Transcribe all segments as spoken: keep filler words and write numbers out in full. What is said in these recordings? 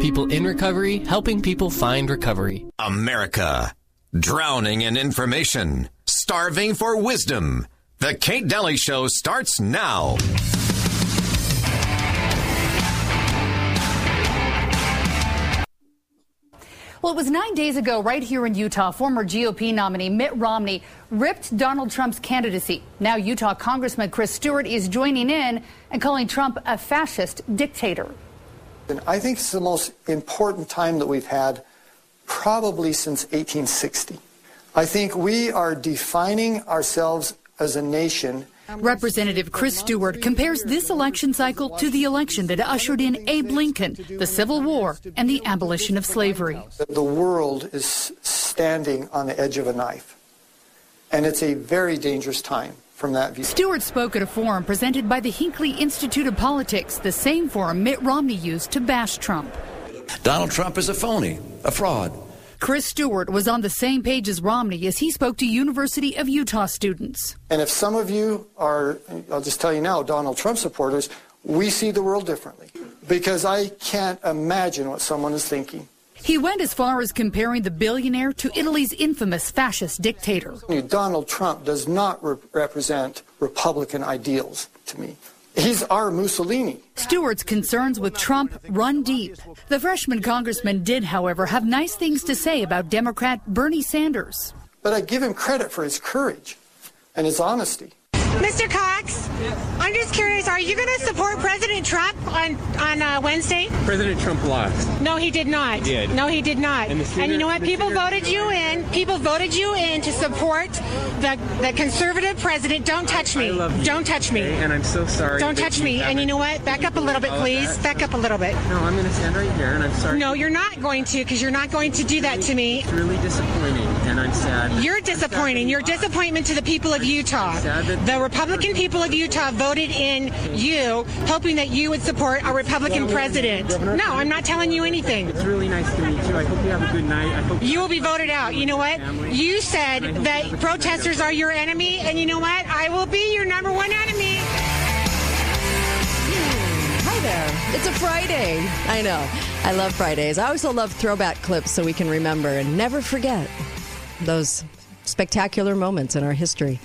People in recovery, helping people find recovery. America, drowning in information, starving for wisdom. The Kate Daly Show starts now. Well, it was nine days ago right here in Utah, former G O P nominee Mitt Romney ripped Donald Trump's candidacy. Now Utah Congressman Chris Stewart is joining in and calling Trump a fascist dictator. And I think it's the most important time that we've had probably since eighteen sixty. I think we are defining ourselves as a nation. Representative Chris Stewart compares this election cycle to the election that ushered in Abe Lincoln, the Civil War, and the abolition of slavery. The world is standing on the edge of a knife, and it's a very dangerous time from that view. Stewart spoke at a forum presented by the Hinckley Institute of Politics, the same forum Mitt Romney used to bash Trump. Donald Trump is a phony, a fraud. Chris Stewart was on the same page as Romney as he spoke to University of Utah students. And if some of you are, I'll just tell you now, Donald Trump supporters, we see the world differently, because I can't imagine what someone is thinking. He went as far as comparing the billionaire to Italy's infamous fascist dictator. Donald Trump does not re- represent Republican ideals to me. He's our Mussolini. Stewart's concerns with Trump run deep. The freshman congressman did, however, have nice things to say about Democrat Bernie Sanders. But I give him credit for his courage and his honesty. Mister Cox, I'm just curious, are you going to support President Trump on, on uh, Wednesday? President Trump lost. No, he did not. He did. No, he did not. And, senior, and you know what? People voted you in. People voted you in to support the, the conservative president. Don't touch me. I love you. Don't touch me. And I'm so sorry. Don't touch me. And you know what? Back up a little bit, please. Back up a little bit. No, I'm going to stand right here, and I'm sorry. No, you're not going to, because you're not going to do that to me. It's really disappointing, and I'm sad. You're disappointing. You're disappointment to the people of Utah. The Republican people of Utah voted in you, hoping that you would support a Republican president. No, I'm not telling you anything. It's really nice to meet you. I hope you have a good night. I hope you will be voted out. You know what? You said that protesters are your enemy, and you know what? I will be your number one enemy. Hi there. It's a Friday. I know. I love Fridays. I also love throwback clips so we can remember and never forget those spectacular moments in our history.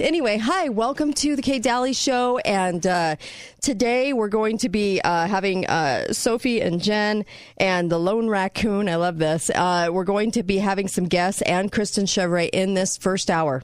Anyway, hi, welcome to the Kate Daly Show, and uh, today we're going to be uh, having uh, Sophie and Jen and the Lone Raccoon. I love this. Uh, we're going to be having some guests and Kristen Chevrier in this first hour,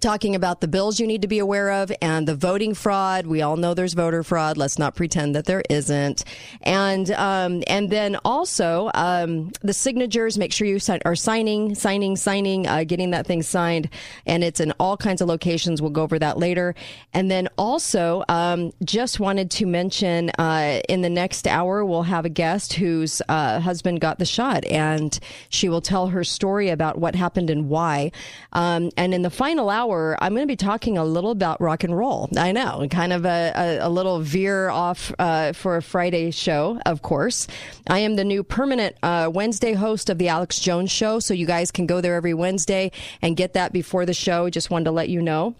talking about the bills you need to be aware of and the voting fraud. We all know there's voter fraud. Let's not pretend that there isn't. And um, and then also um, the signatures. Make sure you sign, are signing, signing, signing, uh, getting that thing signed. And it's in all kinds of locations. We'll go over that later. And then also um, just wanted to mention uh, in the next hour, we'll have a guest whose uh, husband got the shot, and she will tell her story about what happened and why. Um, and in the final hour, I'm going to be talking a little about rock and roll. I know, kind of a, a, a little veer off uh, for a Friday show, of course. I am the new permanent uh, Wednesday host of the Alex Jones Show, so you guys can go there every Wednesday and get that before the show. Just wanted to let you know.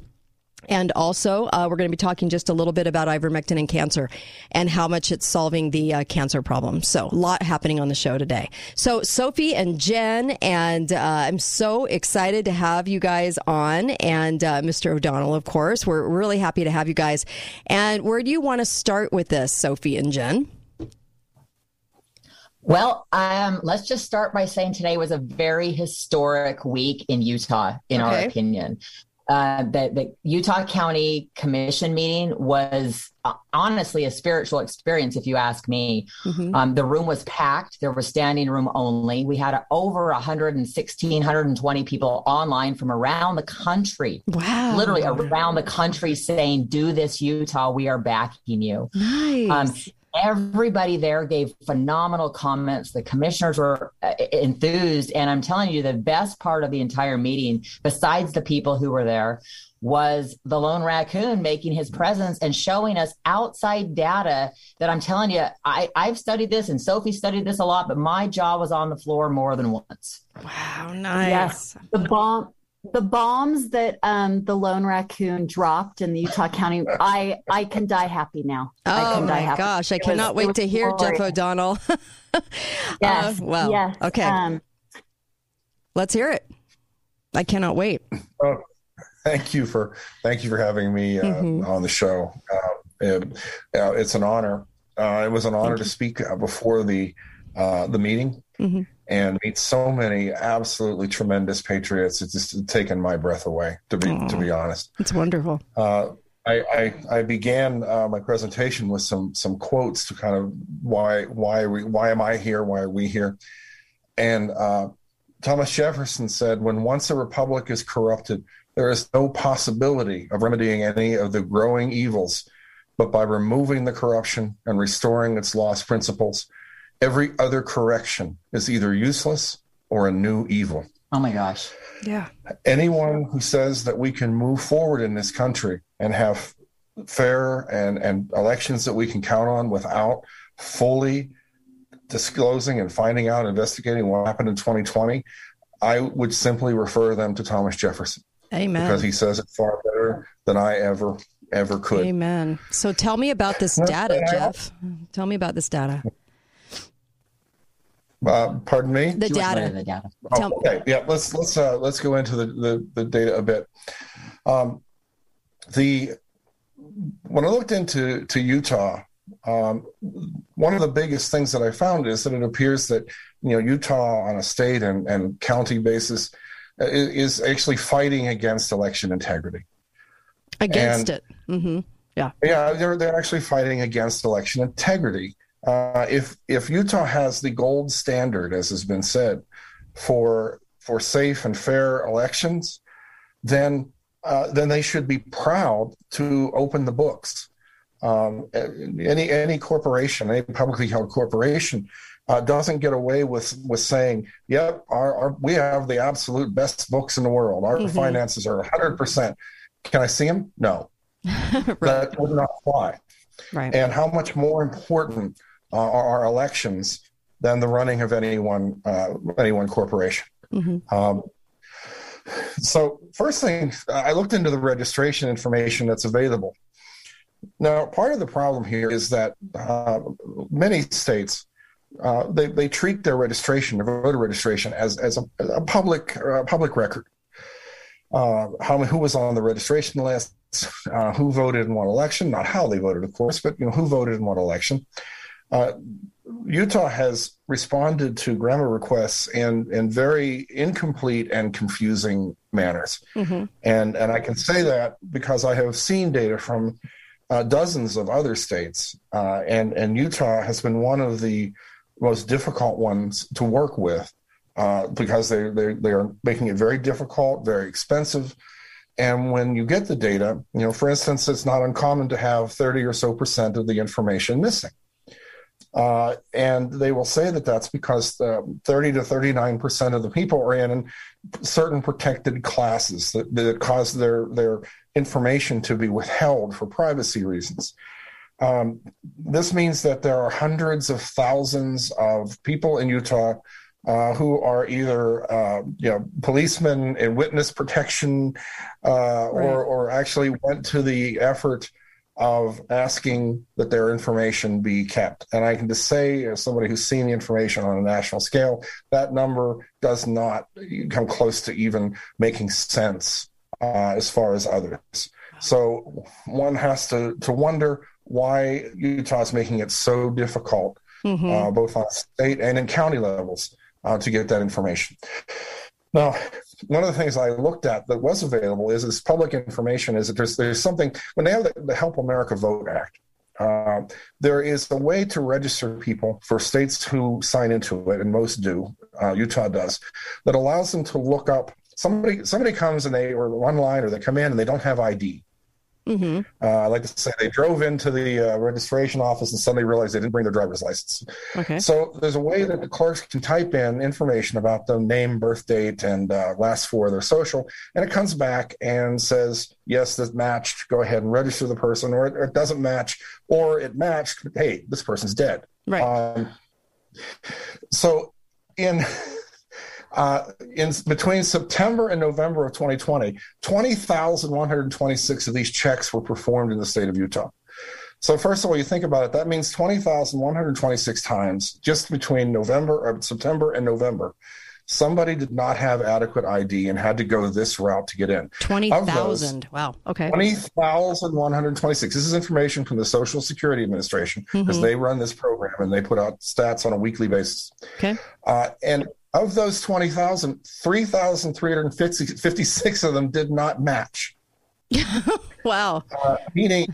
And also, uh, we're going to be talking just a little bit about ivermectin and cancer and how much it's solving the uh, cancer problem. So a lot happening on the show today. So Sophie and Jen, and uh, I'm so excited to have you guys on, and uh, Mister O'Donnell, of course. We're really happy to have you guys. And where do you want to start with this, Sophie and Jen? Well, um, let's just start by saying today was a very historic week in Utah, in okay. our opinion. Uh, the, the Utah County Commission meeting was uh, honestly a spiritual experience, if you ask me. Mm-hmm. Um, the room was packed. There was standing room only. We had a, over one hundred sixteen, one hundred twenty people online from around the country. Wow. Literally around the country saying, do this, Utah. We are backing you. Nice. Um, Everybody there gave phenomenal comments. The commissioners were enthused. And I'm telling you, the best part of the entire meeting, besides the people who were there, was the Lone Raccoon making his presence and showing us outside data that I'm telling you, I, I've studied this and Sophie studied this a lot, but my jaw was on the floor more than once. Wow, nice. Yes, the bomb. the bombs that um, the Lone Raccoon dropped in the Utah County, I, I can die happy now. Oh, my happy. gosh. I it cannot was, wait to hear glorious. Jeff O'Donnell. yes. Uh, wow. Yes. Okay. Um, Let's hear it. I cannot wait. Oh, thank you for thank you for having me uh, mm-hmm. on the show. Uh, it, uh, it's an honor. Uh, it was an honor thank to you. speak uh, before the uh, the meeting. Mm-hmm. And meet so many absolutely tremendous patriots. It's just taken my breath away, to be Aww. to be honest. It's wonderful. Uh, I, I I began uh, my presentation with some some quotes to kind of why why we why am I here? Why are we here? And uh, Thomas Jefferson said, "When once a republic is corrupted, there is no possibility of remedying any of the growing evils, but by removing the corruption and restoring its lost principles." Every other correction is either useless or a new evil. Oh, my gosh. Yeah. Anyone who says that we can move forward in this country and have fair and, and elections that we can count on without fully disclosing and finding out, investigating what happened in twenty twenty, I would simply refer them to Thomas Jefferson. Amen. Because he says it far better than I ever, ever could. Amen. So tell me about this data, Jeff. Tell me about this data. Uh, pardon me? The data. The data. Oh, okay. Yeah. Let's let's uh, let's go into the, the, the data a bit. Um, the when I looked into to Utah, um, one of the biggest things that I found is that it appears that you know Utah on a state and, and county basis uh, is actually fighting against election integrity. Against and, it. Mm-hmm. Yeah. Yeah. They're they're actually fighting against election integrity. Uh, if if Utah has the gold standard, as has been said, for for safe and fair elections, then uh, then they should be proud to open the books. Um, any any corporation, any publicly held corporation, uh, doesn't get away with with saying, "Yep, our, our we have the absolute best books in the world. Our mm-hmm. finances are one hundred percent. Can I see them? No, right. That would not fly. Right. And how much more important Uh, are elections than the running of any one uh, any one corporation. Mm-hmm. Um, so first thing, I looked into the registration information that's available. Now, part of the problem here is that uh, many states uh, they they treat their registration, their voter registration, as as a, a public uh, public record. Uh, how who was on the registration list, uh, who voted in what election, not how they voted, of course, but you know who voted in what election. Uh, Utah has responded to grammar requests in, in very incomplete and confusing manners. Mm-hmm. And and I can say that because I have seen data from uh, dozens of other states, uh, and, and Utah has been one of the most difficult ones to work with uh, because they, they, they are making it very difficult, very expensive. And when you get the data, you know, for instance, it's not uncommon to have thirty or so percent of the information missing. Uh, and they will say that that's because uh, thirty to thirty-nine percent of the people are in certain protected classes that, that cause their, their information to be withheld for privacy reasons. Um, this means that there are hundreds of thousands of people in Utah uh, who are either uh, you know, policemen in witness protection uh, right. or, or actually went to the effort of asking that their information be kept. And I can just say, as somebody who's seen the information on a national scale, that number does not come close to even making sense uh, as far as others. So one has to, to wonder why Utah is making it so difficult, mm-hmm. uh, both on state and in county levels, uh, to get that information. Now, one of the things I looked at that was available is this public information is that there's, there's something, when they have the, the Help America Vote Act, uh, there is a way to register people for states who sign into it, and most do, uh, Utah does, that allows them to look up, somebody somebody comes and they, or online, or they come in and they don't have I D. Mm-hmm. Uh, I like to say they drove into the uh, registration office and suddenly realized they didn't bring their driver's license. Okay. So there's a way that the clerks can type in information about them, name, birth date, and uh, last four of their social, and it comes back and says, yes, this matched, go ahead and register the person, or it, or it doesn't match, or it matched, but, hey, this person's dead. Right. Um, so in... uh, in between September and November of twenty twenty, twenty thousand one hundred twenty-six of these checks were performed in the state of Utah. So first of all, you think about it, that means twenty thousand one hundred twenty-six times just between November or September and November, somebody did not have adequate I D and had to go this route to get in. twenty thousand. Wow. Okay. twenty thousand one hundred twenty-six. This is information from the Social Security Administration because mm-hmm. they run this program and they put out stats on a weekly basis. Okay. Uh, and of those twenty thousand, three thousand three hundred fifty-six of them did not match. Wow. Uh, meaning...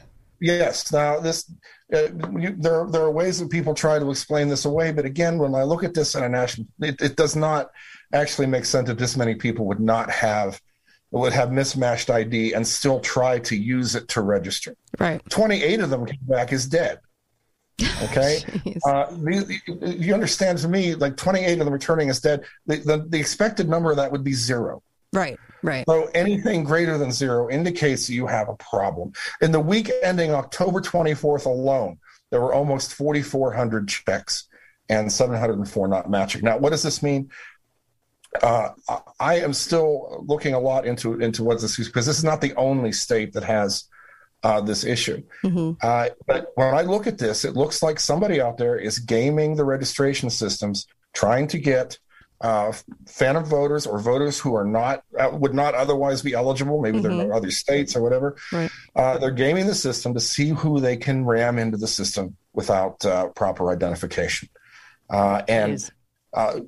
Yes. Now, this uh, you, there there are ways that people try to explain this away, but again, when I look at this in a national, it, it does not actually make sense that this many people would not have would have mismatched I D and still try to use it to register. Right. twenty-eight of them came back as dead. Okay. uh, you, you understand to me, like twenty-eight of them returning as dead. The, the the expected number of that would be zero. Right, right. So anything greater than zero indicates that you have a problem. In the week ending October twenty-fourth alone, there were almost four thousand four hundred checks and seven hundred four not matching. Now, what does this mean? Uh, I am still looking a lot into into what this is, because this is not the only state that has uh, this issue. Mm-hmm. Uh, but when I look at this, it looks like somebody out there is gaming the registration systems, trying to get Uh, phantom voters or voters who are not uh, would not otherwise be eligible. Maybe mm-hmm. they're in other states or whatever. Right. Uh, they're gaming the system to see who they can ram into the system without uh, proper identification. Uh, and uh,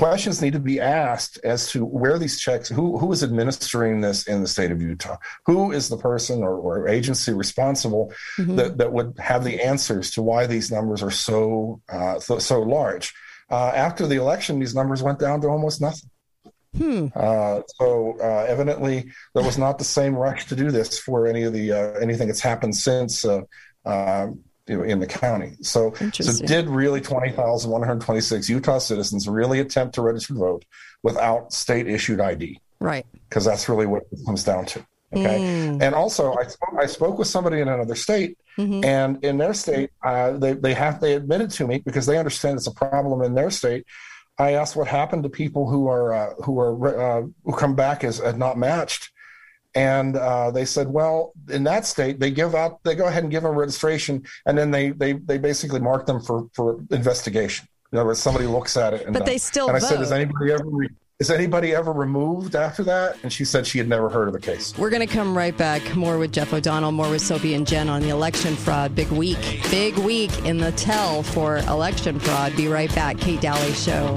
questions need to be asked as to where these checks, who who is administering this in the state of Utah? Who is the person or, or agency responsible mm-hmm. that, that would have the answers to why these numbers are so uh, so, so large? Uh, after the election, these numbers went down to almost nothing. Hmm. Uh, so uh, evidently, there was not the same rush to do this for any of the uh, anything that's happened since uh, uh, in the county. So, so did really twenty thousand one hundred twenty-six Utah citizens really attempt to register to vote without state-issued I D? Right. Because that's really what it comes down to. Okay. Mm. And also, I spoke, I spoke with somebody in another state, mm-hmm. and in their state, uh, they they have they admitted to me, because they understand it's a problem in their state. I asked what happened to people who are uh, who are uh, who come back as, as not matched, and uh, they said, well, in that state, they give out they go ahead and give them registration, and then they they they basically mark them for for investigation. In other words, somebody looks at it, and but they still. And I vote. said, does anybody ever? Re- Is anybody ever removed after that? And she said she had never heard of the case. We're going to come right back. More with Jeff O'Donnell, more with Sophie and Jen on the election fraud. Big week. Big week in the tell for election fraud. Be right back. Kate Daly Show.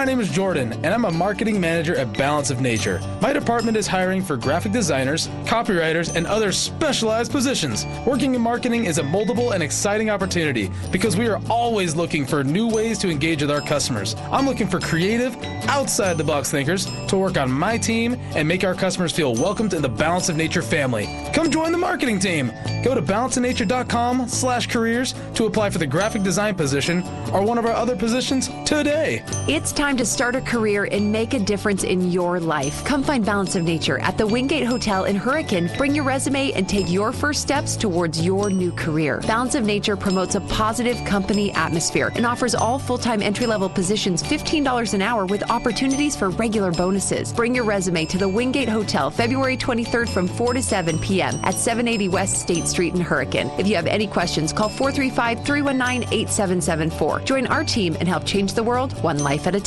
My name is Jordan, and I'm a marketing manager at Balance of Nature. My department is hiring for graphic designers, copywriters, and other specialized positions. Working in marketing is a moldable and exciting opportunity because we are always looking for new ways to engage with our customers. I'm looking for creative, outside-the-box thinkers to work on my team and make our customers feel welcomed in the Balance of Nature family. Come join the marketing team. Go to balanceofnature.com slash careers to apply for the graphic design position or one of our other positions today. It's time to start a career and make a difference in your life. Come find Balance of Nature at the Wingate Hotel in Hurricane. Bring your resume and take your first steps towards your new career. Balance of Nature promotes a positive company atmosphere and offers all full-time entry-level positions fifteen dollars an hour with opportunities for regular bonuses. Bring your resume to the Wingate Hotel February twenty-third from four to seven p.m. at seven eighty West State Street in Hurricane. If you have any questions, call four three five, three one nine, eight seven seven four. Join our team and help change the world one life at a time.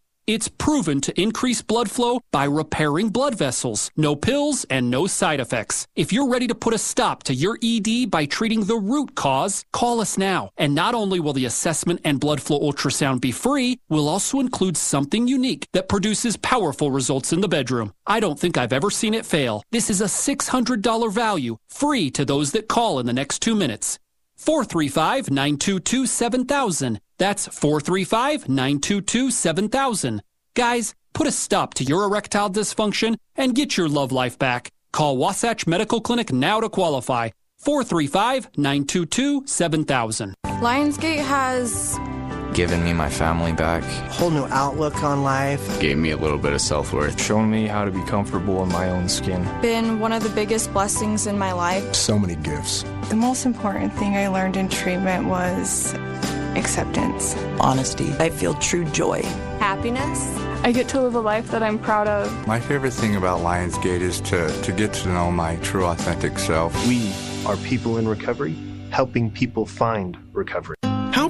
It's proven to increase blood flow by repairing blood vessels. No pills and no side effects. If you're ready to put a stop to your E D by treating the root cause, call us now. And not only will the assessment and blood flow ultrasound be free, we'll also include something unique that produces powerful results in the bedroom. I don't think I've ever seen it fail. This is a six hundred dollars value, free to those that call in the next two minutes. four three five, nine two two, seven thousand. That's four three five, nine two two, seven thousand. Guys, Put a stop to your erectile dysfunction and get your love life back. Call Wasatch Medical Clinic now to qualify. four three five, nine two two, seven thousand. Lionsgate has given me my family back. Whole new outlook on life. Gave me a little bit of self-worth. Shown me how to be comfortable in my own skin. Been one of the biggest blessings in my life. So many gifts. The most important thing I learned in treatment was acceptance. Honesty. I feel true joy. Happiness. I get to live a life that I'm proud of. My favorite thing about Lionsgate is to, to get to know my true authentic self. We are people in recovery, helping people find recovery. How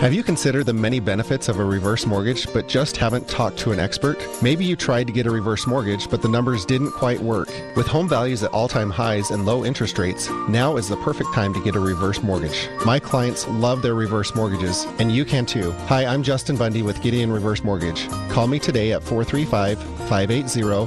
Have you considered the many benefits of a reverse mortgage but just haven't talked to an expert? Maybe you tried to get a reverse mortgage but the numbers didn't quite work. With home values at all-time highs and low interest rates, now is the perfect time to get a reverse mortgage. My clients love their reverse mortgages, and you can too. Hi, I'm Justin Bundy with Gideon Reverse Mortgage. Call me today at four three five, five eight zero, two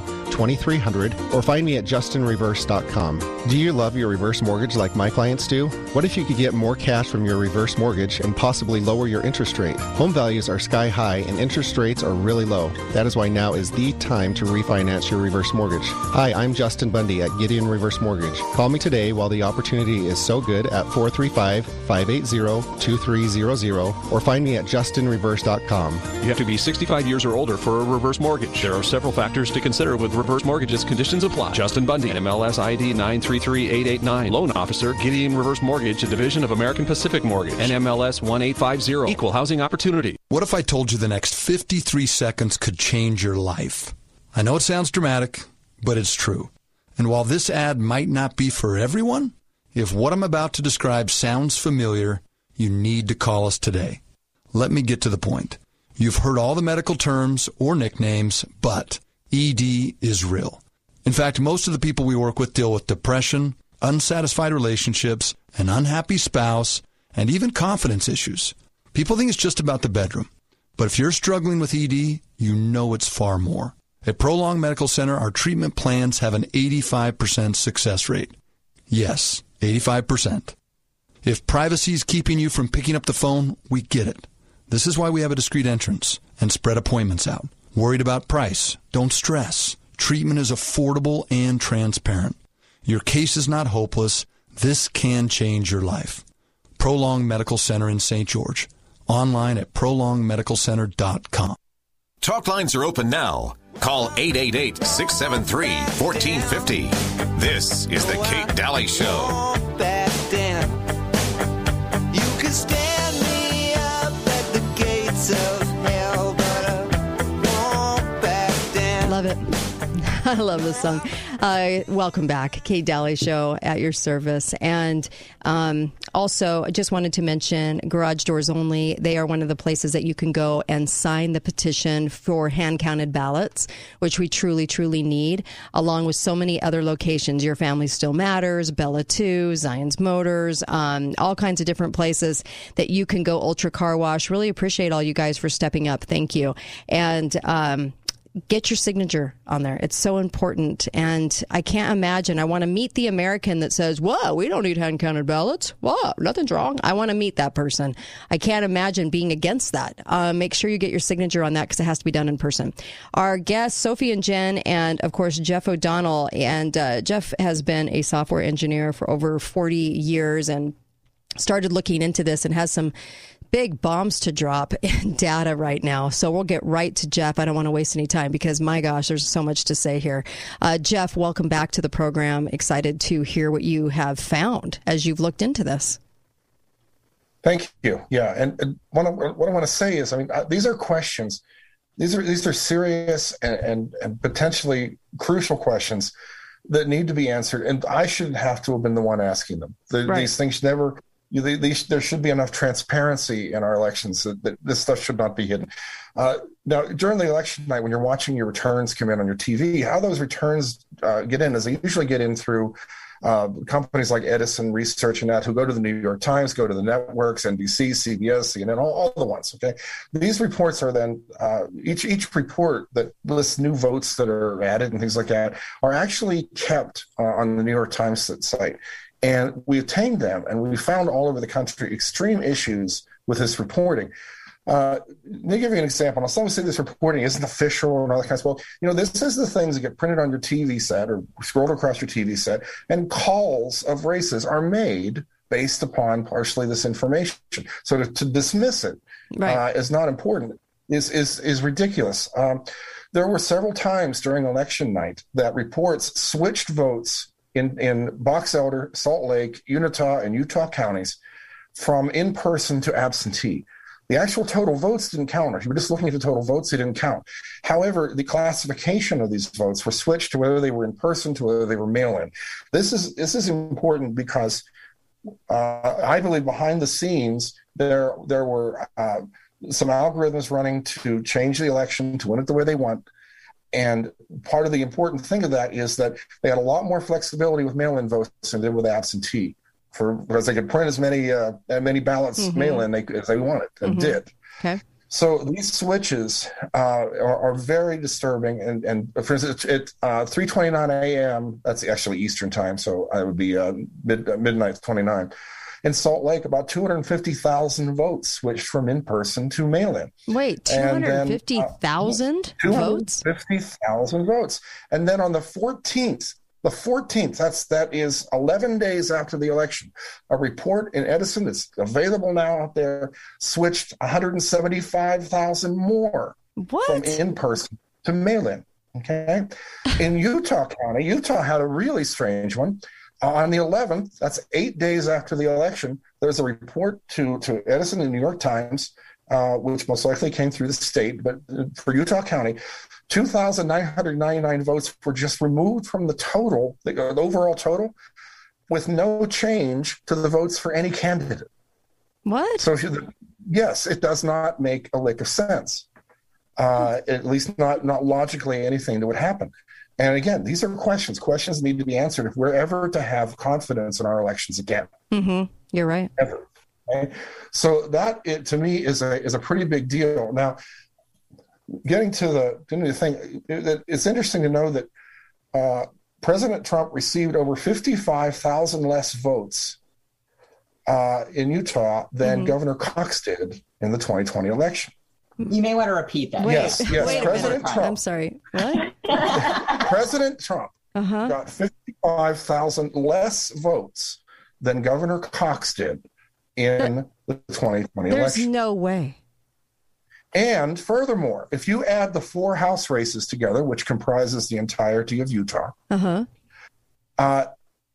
three zero zero or find me at justin reverse dot com. Do you love your reverse mortgage like my clients do? What if you could get more cash from your reverse mortgage and possibly lower your interest rate? Home values are sky high and interest rates are really low. That is why now is the time to refinance your reverse mortgage. Hi, I'm Justin Bundy at Gideon Reverse Mortgage. Call me today while the opportunity is so good at four three five, five eight zero, two three zero zero or find me at justin reverse dot com. You have to be sixty-five years or older for a reverse mortgage. There are several factors to consider with reverse mortgages. Conditions apply. Justin Bundy, M L S I D nine three three eight eight nine. Loan officer, Gideon Reverse Mortgage, a division of American Pacific Mortgage. N M L S one eight five zero. Equal housing opportunity. What if I told you the next fifty-three seconds could change your life? I know it sounds dramatic, but it's true. And while this ad might not be for everyone, if what I'm about to describe sounds familiar, you need to call us today. Let me get to the point. You've heard all the medical terms or nicknames, but E D is real. In fact, most of the people we work with deal with depression, unsatisfied relationships, an unhappy spouse, and even confidence issues. People think it's just about the bedroom, but if you're struggling with E D, you know it's far more. At Prolong Medical Center, our treatment plans have an eighty-five percent success rate. Yes, eighty-five percent. If privacy is keeping you from picking up the phone, we get it. This is why we have a discreet entrance and spread appointments out. Worried about price? Don't stress. Treatment is affordable and transparent. Your case is not hopeless. This can change your life. Prolong Medical Center in Saint George. Online at prolong medical center dot com. Talk lines are open now. Call eight eight eight, six seven three, one four five zero. This is the Kate Daly Show. You can stand me up at the gates of hell, but I won't back down. Love it. I love this song. Uh, welcome back. Kate Daly Show at your service. And um, also, I just wanted to mention Garage Doors Only. They are one of the places that you can go and sign the petition for hand-counted ballots, which we truly, truly need, along with so many other locations. Your Family Still Matters, Bella two, Zion's Motors, um, all kinds of different places that you can go. Ultra Car Wash. Really appreciate all you guys for stepping up. Thank you. And Um, get your signature on there. It's so important. And I can't imagine. I want to meet the American that says, whoa, we don't need hand-counted ballots. Whoa, nothing's wrong. I want to meet that person. I can't imagine being against that. Uh, make sure you get your signature on that because it has to be done in person. Our guests, Sophie and Jen, and of course, Jeff O'Donnell. And uh, Jeff has been a software engineer for over forty years and started looking into this and has some big bombs to drop in data right now. So we'll get right to Jeff. I don't want to waste any time because, my gosh, there's so much to say here. Uh, Jeff, welcome back to the program. Excited to hear what you have found as you've looked into this. Thank you. Yeah. And, and what, I, what I want to say is, I mean, these are questions. These are these are serious and, and, and potentially crucial questions that need to be answered. And I shouldn't have to have been the one asking them. The, right. These things never You know, they, they, there should be enough transparency in our elections that, that this stuff should not be hidden. Uh, now, during the election night, when you're watching your returns come in on your T V, how those returns uh, get in is they usually get in through uh, companies like Edison Research and that, who go to the New York Times, go to the networks, N B C, C B S, C N N, all, all the ones. Okay, these reports are then uh, each each report that lists new votes that are added and things like that are actually kept uh, on the New York Times site. And we obtained them, and we found all over the country extreme issues with this reporting. Uh, let me give you an example. I'll sometimes say this reporting isn't official and all that kind of stuff. Well, you know, this is the things that get printed on your T V set or scrolled across your T V set, and calls of races are made based upon partially this information. So to, to dismiss it right. uh, as not important is is is ridiculous. Um, there were several times during election night that reports switched votes In, in Box Elder, Salt Lake, Unitah, and Utah counties from in-person to absentee. The actual total votes didn't count. If you were just looking at the total votes, they didn't count. However, the classification of these votes were switched to whether they were in person to whether they were mail-in. This is this is important because uh, I believe behind the scenes there, there were uh, some algorithms running to change the election to win it the way they want. And part of the important thing of that is that they had a lot more flexibility with mail-in votes than they did with absentee, for because they could print as many uh, as many ballots mm-hmm. mail-in they, as they wanted and mm-hmm. did. Okay. So these switches uh, are, are very disturbing. And, and for instance, at uh, three twenty-nine a.m., that's actually Eastern time, so I would be uh, mid, uh, midnight twenty-nine. In Salt Lake, about two hundred fifty thousand votes switched from in-person to mail-in. Wait, two hundred fifty thousand uh, votes? two hundred fifty thousand votes. And then on the fourteenth, the fourteenth, that's, that is eleven days after the election, a report in Edison that's available now out there switched one hundred seventy-five thousand more what? From in-person to mail-in. Okay. In Utah County, Utah had a really strange one. On the eleventh, that's eight days after the election, there's a report to, to Edison and New York Times, uh, which most likely came through the state, but for Utah County, two thousand nine hundred ninety-nine votes were just removed from the total, the overall total, with no change to the votes for any candidate. What? So, if you, yes, it does not make a lick of sense, uh, at least not, not logically anything that would happen. And again, these are questions. Questions need to be answered if we're ever to have confidence in our elections again. Mm-hmm. You're right. Ever. Okay? So that, it, to me, is a is a pretty big deal. Now, getting to the, to the thing, it, it's interesting to know that uh, President Trump received over fifty-five thousand less votes uh, in Utah than mm-hmm. Governor Cox did in the twenty twenty election. You may want to repeat that. Wait, yes, yes. Wait President Trump. I'm sorry. What? President Trump uh-huh. got fifty-five thousand less votes than Governor Cox did in the twenty twenty There's election. There's no way. And furthermore, if you add the four House races together, which comprises the entirety of Utah, uh-huh. uh,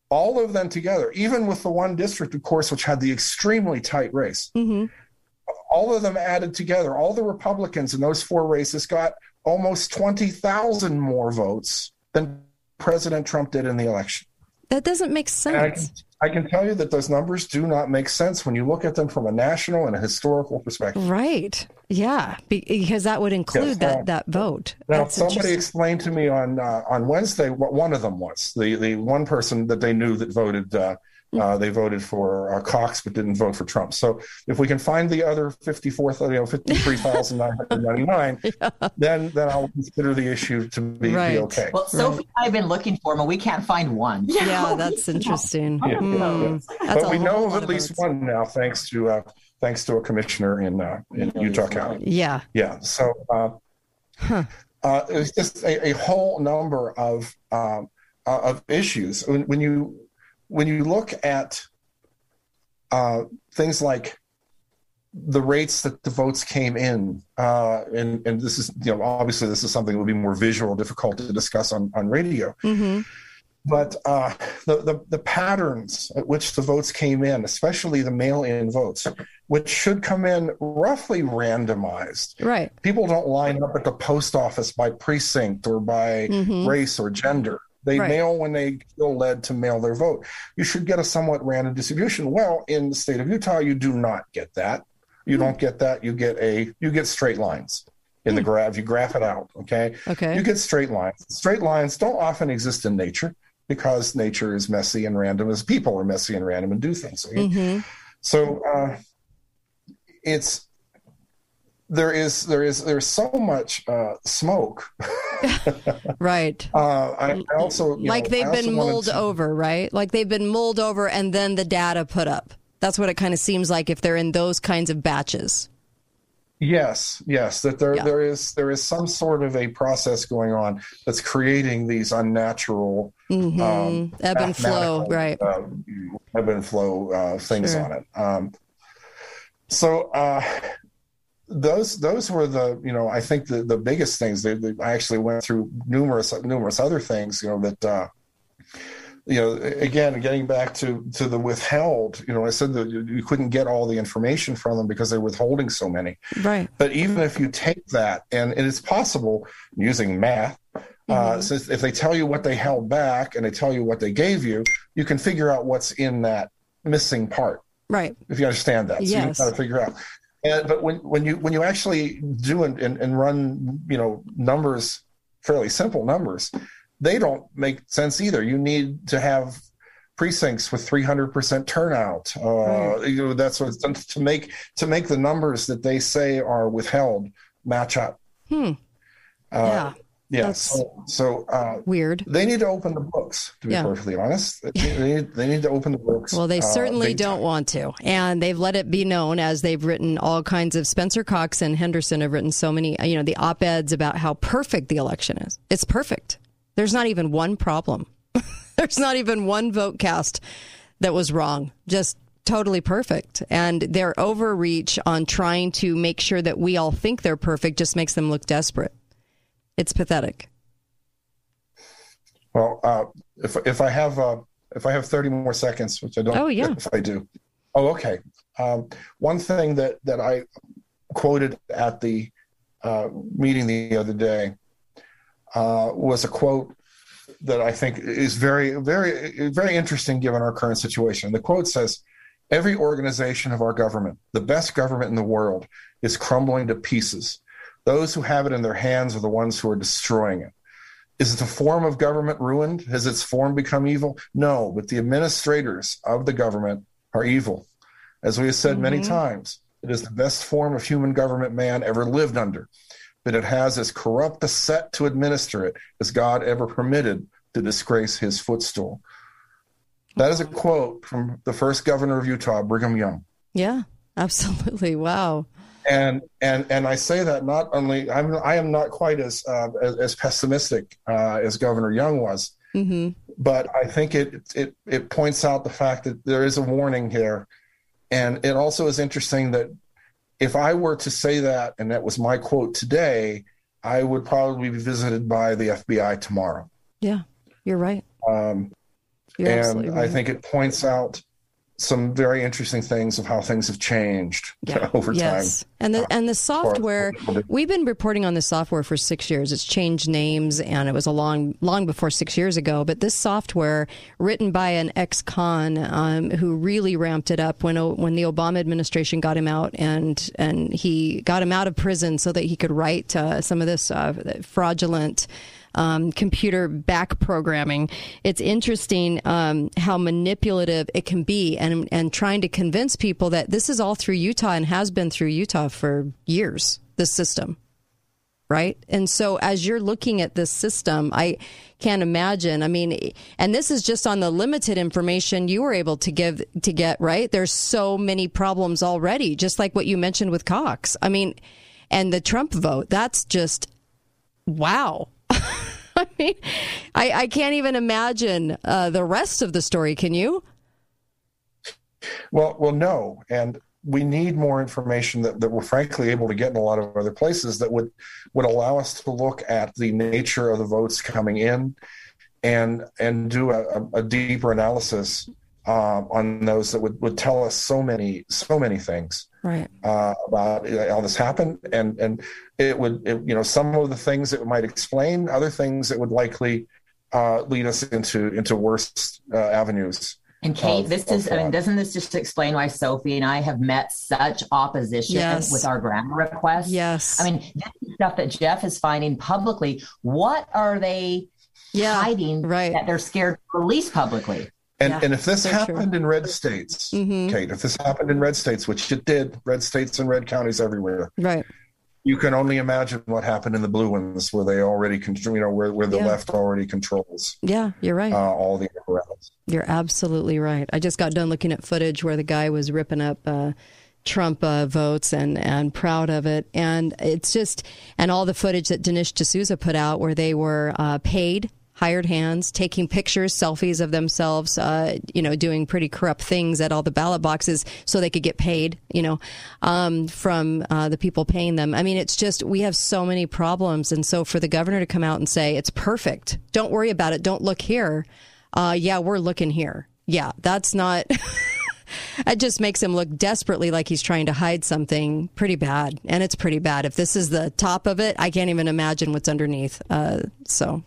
all of them together, even with the one district, of course, which had the extremely tight race, mm-hmm. all of them added together, all the Republicans in those four races got almost twenty thousand more votes than President Trump did in the election. That doesn't make sense. I can, I can tell you that those numbers do not make sense when you look at them from a national and a historical perspective. Right. Yeah, because that would include yes, that, um, that vote. Now, that's somebody explained to me on uh, on Wednesday what one of them was, the, the one person that they knew that voted uh Uh, they voted for uh, Cox, but didn't vote for Trump. So if we can find the other fifty-four, you know, fifty-three thousand nine hundred ninety-nine, yeah. then then I'll consider the issue to be, right. be okay. Well, Sophie and I have been looking for them, and we can't find one. Yeah, yeah that's interesting. Yeah, mm. yeah, yeah. That's but we know of at least votes. One now, thanks to uh, thanks to a commissioner in uh, in yeah. Utah County. Yeah. Yeah. So uh, huh. uh, it's just a, a whole number of um, uh, of issues when, when you. When you look at uh, things like the rates that the votes came in, uh, and, and this is, you know, obviously this is something that would be more visual, difficult to discuss on, on radio, mm-hmm. but uh, the, the, the patterns at which the votes came in, especially the mail-in votes, which should come in roughly randomized. Right. People don't line up at the post office by precinct or by mm-hmm. race or gender. They right. mail when they feel led to mail their vote. You should get a somewhat random distribution. Well, in the state of Utah, you do not get that. You mm-hmm. don't get that. You get a you get straight lines in mm-hmm. the graph. You graph it out. Okay. Okay. You get straight lines. Straight lines don't often exist in nature because nature is messy and random, as people are messy and random and do things. Okay? Mm-hmm. So uh, it's. There is there is there's so much uh, smoke, right? Uh, I, I also you like know, they've I been mulled to... over, right? Like they've been mulled over, and then the data put up. That's what it kind of seems like if they're in those kinds of batches. Yes, yes, that there yeah. there is there is some sort of a process going on that's creating these unnatural mm-hmm. um, ebb and flow, right? Uh, ebb and flow uh, things sure. on it. Um, so. Uh, Those those were the, you know, I think the, the biggest things. They, they, I actually went through numerous numerous other things, you know, that, uh, you know, again, getting back to, to the withheld, you know, I said that you, you couldn't get all the information from them because they're withholding so many. Right. But even if you take that, and, and it's possible using math, mm-hmm. uh, so if they tell you what they held back and they tell you what they gave you, you can figure out what's in that missing part. Right. If you understand that. So yes. you got to figure out. And, but when, when you when you actually do and, and, and run, you know, numbers, fairly simple numbers, they don't make sense either. You need to have precincts with three hundred percent turnout. Uh, mm. You know, that's what to make to make the numbers that they say are withheld match up. Hmm. Uh, yeah. Yeah. So, so uh, weird. They need to open the books, to be yeah. perfectly honest. They need, they need to open the books. Well, they certainly uh, don't time. want to. And they've let it be known, as they've written all kinds of Spencer Cox and Henderson have written so many, you know, the op-eds about how perfect the election is. It's perfect. There's not even one problem. There's not even one vote cast that was wrong. Just totally perfect. And their overreach on trying to make sure that we all think they're perfect just makes them look desperate. It's pathetic. Well, uh, if if I have uh, if I have thirty more seconds, which I don't. Oh yeah. If I do. Oh okay. Um, one thing that, that I quoted at the uh, meeting the other day uh, was a quote that I think is very very very interesting given our current situation. The quote says, "Every organization of our government, the best government in the world, is crumbling to pieces. Those who have it in their hands are the ones who are destroying it. Is the form of government ruined? Has its form become evil? No, but the administrators of the government are evil. As we have said mm-hmm. many times, it is the best form of human government man ever lived under, but it has as corrupt a set to administer it as God ever permitted to disgrace his footstool." That is a quote from the first governor of Utah, Brigham Young. Yeah, absolutely. Wow. And and and I say that not only I'm I am not quite as uh, as, as pessimistic uh, as Governor Young was, mm-hmm. but I think it it it points out the fact that there is a warning here, and it also is interesting that if I were to say that and that was my quote today, I would probably be visited by the F B I tomorrow. Yeah, you're right. Um, you're absolutely right. And I think it points out some very interesting things of how things have changed yeah. over time. Yes. And the, and the software, we've been reporting on the software for six years. It's changed names, and it was a long, long before six years ago. But this software, written by an ex-con um, who really ramped it up when when the Obama administration got him out, and and he got him out of prison so that he could write uh, some of this uh, fraudulent Um, computer back programming. It's interesting um, how manipulative it can be, and and trying to convince people that this is all through Utah and has been through Utah for years, this system, right? And so as you're looking at this system, I can't imagine. I mean, and this is just on the limited information you were able to give to get, right? There's so many problems already, just like what you mentioned with Cox. I mean, and the Trump vote, that's just, wow. I mean, I, I can't even imagine uh, the rest of the story. Can you? Well, well, no. And we need more information that, that we're frankly able to get in a lot of other places that would, would allow us to look at the nature of the votes coming in and and do a, a deeper analysis uh, on those that would, would tell us so many, so many things. Right. Uh, about how this happened, and and it would, it, you know, some of the things it might explain, other things it would likely uh, lead us into into worse uh, avenues. And Kate, of, this is, I mean, doesn't this just explain why Sophie and I have met such opposition yes. with our grammar requests? Yes. I mean, this is stuff that Jeff is finding publicly. What are they yeah, hiding right. that they're scared to release publicly? And, yeah, and if this happened true. in red states, mm-hmm. Kate, if this happened in red states, which it did, red states and red counties everywhere. Right. You can only imagine what happened in the blue ones where they already control, you know, where, where the yeah. left already controls. Yeah, you're right. Uh, all the apparatus. You're absolutely right. I just got done looking at footage where the guy was ripping up uh, Trump uh, votes and, and proud of it. And it's just, and all the footage that Dinesh D'Souza put out where they were uh, paid, hired hands, taking pictures, selfies of themselves, uh, you know, doing pretty corrupt things at all the ballot boxes so they could get paid, you know, um, from uh, the people paying them. I mean, it's just, we have so many problems. And so for the governor to come out and say, it's perfect, don't worry about it, don't look here. Uh, yeah, we're looking here. Yeah, that's not... It just makes him look desperately like he's trying to hide something pretty bad. And it's pretty bad. If this is the top of it, I can't even imagine what's underneath. Uh, so...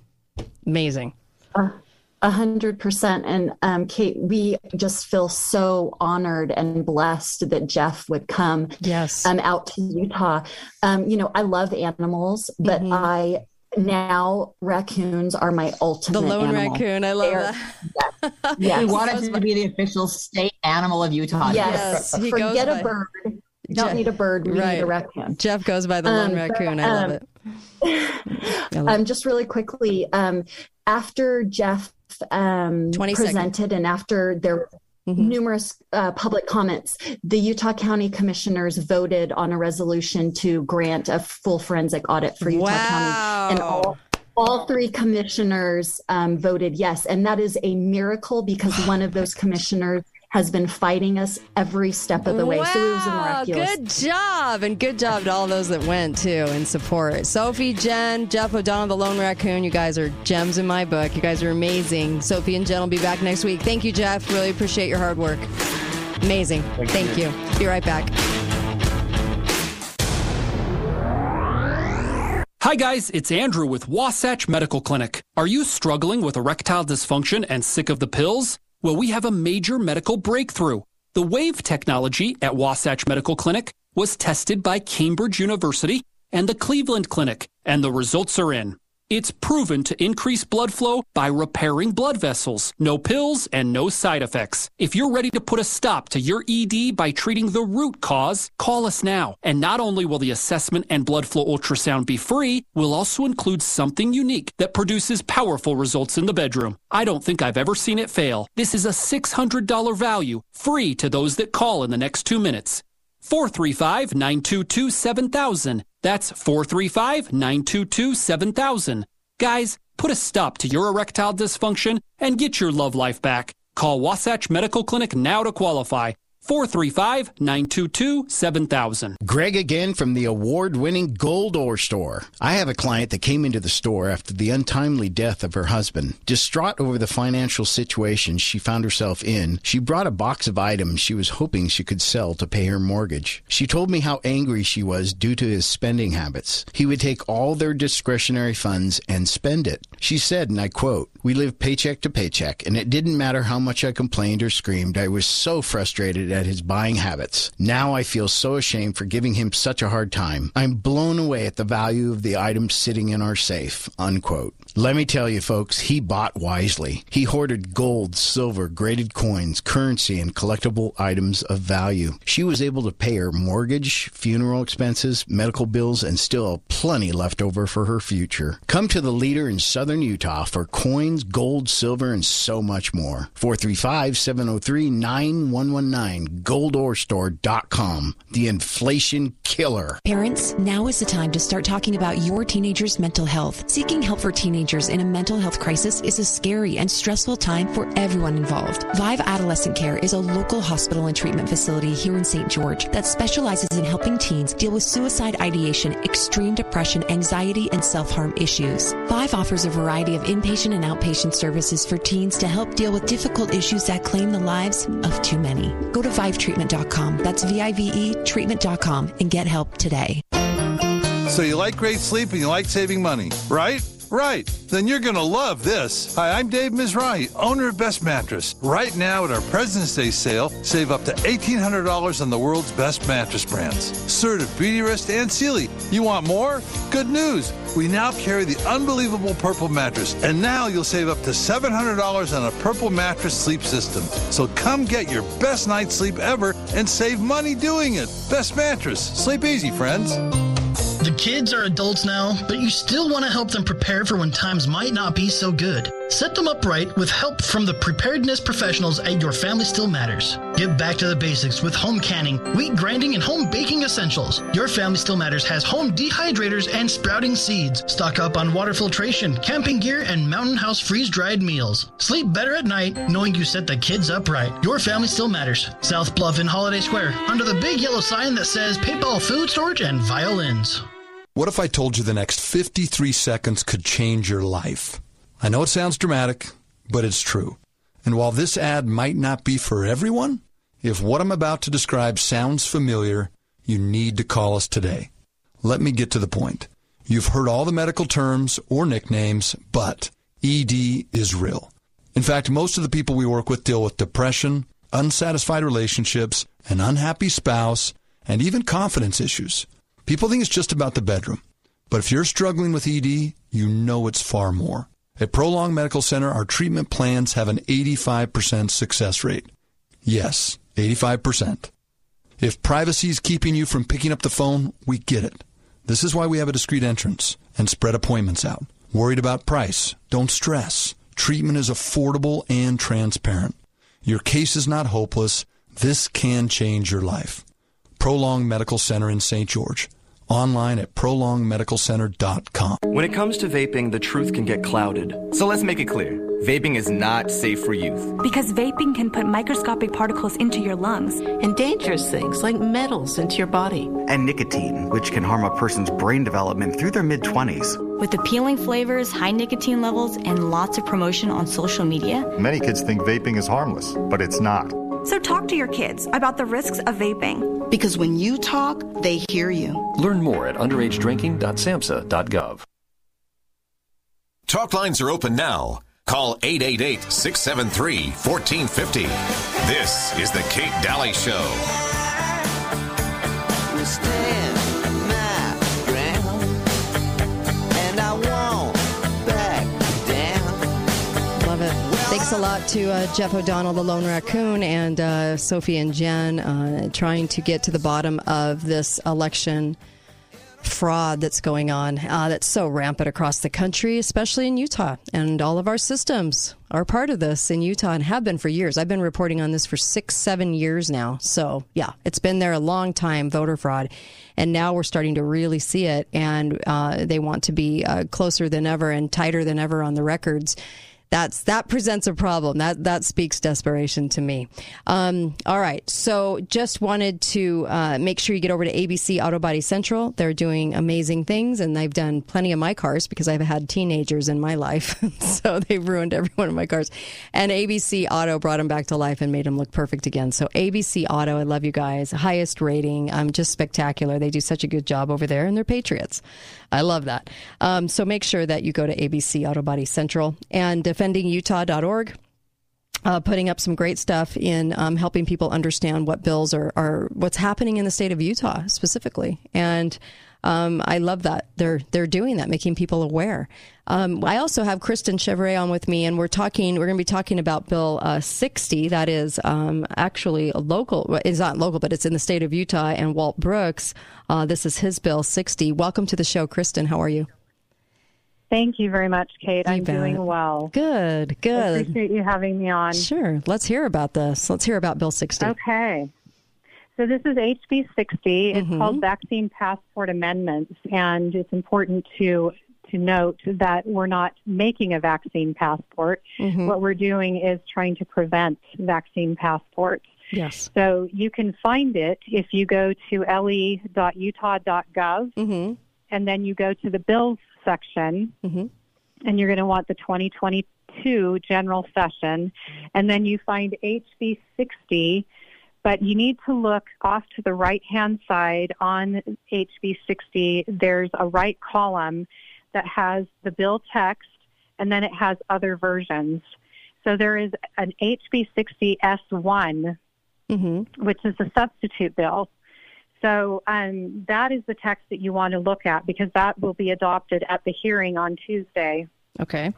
Amazing. A hundred percent. And um, Kate, we just feel so honored and blessed that Jeff would come yes. um, out to Utah. Um, you know, I love animals, but mm-hmm. I now raccoons are my ultimate The lone animal. Raccoon. I love They're, that. Yes, yes. We wanted him to be the official state animal of Utah. Yes. yes. He Forget goes a by. bird. Don't Jeff, need a bird, we right. need a raccoon. Jeff goes by the Lone um, Raccoon. I um, love it. I love um, it. Just really quickly, um, after Jeff um, presented seconds. and after their mm-hmm. numerous uh, public comments, the Utah County Commissioners voted on a resolution to grant a full forensic audit for Utah wow. County. And all All three commissioners um, voted yes. And that is a miracle because one of those commissioners has been fighting us every step of the way. Wow, so it was miraculous. Good job. And good job to all those that went, too, in support. Sophie, Jen, Jeff O'Donnell, the Lone Raccoon, you guys are gems in my book. You guys are amazing. Sophie and Jen will be back next week. Thank you, Jeff. Really appreciate your hard work. Amazing. Thank, Thank you. you. Be right back. Hi guys, it's Andrew with Wasatch Medical Clinic. Are you struggling with erectile dysfunction and sick of the pills? Well, we have a major medical breakthrough. The WAVE technology at Wasatch Medical Clinic was tested by Cambridge University and the Cleveland Clinic, and the results are in. It's proven to increase blood flow by repairing blood vessels. No pills and no side effects. If you're ready to put a stop to your E D by treating the root cause, call us now. And not only will the assessment and blood flow ultrasound be free, we'll also include something unique that produces powerful results in the bedroom. I don't think I've ever seen it fail. This is a six hundred dollars value, free to those that call in the next two minutes. four three five, nine two two, seven thousand. That's four three five, nine two two, seven thousand. Guys, put a stop to your erectile dysfunction and get your love life back. Call Wasatch Medical Clinic now to qualify. four three five, nine two two, seven thousand. Greg again from the award-winning Gold Ore Store. I have a client that came into the store after the untimely death of her husband. Distraught over the financial situation she found herself in, she brought a box of items she was hoping she could sell to pay her mortgage. She told me how angry she was due to his spending habits. He would take all their discretionary funds and spend it. She said, and I quote, "We lived paycheck to paycheck, and it didn't matter how much I complained or screamed. I was so frustrated at his buying habits. Now I feel so ashamed for giving him such a hard time. I'm blown away at the value of the items sitting in our safe," unquote. Let me tell you, folks, he bought wisely. He hoarded gold, silver, graded coins, currency, and collectible items of value. She was able to pay her mortgage, funeral expenses, medical bills, and still plenty left over for her future. Come to the leader in Southern Utah for coins, gold, silver, and so much more. four three five, seven zero three, nine one one nine. gold ore store dot com, the inflation killer. Parents, now is the time to start talking about your teenager's mental health. Seeking help for teenagers in a mental health crisis is a scary and stressful time for everyone involved. Vive Adolescent Care is a local hospital and treatment facility here in Saint George that specializes in helping teens deal with suicide ideation, extreme depression, anxiety, and self-harm issues. Vive offers a variety of inpatient and outpatient services for teens to help deal with difficult issues that claim the lives of too many. Go to vive treatment dot com. That's V I V E treatment dot com and get help today. So you like great sleep and you like saving money, right? Right. Then you're going to love this. Hi, I'm Dave Mizrahi, owner of Best Mattress. Right now at our President's Day sale, save up to eighteen hundred dollars on the world's best mattress brands. Serta, Beautyrest, and Sealy. You want more? Good news. We now carry the unbelievable Purple mattress, and now you'll save up to seven hundred dollars on a Purple mattress sleep system. So come get your best night's sleep ever and save money doing it. Best Mattress. Sleep easy, friends. The kids are adults now, but you still want to help them prepare for when times might not be so good. Set them upright with help from the preparedness professionals at Your Family Still Matters. Give back to the basics with home canning, wheat grinding, and home baking essentials. Your Family Still Matters has home dehydrators and sprouting seeds. Stock up on water filtration, camping gear, and Mountain House freeze-dried meals. Sleep better at night knowing you set the kids upright. Your Family Still Matters. South Bluff in Holiday Square, under the big yellow sign that says Paintball Food Storage and Violins. What if I told you the next fifty-three seconds could change your life? I know it sounds dramatic, but it's true. And while this ad might not be for everyone, if what I'm about to describe sounds familiar, you need to call us today. Let me get to the point. You've heard all the medical terms or nicknames, but E D is real. In fact, most of the people we work with deal with depression, unsatisfied relationships, an unhappy spouse, and even confidence issues. People think it's just about the bedroom, but if you're struggling with E D, you know it's far more. At Prolong Medical Center, our treatment plans have an eighty-five percent success rate. Yes, eighty-five percent. If privacy is keeping you from picking up the phone, we get it. This is why we have a discreet entrance and spread appointments out. Worried about price? Don't stress. Treatment is affordable and transparent. Your case is not hopeless. This can change your life. Prolong Medical Center in Saint George. Online at prolong medical center dot com. When it comes to vaping, the truth can get clouded. So let's make it clear. Vaping is not safe for youth. Because vaping can put microscopic particles into your lungs. And dangerous things like metals into your body. And nicotine, which can harm a person's brain development through their mid-twenties. With appealing flavors, high nicotine levels, and lots of promotion on social media. Many kids think vaping is harmless, but it's not. So talk to your kids about the risks of vaping. Because when you talk, they hear you. Learn more at underage drinking dot samhsa dot gov. Talk lines are open now. Call eight eight eight, six seven three, one four five zero. This is the Kate Daly Show. I stand my ground, and I won't back down. Love it. Thanks a lot to uh, Jeff O'Donnell, the Lone Raccoon, and uh, Sophie and Jen uh, trying to get to the bottom of this election fraud that's going on. Uh, that's so rampant across the country, especially in Utah. And all of our systems are part of this in Utah and have been for years. I've been reporting on this for six, seven years now. So, yeah, it's been there a long time, voter fraud. And now we're starting to really see it. And uh, they want to be uh, closer than ever and tighter than ever on the records. That's that presents a problem. That that speaks desperation to me. Um, all right. So just wanted to uh, make sure you get over to A B C Auto Body Central. They're doing amazing things, and they've done plenty of my cars because I've had teenagers in my life. So they've ruined every one of my cars. And A B C Auto brought them back to life and made them look perfect again. So A B C Auto, I love you guys. Highest rating. Um, just spectacular. They do such a good job over there, and they're patriots. I love that. Um, so make sure that you go to A B C Auto Body Central and defending utah dot org, uh, putting up some great stuff in um, helping people understand what bills are, are, what's happening in the state of Utah specifically. And um, I love that they're they're doing that, making people aware. Um, I also have Kristen Chevrier on with me, and we're talking. We're going to be talking about Bill uh, sixty. That is um, actually a local. It's not local, but it's in the state of Utah. And Walt Brooks, uh, this is his Bill sixty. Welcome to the show, Kristen. How are you? Thank you very much, Kate. You I'm bet. Doing well. Good, good. I appreciate you having me on. Sure. Let's hear about this. Let's hear about Bill sixty. Okay. So this is H B sixty. It's mm-hmm. called Vaccine Passport Amendments, and it's important to to note that we're not making a vaccine passport. Mm-hmm. What we're doing is trying to prevent vaccine passports. Yes. So you can find it if you go to L E dot utah dot gov, mm-hmm. and then you go to the Bills section, mm-hmm. and you're going to want the twenty twenty-two general session, and then you find H B sixty, but you need to look off to the right-hand side on H B sixty. There's a right column that has the bill text, and then it has other versions. So there is an H B sixty S one, mm-hmm. which is a substitute bill. So um, that is the text that you want to look at, because that will be adopted at the hearing on Tuesday. Okay.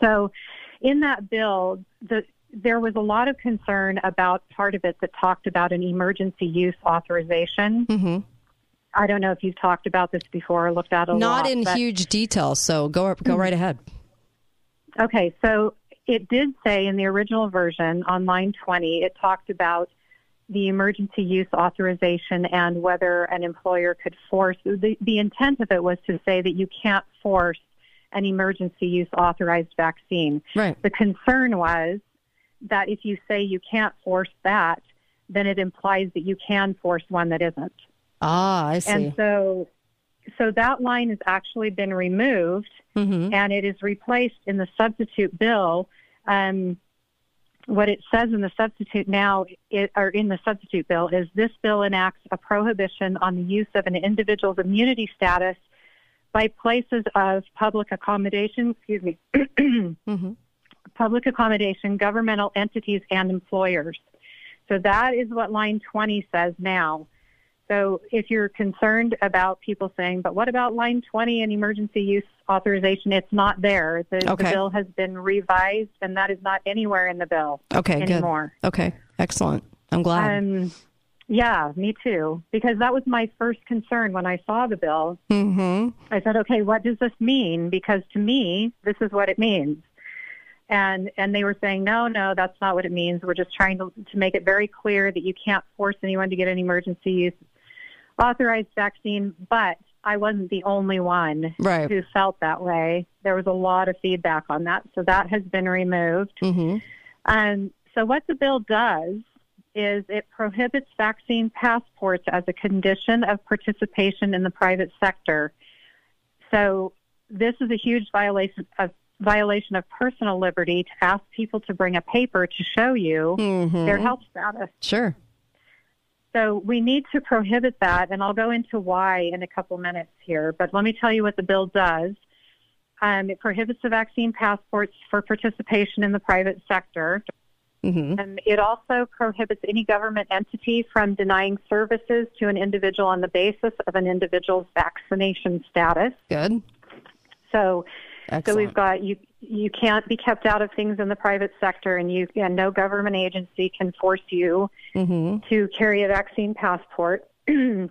So in that bill, the, there was a lot of concern about part of it that talked about an emergency use authorization. Mm-hmm. I don't know if you've talked about this before or looked at it a lot. Not in but... huge detail, so go go mm-hmm. right ahead. Okay, so it did say in the original version on line twenty, it talked about the emergency use authorization and whether an employer could force. The, the intent of it was to say that you can't force an emergency use authorized vaccine. Right. The concern was that if you say you can't force that, then it implies that you can force one that isn't. Ah, I see. And so, so that line has actually been removed, mm-hmm. and it is replaced in the substitute bill. Um, what it says in the substitute now, it, or in the substitute bill, is this bill enacts a prohibition on the use of an individual's immunity status by places of public accommodation, excuse me, mm-hmm. public accommodation, governmental entities, and employers. So that is what line twenty says now. So if you're concerned about people saying, but what about line twenty and emergency use authorization? It's not there. The, okay. the bill has been revised, and that is not anywhere in the bill okay, anymore. Good. Okay, excellent. I'm glad. Um, yeah, me too, because that was my first concern when I saw the bill. Mm-hmm. I said, okay, what does this mean? Because to me, this is what it means. And and they were saying, no, no, that's not what it means. We're just trying to, to make it very clear that you can't force anyone to get an emergency use authorized vaccine, but I wasn't the only one right. who felt that way. There was a lot of feedback on that, so that has been removed. Mm-hmm. Um, so what the bill does is it prohibits vaccine passports as a condition of participation in the private sector. So this is a huge violation of violation of personal liberty to ask people to bring a paper to show you mm-hmm. their health status. Sure. So we need to prohibit that, and I'll go into why in a couple minutes here, but let me tell you what the bill does. Um, it prohibits the vaccine passports for participation in the private sector. Mm-hmm. Um, it also prohibits any government entity from denying services to an individual on the basis of an individual's vaccination status. Good. So Excellent. So we've got you you can't be kept out of things in the private sector, and you and no government agency can force you mm-hmm. to carry a vaccine passport. And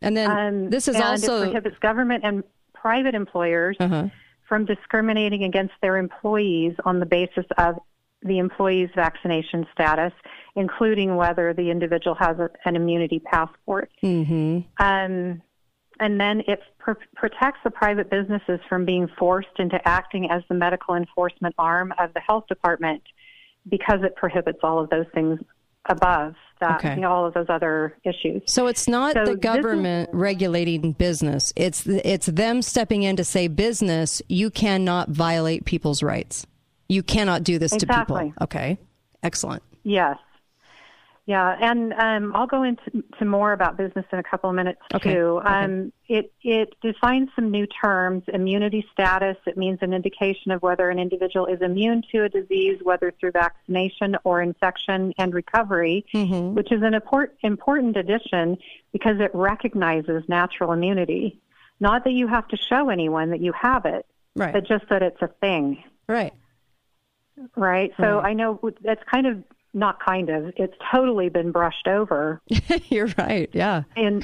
then um, this is and also it prohibits government and private employers uh-huh. from discriminating against their employees on the basis of the employee's vaccination status, including whether the individual has a, an immunity passport. Mm-hmm. Um, And then it pr- protects the private businesses from being forced into acting as the medical enforcement arm of the health department, because it prohibits all of those things above, that, okay. you know, all of those other issues. So it's not so the government is- regulating business. It's it's them stepping in to say, business, you cannot violate people's rights. You cannot do this exactly. to people. Okay, excellent. Yes. Yeah, and um, I'll go into to more about business in a couple of minutes, okay. too. Um, okay. It it defines some new terms. Immunity status, it means an indication of whether an individual is immune to a disease, whether through vaccination or infection and recovery, mm-hmm. which is an import, important addition because it recognizes natural immunity. Not that you have to show anyone that you have it, right. but just that it's a thing. Right. Right? So right. I know that's kind of... Not kind of. It's totally been brushed over. You're right. Yeah. And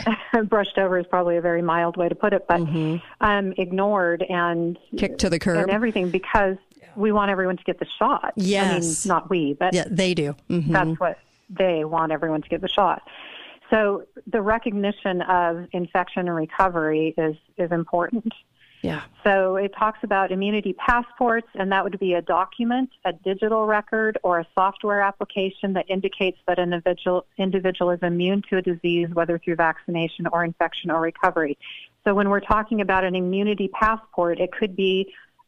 brushed over is probably a very mild way to put it, but mm-hmm. um, ignored and kicked to the curb and everything, because yeah. we want everyone to get the shot. Yes. I mean, not we, but yeah, they do. Mm-hmm. That's what they want, everyone to get the shot. So the recognition of infection and recovery is, is important. Yeah. So it talks about immunity passports, and that would be a document, a digital record, or a software application that indicates that an individual, individual is immune to a disease, whether through vaccination or infection or recovery. So when we're talking about an immunity passport, it could be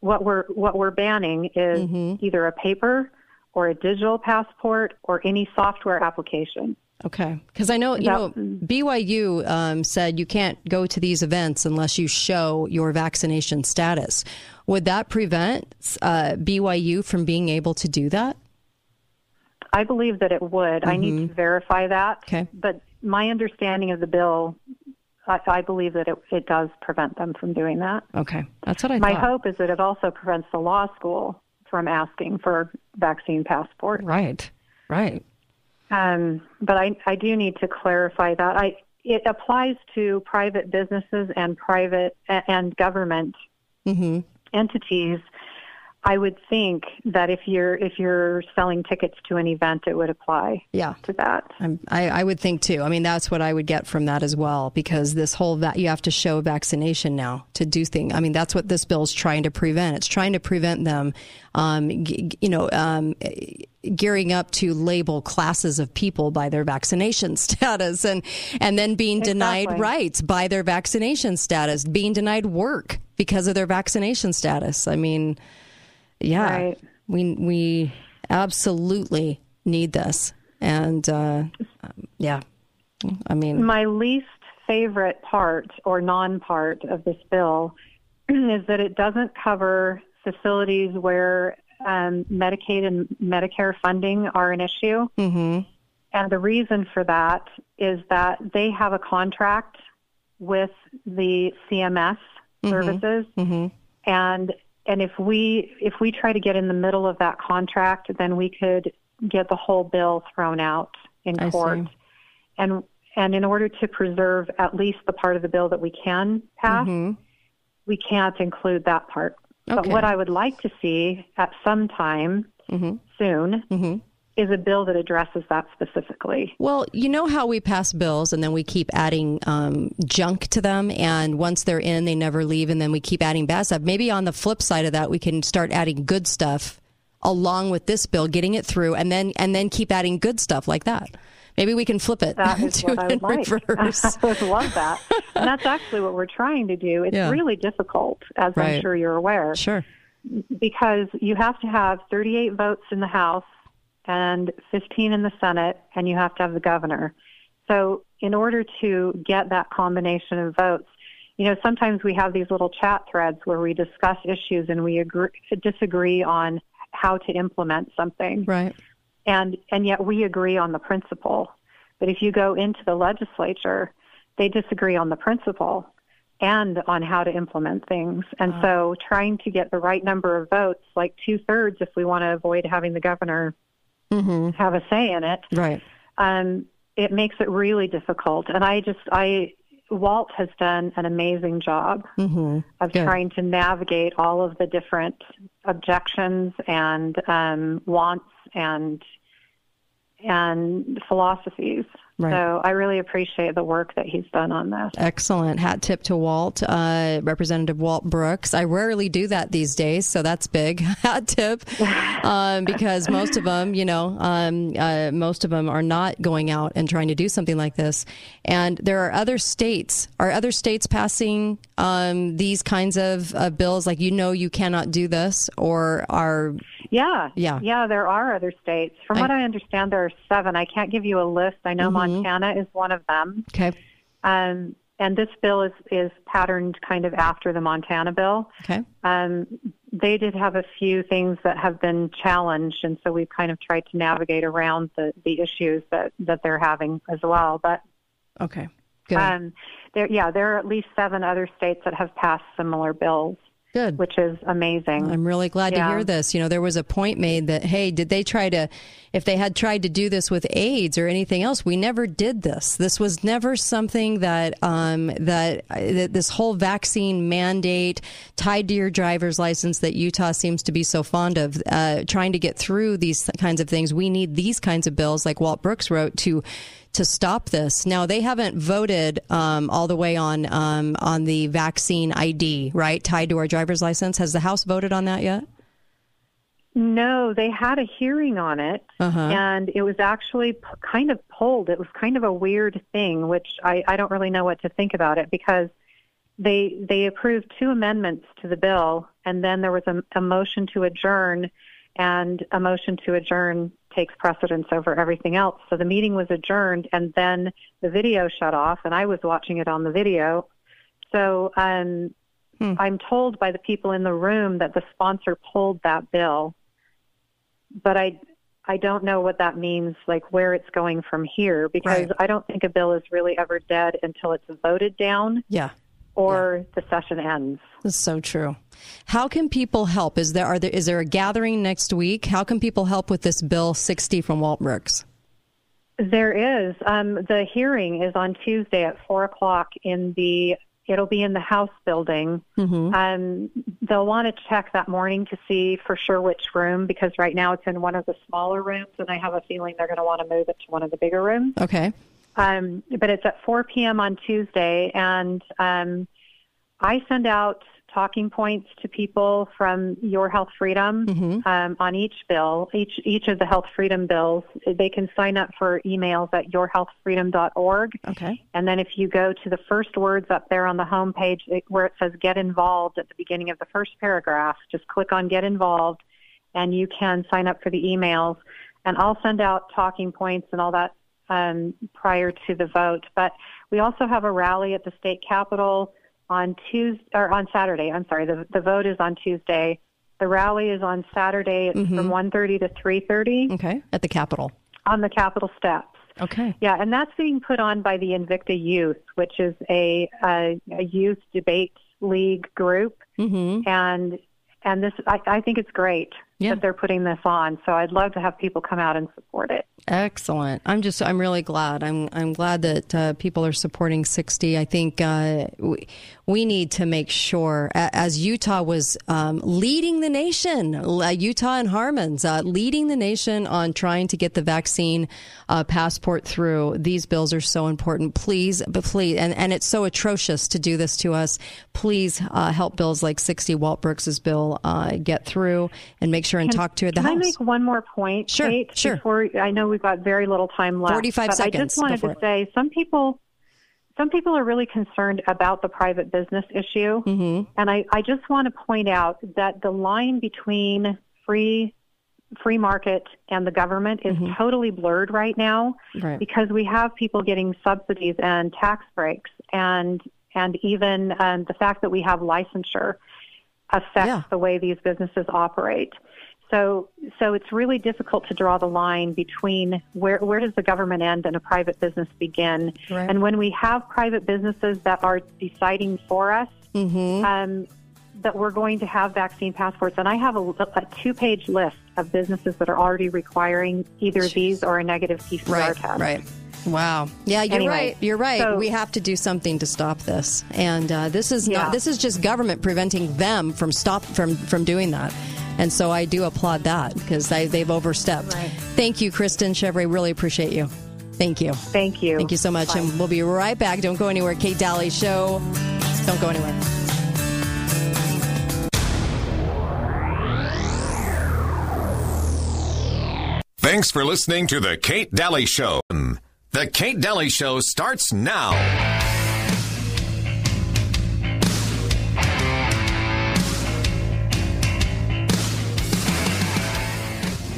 what we're what we're banning is mm-hmm. either a paper or a digital passport or any software application. Okay, because I know, you know, B Y U um, said you can't go to these events unless you show your vaccination status. Would that prevent uh, B Y U from being able to do that? I believe that it would. Mm-hmm. I need to verify that. Okay. But my understanding of the bill, I, I believe that it, it does prevent them from doing that. Okay, that's what I my thought. My hope is that it also prevents the law school from asking for vaccine passport. Right, right. Um, but I, I do need to clarify that. I, it applies to private businesses and private and government mm-hmm. entities. I would think that if you're if you're selling tickets to an event, it would apply yeah. to that. I'm, I, I would think too. I mean, that's what I would get from that as well, because this whole va- you have to show vaccination now to do things. I mean, that's what this bill is trying to prevent. It's trying to prevent them, um, g- you know, um, gearing up to label classes of people by their vaccination status, and and then being exactly. denied rights by their vaccination status, being denied work because of their vaccination status. I mean. Yeah, right. we we absolutely need this. And uh, yeah, I mean, my least favorite part or non-part of this bill is that it doesn't cover facilities where um, Medicaid and Medicare funding are an issue. Mm-hmm. And the reason for that is that they have a contract with the C M S mm-hmm. services mm-hmm. and And if we if we try to get in the middle of that contract, then we could get the whole bill thrown out in court. And and in order to preserve at least the part of the bill that we can pass, mm-hmm. we can't include that part. Okay. But what I would like to see at some time mm-hmm. soon mm-hmm. is a bill that addresses that specifically. Well, you know how we pass bills and then we keep adding um, junk to them, and once they're in, they never leave, and then we keep adding bad stuff. Maybe on the flip side of that, we can start adding good stuff along with this bill, getting it through, and then and then keep adding good stuff like that. Maybe we can flip it. That is what I would like. Reverse. I would love that. And that's actually what we're trying to do. It's yeah. really difficult, as right. I'm sure you're aware. Sure. Because you have to have thirty-eight votes in the House, and fifteen in the Senate, and you have to have the governor. So in order to get that combination of votes, you know, sometimes we have these little chat threads where we discuss issues and we agree, disagree on how to implement something. Right. And and yet we agree on the principle. But if you go into the legislature, they disagree on the principle and on how to implement things. And uh-huh. so trying to get the right number of votes, like two-thirds if we want to avoid having the governor Mm-hmm. have a say in it. Right. Um, it makes it really difficult. And I just, I, Walt has done an amazing job mm-hmm. of Good. trying to navigate all of the different objections and um, wants and and philosophies. Right. So I really appreciate the work that he's done on this. Excellent. Hat tip to Walt, uh, Representative Walt Brooks. I rarely do that these days, so that's big. Hat tip, um, because most of them, you know, um, uh, most of them are not going out and trying to do something like this. And there are other states, are other states passing um, these kinds of uh, bills, like, you know, you cannot do this, or are... Yeah, yeah, yeah. There are other states. From I, what I understand, there are seven. I can't give you a list. I know mm-hmm. Montana is one of them. Okay. Um, and this bill is, is patterned kind of after the Montana bill. Okay. Um, they did have a few things that have been challenged, and so we've kind of tried to navigate around the, the issues that, that they're having as well. But okay, good. Um, there, yeah, there are at least seven other states that have passed similar bills. Good. Which is amazing. I'm really glad yeah. to hear this. You know, there was a point made that, hey, did they try to, if they had tried to do this with AIDS or anything else, we never did this. This was never something that, um, that, that this whole vaccine mandate tied to your driver's license that Utah seems to be so fond of, uh, trying to get through these kinds of things. We need these kinds of bills, like Walt Brooks wrote, to to stop this. Now, they haven't voted um, all the way on um, on the vaccine I D, right, tied to our driver's license. Has the House voted on that yet? No, they had a hearing on it, uh-huh. and it was actually p- kind of pulled. It was kind of a weird thing, which I, I don't really know what to think about it, because they they approved two amendments to the bill, and then there was a, a motion to adjourn and a motion to adjourn takes precedence over everything else. So the meeting was adjourned, and then the video shut off, and I was watching it on the video. So um, hmm. I'm told by the people in the room that the sponsor pulled that bill, but I I don't know what that means, like where it's going from here, because right. I don't think a bill is really ever dead until it's voted down. Yeah. Or yeah. the session ends. That's so true. How can people help? Is there, are there, is there a gathering next week? How can people help with this Bill sixty from Walt Brooks? There is. Um, the hearing is on Tuesday at four o'clock in the, it'll be in the House building. Mm-hmm. Um, they'll want to check that morning to see for sure which room, because right now it's in one of the smaller rooms, and I have a feeling they're going to want to move it to one of the bigger rooms. Okay. Um, but it's at four p.m. on Tuesday, and um, I send out talking points to people from Your Health Freedom mm-hmm. um, on each bill, each each of the health freedom bills. They can sign up for emails at your health freedom dot org. Okay. And then if you go to the first words up there on the homepage where it says Get Involved at the beginning of the first paragraph, just click on Get Involved, and you can sign up for the emails. And I'll send out talking points and all that Um, prior to the vote. But we also have a rally at the state capitol on Tuesday, or on Saturday. I'm sorry, the the vote is on Tuesday. The rally is on Saturday. It's mm-hmm. from one thirty to three thirty. Okay, at the Capitol. On the Capitol steps. Okay. Yeah, and that's being put on by the Invicta Youth, which is a a, a youth debate league group, mm-hmm. and and this I, I think it's great. Yeah. That they're putting this on. So I'd love to have people come out and support it. Excellent. I'm just, I'm really glad. I'm, I'm glad that uh, people are supporting sixty. I think uh, we, we need to make sure, as Utah was um, leading the nation, uh, Utah and Harmon's uh, leading the nation on trying to get the vaccine uh, passport through. These bills are so important. Please, but please, and, and it's so atrocious to do this to us. Please uh, help bills like sixty, Walt Brooks's bill, uh, get through and make sure and can, talk to the can House. Can I make one more point, sure, Kate? Sure. Before, I know we've got very little time left. forty-five but seconds. I just wanted to say, some people, some people are really concerned about the private business issue. Mm-hmm. And I, I just want to point out that the line between free free market and the government is mm-hmm. totally blurred right now, right. because we have people getting subsidies and tax breaks, and, and even um, the fact that we have licensure affects yeah. the way these businesses operate. So so it's really difficult to draw the line between where where does the government end and a private business begin. Right. And when we have private businesses that are deciding for us mm-hmm. um, that we're going to have vaccine passports, and I have a, a two-page list of businesses that are already requiring either Jeez. these or a negative P C R right, test. Right. Wow. Yeah, you're anyway, right. You're right. So, we have to do something to stop this, and uh, this is yeah. not. This is just government preventing them from stop from from doing that. And so I do applaud that, because they, they've overstepped. Right. Thank you, Kristen Chevrier. Really appreciate you. Thank you. Thank you. Thank you so much. Bye. And we'll be right back. Don't go anywhere. Kate Daly Show. Don't go anywhere. Thanks for listening to The Kate Daly Show. The Kate Daly Show starts now.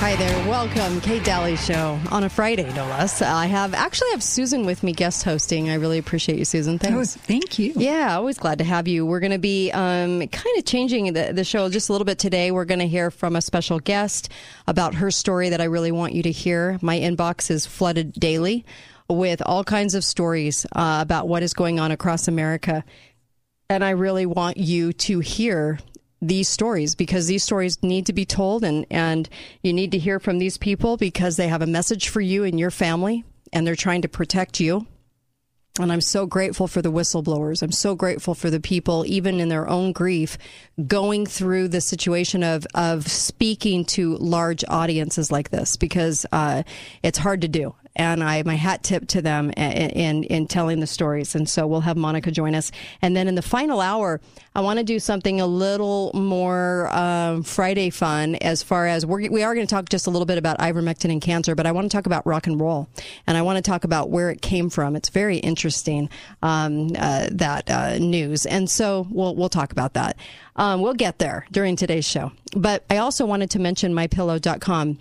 Hi there. Welcome. Kate Daly Show on a Friday, no less. I have actually have Susan with me guest hosting. I really appreciate you, Susan. Thanks. Oh, thank you. Yeah, always glad to have you. We're going to be um, kind of changing the, the show just a little bit today. We're going to hear from a special guest about her story that I really want you to hear. My inbox is flooded daily with all kinds of stories uh, about what is going on across America. And I really want you to hear these stories, because these stories need to be told, and, and you need to hear from these people, because they have a message for you and your family, and they're trying to protect you. And I'm so grateful for the whistleblowers. I'm so grateful for the people, even in their own grief, going through the situation of, of speaking to large audiences like this, because uh, it's hard to do. And I, my hat tip to them in, in, in telling the stories. And so we'll have Monica join us. And then in the final hour, I want to do something a little more um, Friday fun, as far as we're, we are going to talk just a little bit about ivermectin and cancer, but I want to talk about rock and roll. And I want to talk about where it came from. It's very interesting, um, uh, that uh, news. And so we'll, we'll talk about that. Um, we'll get there during today's show. But I also wanted to mention my pillow dot com.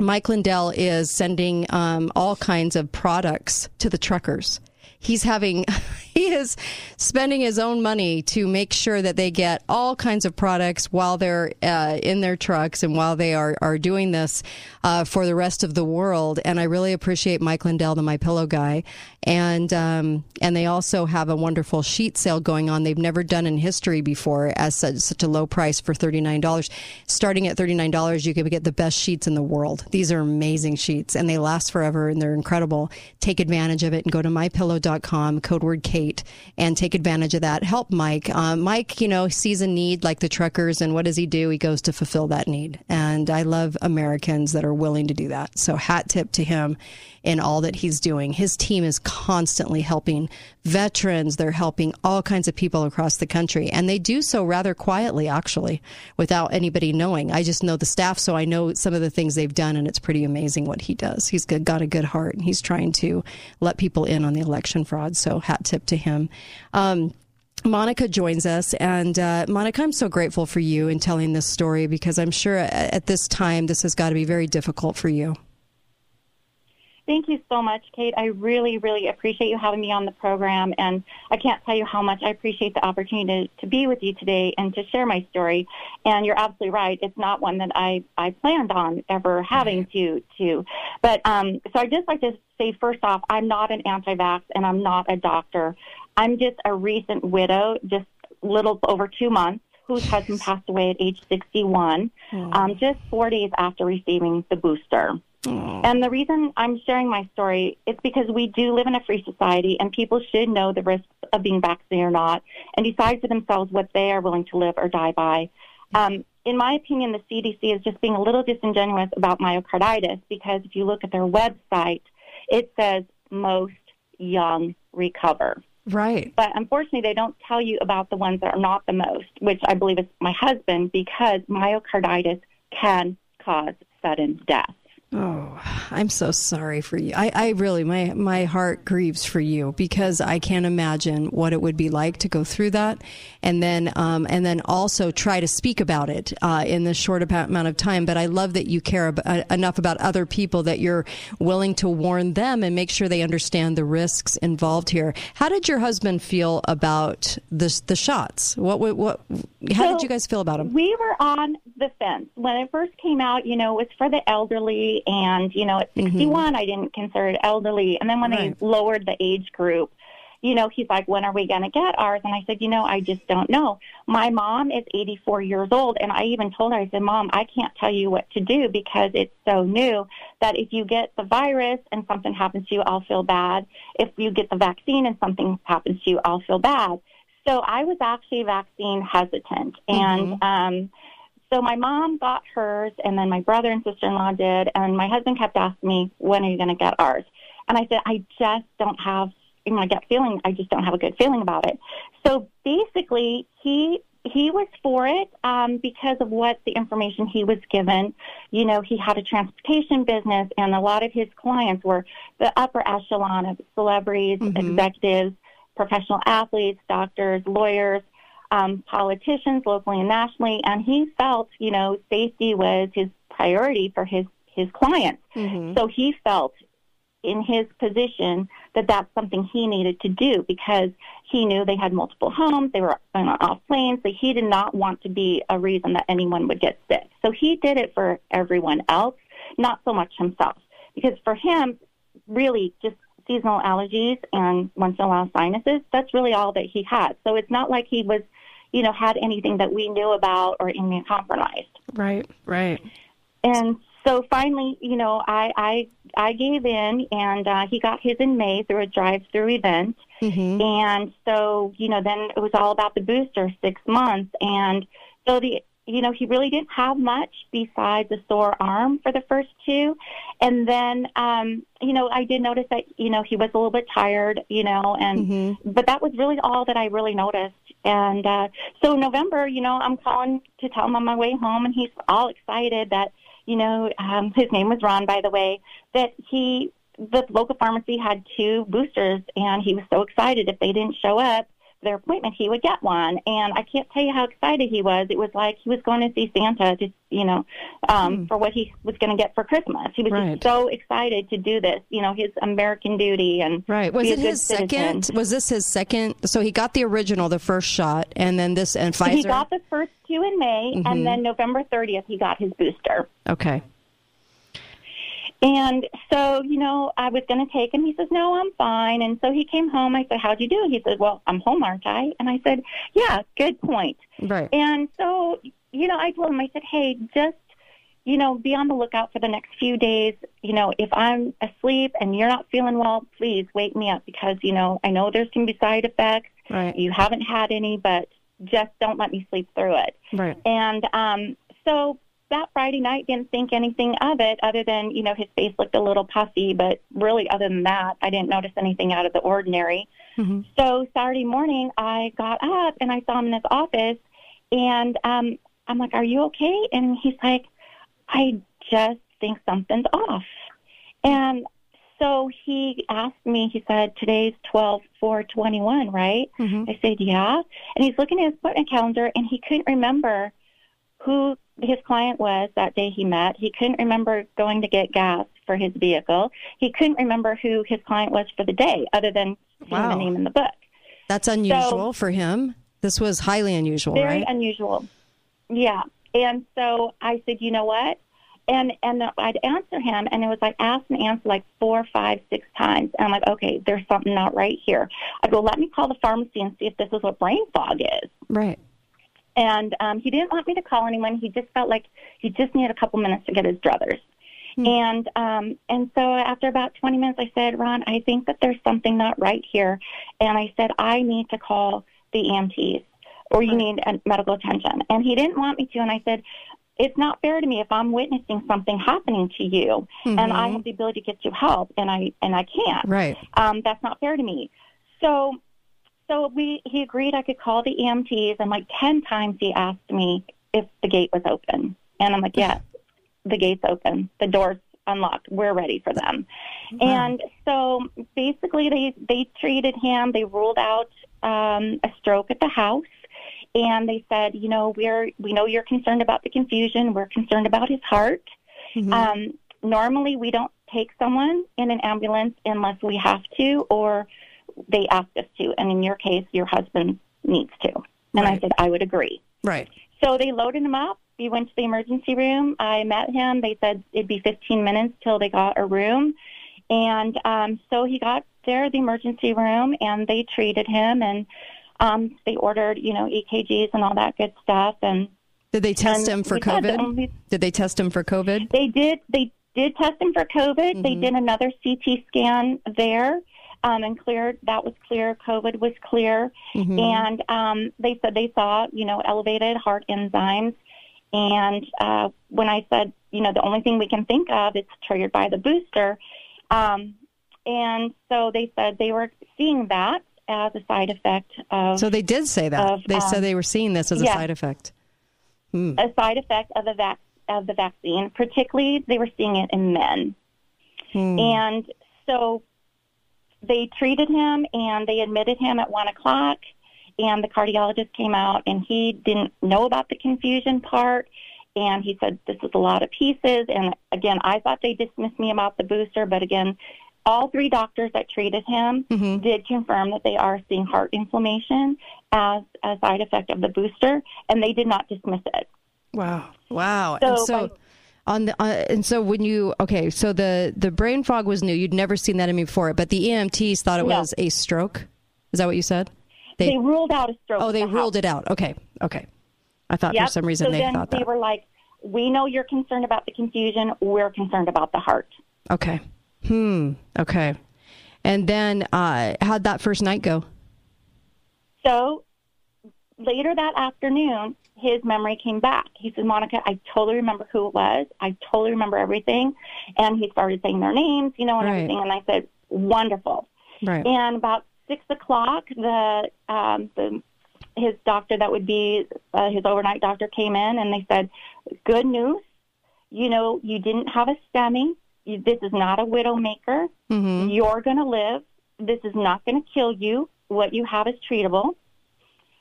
Mike Lindell is sending um, all kinds of products to the truckers. He's having, he is spending his own money to make sure that they get all kinds of products while they're uh, in their trucks and while they are, are doing this uh, for the rest of the world. And I really appreciate Mike Lindell, the MyPillow guy. And um, and they also have a wonderful sheet sale going on. They've never done in history before as such, such a low price for thirty-nine dollars. Starting at thirty-nine dollars, you can get the best sheets in the world. These are amazing sheets, and they last forever, and they're incredible. Take advantage of it and go to my pillow dot com. Com, code word Kate, and take advantage of that. Help Mike. Um, Mike, you know, sees a need like the truckers, and what does he do? He goes to fulfill that need. And I love Americans that are willing to do that. So hat tip to him in all that he's doing. His team is constantly helping veterans. They're helping all kinds of people across the country. And they do so rather quietly, actually, without anybody knowing. I just know the staff, so I know some of the things they've done, and it's pretty amazing what he does. He's got a good heart, and he's trying to let people in on the election fraud, so hat tip to him. Um, Monica joins us, and uh, Monica, I'm so grateful for you in telling this story, because I'm sure at this time this has got to be very difficult for you. Thank you so much, Kate. I really, really appreciate you having me on the program, and I can't tell you how much I appreciate the opportunity to, to be with you today and to share my story. And you're absolutely right. It's not one that I, I planned on ever having to. to. But um, so I'd just like to say, first off, I'm not an anti-vax, and I'm not a doctor. I'm just a recent widow, just a little over two months, whose husband passed away at age sixty-one, mm. um, just four days after receiving the booster. And the reason I'm sharing my story is because we do live in a free society, and people should know the risks of being vaccinated or not and decide for themselves what they are willing to live or die by. Um, in my opinion, the C D C is just being a little disingenuous about myocarditis, because if you look at their website, it says most young recover. Right. But unfortunately, they don't tell you about the ones that are not the most, which I believe is my husband, because myocarditis can cause sudden death. Oh, I'm so sorry for you. I, I really, my, my heart grieves for you, because I can't imagine what it would be like to go through that, and then um, and then also try to speak about it uh, in this short amount of time. But I love that you care ab- uh, enough about other people that you're willing to warn them and make sure they understand the risks involved here. How did your husband feel about this, the shots? What what? How so did you guys feel about them? We were on the fence when it first came out. You know, it was for the elderly. And, you know, at sixty-one, mm-hmm. I didn't consider it elderly. And then when right. they lowered the age group, you know, he's like, when are we going to get ours? And I said, you know, I just don't know. My mom is eighty-four years old. And I even told her, I said, Mom, I can't tell you what to do, because it's so new that if you get the virus and something happens to you, I'll feel bad. If you get the vaccine and something happens to you, I'll feel bad. So I was actually vaccine hesitant. And, mm-hmm. um, So my mom got hers, and then my brother and sister-in-law did, and my husband kept asking me, when are you going to get ours? And I said, I just don't have, you know, I get feeling, I just don't have a good feeling about it. So basically, he he was for it um, because of what the information he was given. You know, he had a transportation business, and a lot of his clients were the upper echelon of celebrities, mm-hmm. executives, professional athletes, doctors, lawyers, Um, politicians locally and nationally, and he felt, you know, safety was his priority for his, his clients. Mm-hmm. So he felt in his position that that's something he needed to do, because he knew they had multiple homes, they were on off planes, so he did not want to be a reason that anyone would get sick. So he did it for everyone else, not so much himself, because for him, really just seasonal allergies and once in a while sinuses, that's really all that he had. So it's not like he was, you know, had anything that we knew about or immunocompromised. Right, right. And so finally, you know, I, I I gave in, and uh, he got his in May through a drive-through event. Mm-hmm. And so, you know, then it was all about the booster, six months. And so, the you know, he really didn't have much besides a sore arm for the first two. And then, um, you know, I did notice that, you know, he was a little bit tired, you know, and mm-hmm. but that was really all that I really noticed. And uh, so November, you know, I'm calling to tell him on my way home, and he's all excited that, you know, um, his name was Ron, by the way, that he, the local pharmacy had two boosters, and he was so excited if they didn't show up for their appointment, he would get one. And I can't tell you how excited he was. It was like he was going to see Santa, just, you know, um, mm. for what he was going to get for Christmas. He was right. just so excited to do this, you know, his American duty. And right. Was it his second? Citizen. Was this his second? So he got the original, the first shot, and then this and Pfizer? He got the first two in May, mm-hmm. and then November thirtieth, he got his booster. Okay. And so, you know, I was going to take him. He says, no, I'm fine. And so he came home. I said, how'd you do? He said, well, I'm home, aren't I? And I said, yeah, good point. Right. And so, you know, I told him, I said, hey, just, you know, be on the lookout for the next few days. You know, if I'm asleep and you're not feeling well, please wake me up because, you know, I know there's going to be side effects. Right. You haven't had any, but just don't let me sleep through it. Right. And um, so... that Friday night, didn't think anything of it other than, you know, his face looked a little puffy, but really other than that, I didn't notice anything out of the ordinary. Mm-hmm. So Saturday morning, I got up and I saw him in his office, and um, I'm like, are you okay? And he's like, I just think something's off. And so he asked me, he said, today's twelve four twenty-one, right? Mm-hmm. I said, yeah. And he's looking at his appointment calendar, and he couldn't remember who his client was that day he met. He couldn't remember going to get gas for his vehicle. He couldn't remember who his client was for the day other than wow. the name in the book. That's unusual so, for him. This was highly unusual, very right? Very unusual. Yeah. And so I said, you know what? And and I'd answer him, and it was like ask and answer like four, five, six times. And I'm like, okay, there's something not right here. I go, let me call the pharmacy and see if this is what brain fog is. Right. And um, he didn't want me to call anyone. He just felt like he just needed a couple minutes to get his druthers. Mm-hmm. And um, and so after about twenty minutes, I said, Ron, I think that there's something not right here. And I said, I need to call the E M Ts or you need a medical attention. And he didn't want me to. And I said, it's not fair to me if I'm witnessing something happening to you mm-hmm. and I have the ability to get you help and I and I can't. Right. Um, that's not fair to me. So... So we, he agreed I could call the E M Ts, and like ten times he asked me if the gate was open. And I'm like, yes, the gate's open. The door's unlocked. We're ready for them. Wow. And so basically they, they treated him. They ruled out um, a stroke at the house, and they said, you know, we're we know you're concerned about the confusion. We're concerned about his heart. Mm-hmm. Um, normally we don't take someone in an ambulance unless we have to or they asked us to, and in your case, your husband needs to. And right. I said, I would agree. Right. So they loaded him up. We went to the emergency room. I met him. They said it'd be fifteen minutes till they got a room. And um, so he got there, the emergency room, and they treated him, and um, they ordered, you know, E K Gs and all that good stuff. And did they test him for COVID? Only, did they test him for COVID? They did. They did test him for COVID. Mm-hmm. They did another C T scan there. Um, and cleared, that was clear, COVID was clear, mm-hmm. and um, they said they saw, you know, elevated heart enzymes, and uh, when I said, you know, the only thing we can think of is triggered by the booster, um, and so they said they were seeing that as a side effect of... So they did say that. Of, they um, said they were seeing this as yeah, a side effect. Hmm. A side effect of the, vac- of the vaccine, particularly they were seeing it in men. Hmm. And so... they treated him, and they admitted him at one o'clock, and the cardiologist came out, and he didn't know about the confusion part, and he said, this is a lot of pieces, and again, I thought they dismissed me about the booster, but again, all three doctors that treated him mm-hmm. did confirm that they are seeing heart inflammation as a side effect of the booster, and they did not dismiss it. Wow. Wow. So... And so- by- On the uh, and so when you okay, so the, the brain fog was new. You'd never seen that in me before, but the E M Ts thought it no. was a stroke. Is that what you said? They, they ruled out a stroke. Oh, they the ruled house. it out. Okay, okay. I thought yep. for some reason so they then thought that they were like, we know you're concerned about the confusion. We're concerned about the heart. Okay, Hmm. Okay. And then uh, how'd that first night go? So later that afternoon, his memory came back. He said, Monica, I totally remember who it was. I totally remember everything. And he started saying their names, you know, and right. everything. And I said, wonderful. Right. And about six o'clock, the, um, the his doctor that would be uh, his overnight doctor came in, and they said, good news. You know, you didn't have a STEMI. You, this is not a widow maker. Mm-hmm. You're going to live. This is not going to kill you. What you have is treatable.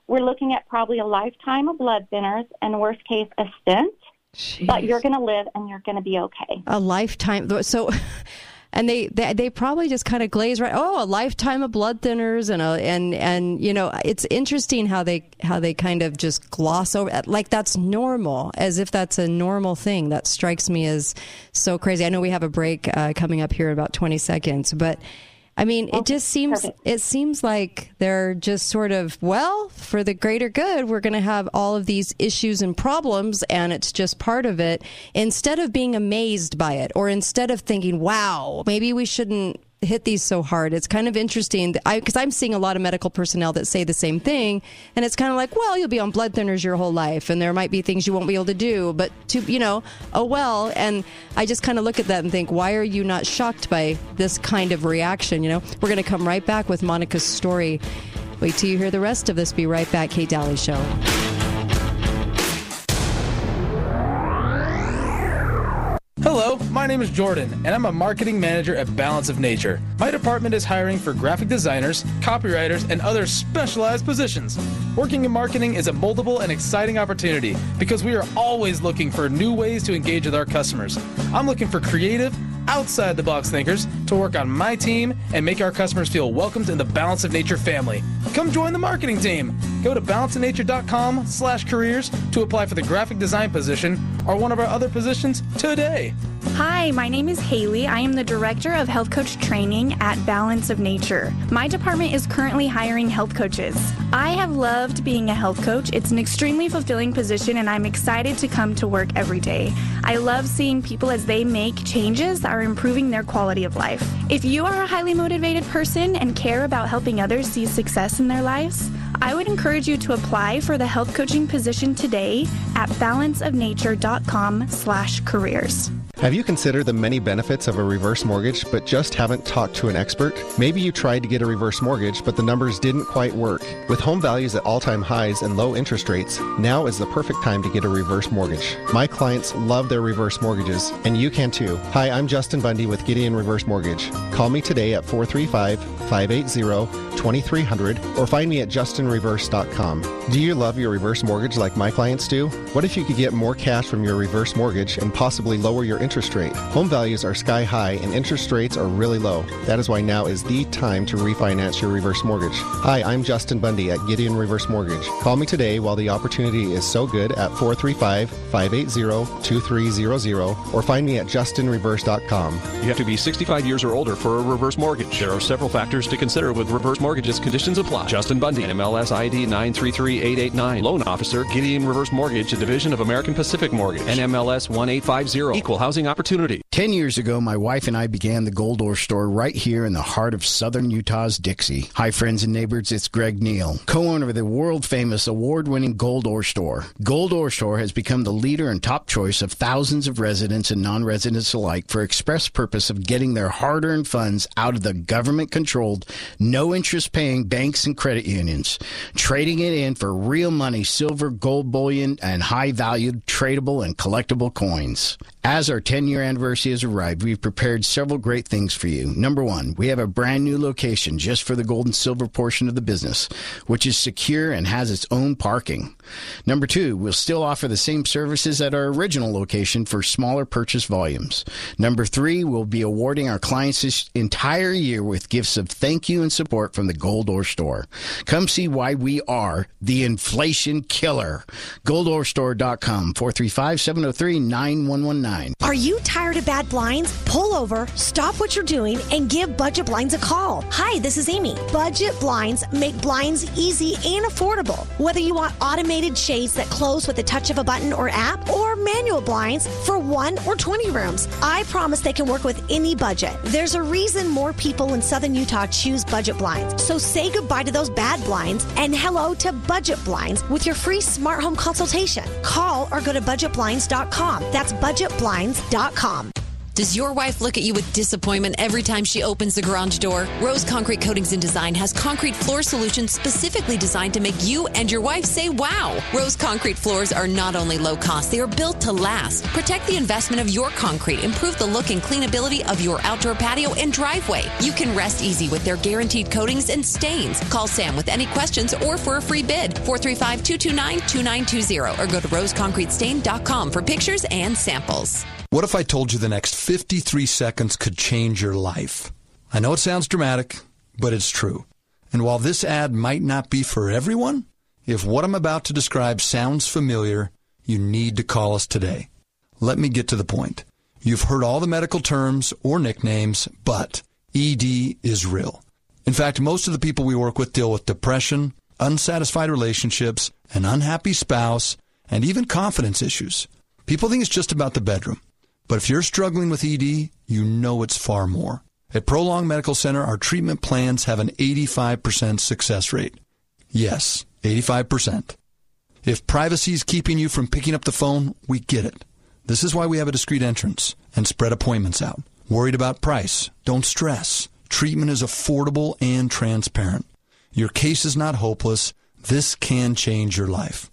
We're looking at probably a lifetime of blood thinners and, worst case, a stent. Jeez. But you're going to live and you're going to be okay. A lifetime. So, and they, they, they probably just kind of glaze right. Oh, a lifetime of blood thinners and a, and and you know, it's interesting how they how they kind of just gloss over, like that's normal, as if that's a normal thing. That strikes me as so crazy. I know we have a break uh, coming up here in about twenty seconds, but. I mean, okay, it just seems perfect. It seems like they're just sort of, well, for the greater good, we're going to have all of these issues and problems, and it's just part of it. Instead of being amazed by it, or instead of thinking, wow, maybe we shouldn't hit these so hard. It's kind of interesting because I'm seeing a lot of medical personnel that say the same thing, and it's kind of like, well, you'll be on blood thinners your whole life, and there might be things you won't be able to do, but to you know, oh well. And I just kind of look at that and think, why are you not shocked by this kind of reaction? You know, we're going to come right back with Monica's story. Wait till you hear the rest of this. Be right back. Kate Daly Show. Hello, my name is Jordan, and I'm a marketing manager at Balance of Nature. My department is hiring for graphic designers, copywriters, and other specialized positions. Working in marketing is a moldable and exciting opportunity because we are always looking for new ways to engage with our customers. I'm looking for creative, outside-the-box thinkers to work on my team and make our customers feel welcomed in the Balance of Nature family. Come join the marketing team. Go to balanceofnature.com slash careers to apply for the graphic design position or one of our other positions today. Hi, my name is Haley. I am the Director of Health Coach Training at Balance of Nature. My department is currently hiring health coaches. I have loved being a health coach. It's an extremely fulfilling position, and I'm excited to come to work every day. I love seeing people as they make changes that are improving their quality of life. If you are a highly motivated person and care about helping others see success in their lives, I would encourage you to apply for the health coaching position today at balanceofnature.com slash careers. Have you considered the many benefits of a reverse mortgage but just haven't talked to an expert? Maybe you tried to get a reverse mortgage but the numbers didn't quite work. With home values at all-time highs and low interest rates, now is the perfect time to get a reverse mortgage. My clients love their reverse mortgages, and you can too. Hi, I'm Justin Bundy with Gideon Reverse Mortgage. Call me today at four three five, five eight zero, two three zero zero or find me at justin reverse dot com. Do you love your reverse mortgage like my clients do? What if you could get more cash from your reverse mortgage and possibly lower your interest interest rate? Home values are sky high and interest rates are really low. That is why now is the time to refinance your reverse mortgage. Hi, I'm Justin Bundy at Gideon Reverse Mortgage. Call me today while the opportunity is so good at four three five, five eight zero, two three zero zero or find me at justin reverse dot com. You have to be sixty-five years or older for a reverse mortgage. There are several factors to consider with reverse mortgages. Conditions apply. Justin Bundy, M L S I D nine three three eight eight nine. Loan Officer, Gideon Reverse Mortgage, a division of American Pacific Mortgage. N M L S one eight five zero. Equal housing opportunity. Ten years ago, my wife and I began the Gold Ore Store right here in the heart of southern Utah's Dixie. Hi, friends and neighbors, it's Greg Neal, co-owner of the world-famous, award-winning Gold Ore Store. Gold Ore Store has become the leader and top choice of thousands of residents and non-residents alike for express purpose of getting their hard-earned funds out of the government-controlled, no-interest-paying banks and credit unions, trading it in for real money, silver, gold bullion, and high-valued, tradable, and collectible coins. As our ten-year anniversary has arrived, we've prepared several great things for you. Number one, we have a brand new location just for the gold and silver portion of the business, which is secure and has its own parking. Number two, we'll still offer the same services at our original location for smaller purchase volumes. Number three, we'll be awarding our clients this entire year with gifts of thank you and support from the Gold Ore Store. Come see why we are the inflation killer. gold ore store dot com, four three five, seven zero three, nine one one nine. Are you tired of bad blinds? Pull over, stop what you're doing, and give Budget Blinds a call. Hi, this is Amy. Budget Blinds make blinds easy and affordable. Whether you want automated shades that close with a touch of a button or app, or manual blinds for one or twenty rooms. I promise they can work with any budget. There's a reason more people in Southern Utah choose Budget Blinds. So say goodbye to those bad blinds and hello to Budget Blinds with your free smart home consultation. Call or go to budget blinds dot com. That's budget blinds dot com. Does your wife look at you with disappointment every time she opens the garage door? Rose Concrete Coatings and Design has concrete floor solutions specifically designed to make you and your wife say, wow! Rose Concrete floors are not only low cost, they are built to last. Protect the investment of your concrete, improve the look and cleanability of your outdoor patio and driveway. You can rest easy with their guaranteed coatings and stains. Call Sam with any questions or for a free bid, four three five, two two nine, two nine two zero, or go to rose concrete stain dot com for pictures and samples. What if I told you the next fifty-three seconds could change your life? I know it sounds dramatic, but it's true. And while this ad might not be for everyone, if what I'm about to describe sounds familiar, you need to call us today. Let me get to the point. You've heard all the medical terms or nicknames, but E D is real. In fact, most of the people we work with deal with depression, unsatisfied relationships, an unhappy spouse, and even confidence issues. People think it's just about the bedroom. But if you're struggling with E D, you know it's far more. At Prolong Medical Center, our treatment plans have an eighty-five percent success rate. Yes, eighty-five percent. If privacy is keeping you from picking up the phone, we get it. This is why we have a discreet entrance and spread appointments out. Worried about price? Don't stress. Treatment is affordable and transparent. Your case is not hopeless. This can change your life.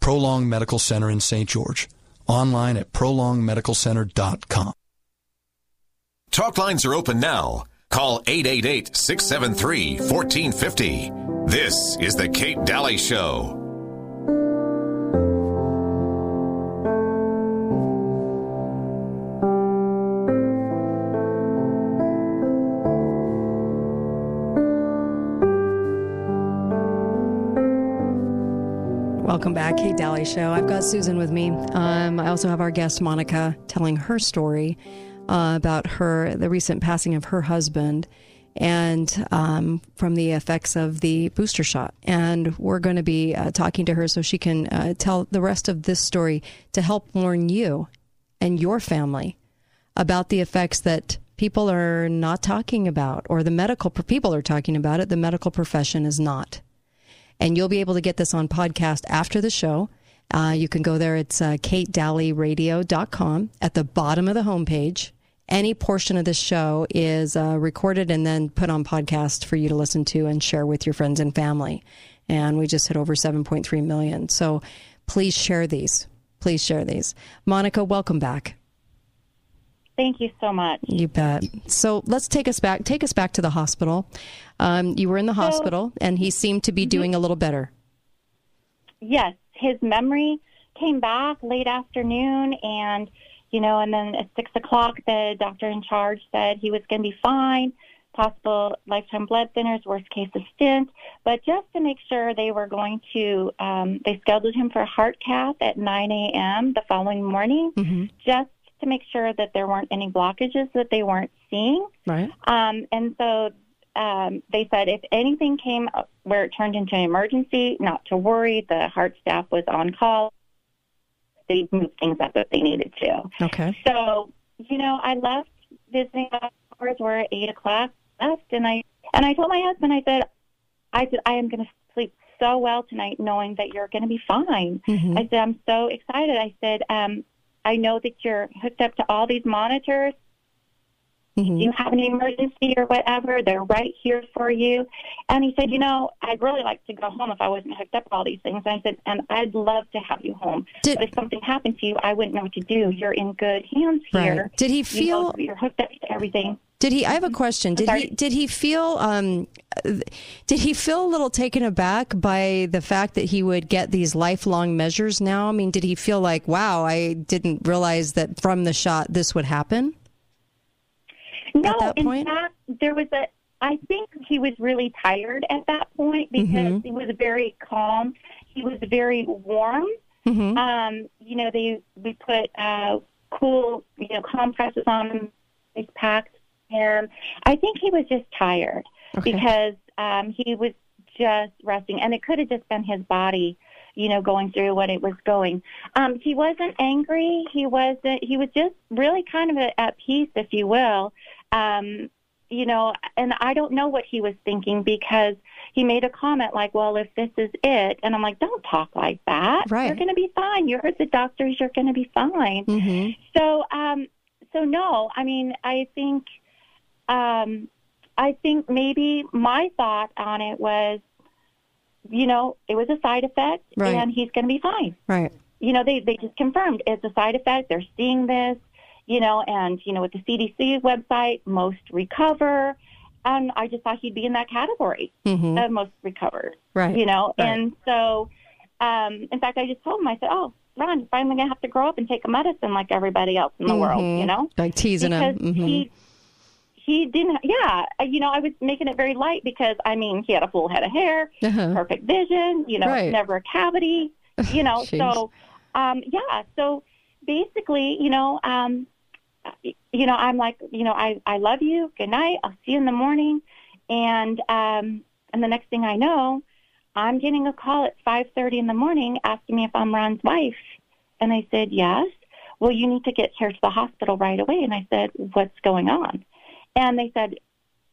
Prolong Medical Center in Saint George. Online at prolong medical center dot com. Talk lines are open now. Call eight eight eight, six seven three, one four five zero. This is the Kate Daly Show. Welcome back, Kate Daly Show. I've got Susan with me. Um, I also have our guest, Monica, telling her story uh, about her the recent passing of her husband and um, from the effects of the booster shot. And we're going to be uh, talking to her so she can uh, tell the rest of this story to help warn you and your family about the effects that people are not talking about, or the medical pro- people are talking about it. The medical profession is not. And you'll be able to get this on podcast after the show. Uh, you can go there. It's uh, kate daly radio dot com. At the bottom of the homepage, any portion of this show is uh, recorded and then put on podcast for you to listen to and share with your friends and family. And we just hit over seven point three million. So please share these. Please share these. Monica, welcome back. Thank you so much. You bet. So let's take us back. Take us back to the hospital. Um, you were in the so, hospital, and he seemed to be doing a little better. Yes. His memory came back late afternoon, and, you know, and then at six o'clock, the doctor in charge said he was going to be fine, possible lifetime blood thinners, worst case of stent. But just to make sure, they were going to, um, they scheduled him for a heart cath at nine a.m. the following morning, mm-hmm. just to make sure that there weren't any blockages that they weren't seeing. Right. Um, and so um, they said if anything came up where it turned into an emergency, not to worry. The heart staff was on call. They moved things up if they needed to. Okay. So, you know, I left visiting hours were at eight o'clock, left, and I and I told my husband, I said, I, said, I am going to sleep so well tonight knowing that you're going to be fine. Mm-hmm. I said, I'm so excited. I said, um, I know that you're hooked up to all these monitors. Mm-hmm. If you have an emergency or whatever, they're right here for you. And he said, you know, I'd really like to go home if I wasn't hooked up to all these things. And I said, and I'd love to have you home. Did, but if something happened to you, I wouldn't know what to do. You're in good hands here. Right. Did he feel... You know, you're hooked up to everything. Did he... I have a question. Did he Did he feel... Um, did he feel a little taken aback by the fact that he would get these lifelong measures now? I mean, did he feel like, wow, I didn't realize that from the shot this would happen? No, at that point? In fact, there was a, I think he was really tired at that point because mm-hmm. he was very calm. He was very warm. Mm-hmm. Um, you know, they we put uh, cool, you know, compresses on him, ice packs on him. I think he was just tired okay. because um, he was just resting. And it could have just been his body, you know, going through what it was going. Um, he wasn't angry. He wasn't, he was just really kind of a, at peace, if you will. Um, you know, and I don't know what he was thinking, because he made a comment like, well, if this is it, and I'm like, don't talk like that. Right. You're going to be fine. You heard the doctors, you're going to be fine. Mm-hmm. So, um, so no, I mean, I think, um, I think maybe my thought on it was, you know, it was a side effect, right, and he's going to be fine. Right. You know, they, they just confirmed it's a side effect. They're seeing this, you know, and, you know, with the C D C website, most recover. Um, I just thought he'd be in that category, mm-hmm. of most recovered. Right. You know, right. And so, um, in fact, I just told him, I said, oh, Ron, you're finally going to have to grow up and take a medicine like everybody else in the mm-hmm. world, you know. Like teasing because him. Mm-hmm. He, He didn't, yeah, you know, I was making it very light because, I mean, he had a full head of hair, uh-huh. perfect vision, you know, right. never a cavity, you know, so, um, yeah, so basically, you know, um, you know, I'm like, you know, I, I love you, good night, I'll see you in the morning, and, um, and the next thing I know, I'm getting a call at five thirty in the morning asking me if I'm Ron's wife, and I said, yes, well, you need to get here to the hospital right away, and I said, what's going on? And they said,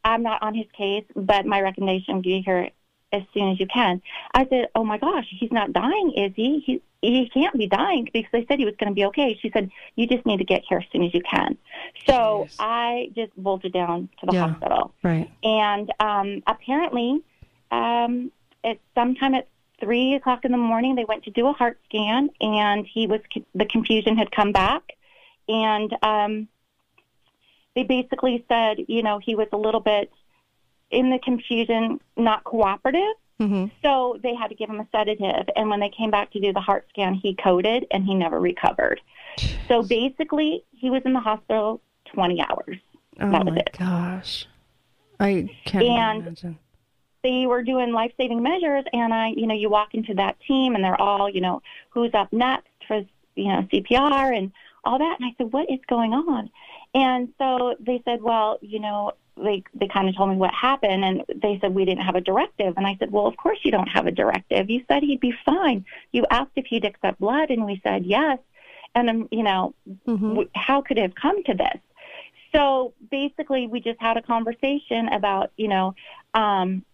I'm not on his case, but my recommendation would be here as soon as you can. I said, oh, my gosh, he's not dying, is he? He, he can't be dying because they said he was going to be okay. She said, you just need to get here as soon as you can. So yes. I just bolted down to the yeah, hospital. Right. And um, apparently um, at sometime at three o'clock in the morning, they went to do a heart scan, and he was the confusion had come back. And um they basically said, you know, he was a little bit in the confusion, not cooperative. Mm-hmm. So they had to give him a sedative. And when they came back to do the heart scan, he coded and he never recovered. Jeez. So basically, he was in the hospital twenty hours. Oh, that was my it. gosh. I can't and imagine. They were doing life-saving measures. And I, you know, you walk into that team and they're all, you know, who's up next for, you know, C P R and all that. And I said, what is going on? And so they said, well, you know, they they kind of told me what happened, and they said, we didn't have a directive. And I said, well, of course you don't have a directive. You said he'd be fine. You asked if he'd accept blood, and we said yes. And, um, you know, mm-hmm. how could it have come to this? So basically we just had a conversation about, you know, um,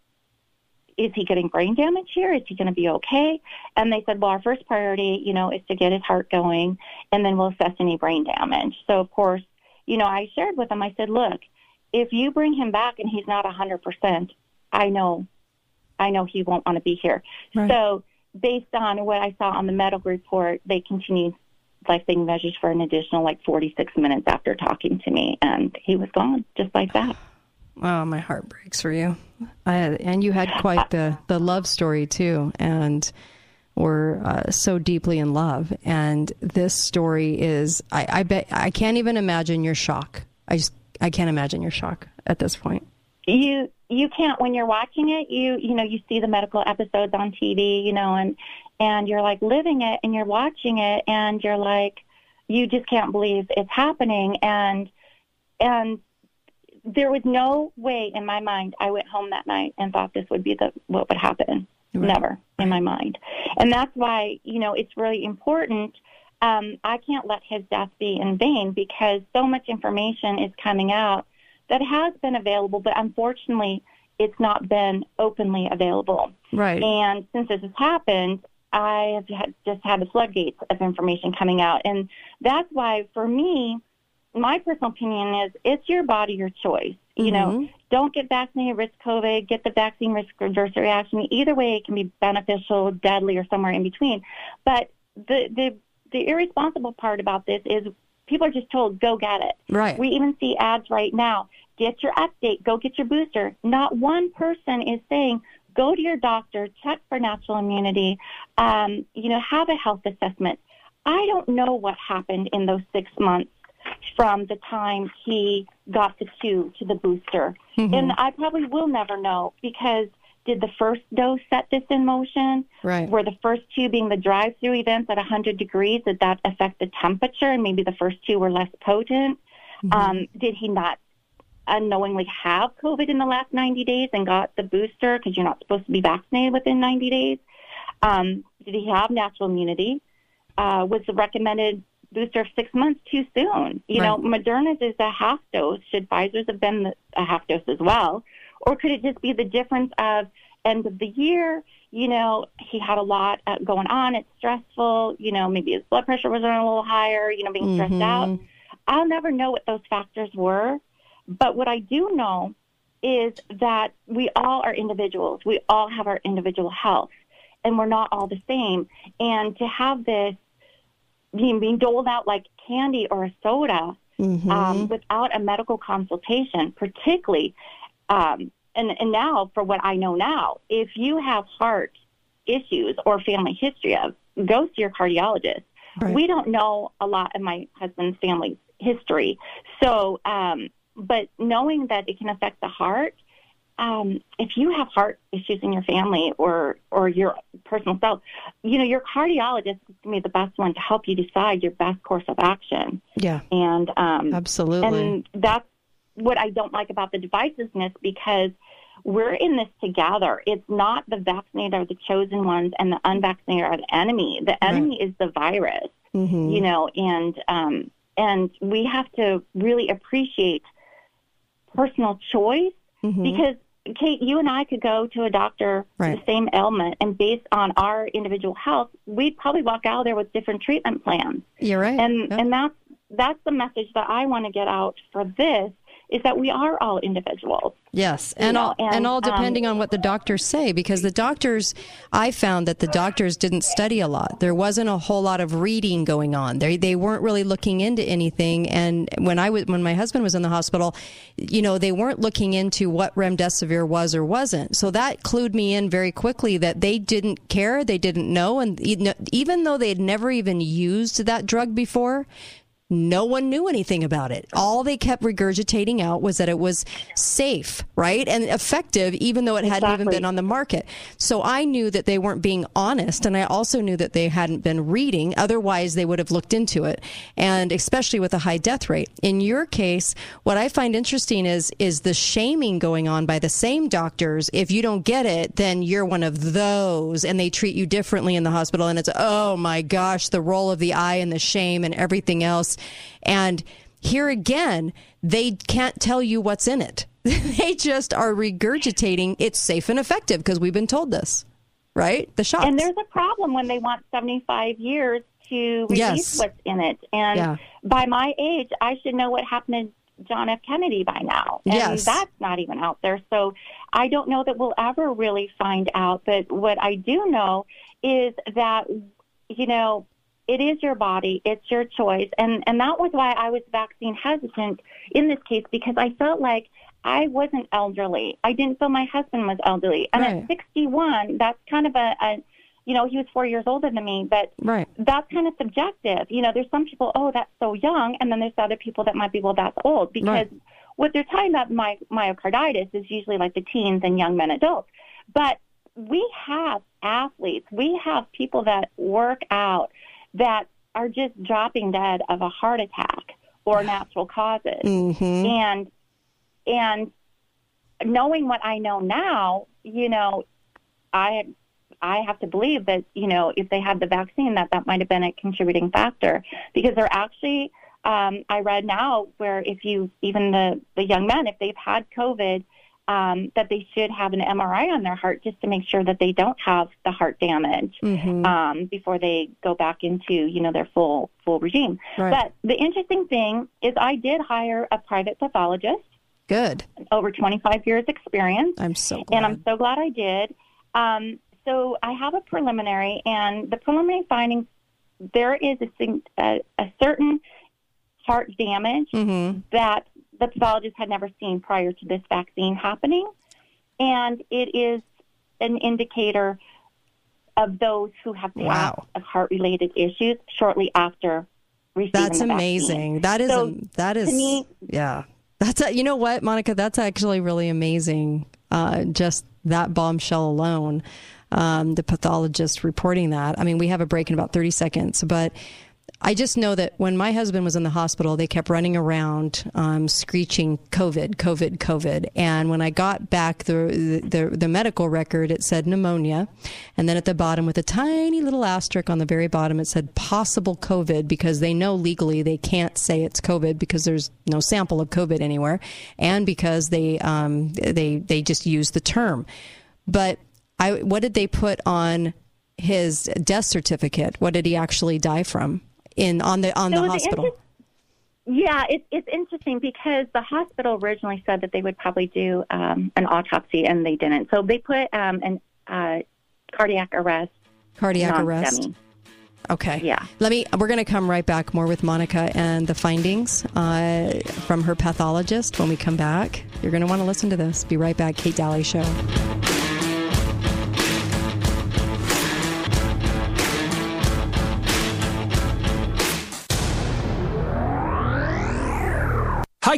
is he getting brain damage here? Is he going to be okay? And they said, well, our first priority, you know, is to get his heart going, and then we'll assess any brain damage. So, of course, you know, I shared with him, I said, look, if you bring him back and he's not one hundred percent, I know, I know he won't want to be here. Right. So based on what I saw on the medical report, they continued life-saving measures for an additional, like, forty-six minutes after talking to me, and he was gone just like that. Wow, my heart breaks for you. I, and you had quite the, the love story, too, and were uh, so deeply in love. And this story is, I, I bet, I can't even imagine your shock. I just, I can't imagine your shock at this point. You, you can't, when you're watching it, you, you know, you see the medical episodes on T V, you know, and, and you're like living it and you're watching it and you're like, you just can't believe it's happening. And, and there was no way in my mind I went home that night and thought this would be the, what would happen. Right. Never in my mind. And that's why, you know, it's really important. Um, I can't let his death be in vain because so much information is coming out that has been available, but unfortunately it's not been openly available. Right. And since this has happened, I have had, just had the floodgates of information coming out. And that's why for me, my personal opinion is it's your body, your choice. You know, mm-hmm. don't get vaccinated, risk COVID, get the vaccine, risk adverse reaction. Either way, it can be beneficial, deadly, or somewhere in between. But the, the the irresponsible part about this is people are just told, go get it. Right. We even see ads right now, get your update, go get your booster. Not one person is saying, go to your doctor, check for natural immunity, um, you know, have a health assessment. I don't know what happened in those six months from the time he got the two to the booster. Mm-hmm. And I probably will never know because did the first dose set this in motion? Right. Were the first two being the drive-through events at one hundred degrees, did that affect the temperature and maybe the first two were less potent? Mm-hmm. Um, did he not unknowingly have COVID in the last ninety days and got the booster because you're not supposed to be vaccinated within ninety days? Um, did he have natural immunity? Uh, was the recommended booster of six months too soon? You right. know, Moderna's is a half dose. Should Pfizer's have been a half dose as well? Or could it just be the difference of end of the year? You know, he had a lot going on. It's stressful. You know, maybe his blood pressure was a little higher, you know, being stressed mm-hmm. out. I'll never know what those factors were. But what I do know is that we all are individuals. We all have our individual health, and we're not all the same. And to have this being, being doled out like candy or a soda mm-hmm. um, without a medical consultation, particularly, um, and, and now for what I know now, if you have heart issues or family history of, go to your cardiologist. Right. We don't know a lot of my husband's family history. So, um, but knowing that it can affect the heart, um, if you have heart issues in your family or, or your personal self, you know, your cardiologist is going to be the best one to help you decide your best course of action. Yeah. And, um, absolutely. And that's what I don't like about the divisiveness, because we're in this together. It's not the vaccinated are the chosen ones and the unvaccinated are the enemy. The enemy right. is the virus, mm-hmm. you know, and, um, and we have to really appreciate personal choice mm-hmm. because, Kate, you and I could go to a doctor right. with the same ailment, and based on our individual health, we'd probably walk out of there with different treatment plans. You're right. And yep. and that's, that's the message that I want to get out for this, is that we are all individuals. Yes, and, all, know, and, and all depending um, on what the doctors say, because the doctors, I found that the doctors didn't study a lot. There wasn't a whole lot of reading going on. They they weren't really looking into anything. And when I was, when my husband was in the hospital, you know, they weren't looking into what remdesivir was or wasn't. So that clued me in very quickly that they didn't care, they didn't know, and even though they had never even used that drug before, no one knew anything about it. All they kept regurgitating out was that it was safe, right? And effective, even though it hadn't exactly. even been on the market. So I knew that they weren't being honest, and I also knew that they hadn't been reading. Otherwise, they would have looked into it, and especially with a high death rate. In your case, what I find interesting is is the shaming going on by the same doctors. If you don't get it, then you're one of those, and they treat you differently in the hospital, and it's, oh my gosh, the roll of the eye and the shame and everything else. And here again, they can't tell you what's in it. They just are regurgitating it's safe and effective because we've been told this, right? The shots. And there's a problem when they want seventy-five years to release yes. what's in it. And yeah. by my age, I should know what happened to John F. Kennedy by now. And yes. that's not even out there. So I don't know that we'll ever really find out. But what I do know is that, you know, it is your body. It's your choice. And and that was why I was vaccine hesitant in this case, because I felt like I wasn't elderly. I didn't feel my husband was elderly. And right. at sixty-one, that's kind of a, a, you know, he was four years older than me, but right. that's kind of subjective. You know, there's some people, oh, that's so young. And then there's other people that might be, well, that's old. Because right. what they're talking about, my, myocarditis, is usually like the teens and young men adults. But we have athletes. We have people that work out that are just dropping dead of a heart attack or natural causes. Mm-hmm. And and knowing what I know now, you know, I I have to believe that, you know, if they had the vaccine, that that might have been a contributing factor. Because they're actually, um, I read now where if you, even the, the young men, if they've had COVID, um, that they should have an M R I on their heart just to make sure that they don't have the heart damage mm-hmm. um, before they go back into, you know, their full full regime. Right. But the interesting thing is I did hire a private pathologist. Good. Over twenty-five years experience. I'm so glad. And I'm so glad I did. Um, so I have a preliminary, and the preliminary findings, there is a, a, a certain heart damage mm-hmm. that the pathologist had never seen prior to this vaccine happening, and it is an indicator of those who have wow. heart-related issues shortly after receiving that's the vaccine. Amazing. That is, so, that is, to me, yeah. That's a, you know what, Monica, that's actually really amazing. Uh, just that bombshell alone, um, the pathologist reporting that. I mean, we have a break in about thirty seconds, but I just know that when my husband was in the hospital, they kept running around um, screeching COVID, COVID, COVID. And when I got back the, the the medical record, it said pneumonia. And then at the bottom with a tiny little asterisk on the very bottom, it said possible COVID, because they know legally they can't say it's COVID because there's no sample of COVID anywhere. And because they um, they they just use the term. But I, what did they put on his death certificate? What did he actually die from in on the on so the hospital? Inter- yeah, it, it's interesting because the hospital originally said that they would probably do um, an autopsy, and they didn't. So they put um, an uh, cardiac arrest. Cardiac arrest. Okay. Yeah. Let me. We're going to come right back more with Monica and the findings uh, from her pathologist when we come back. You're going to want to listen to this. Be right back. Kate Daly Show. Hi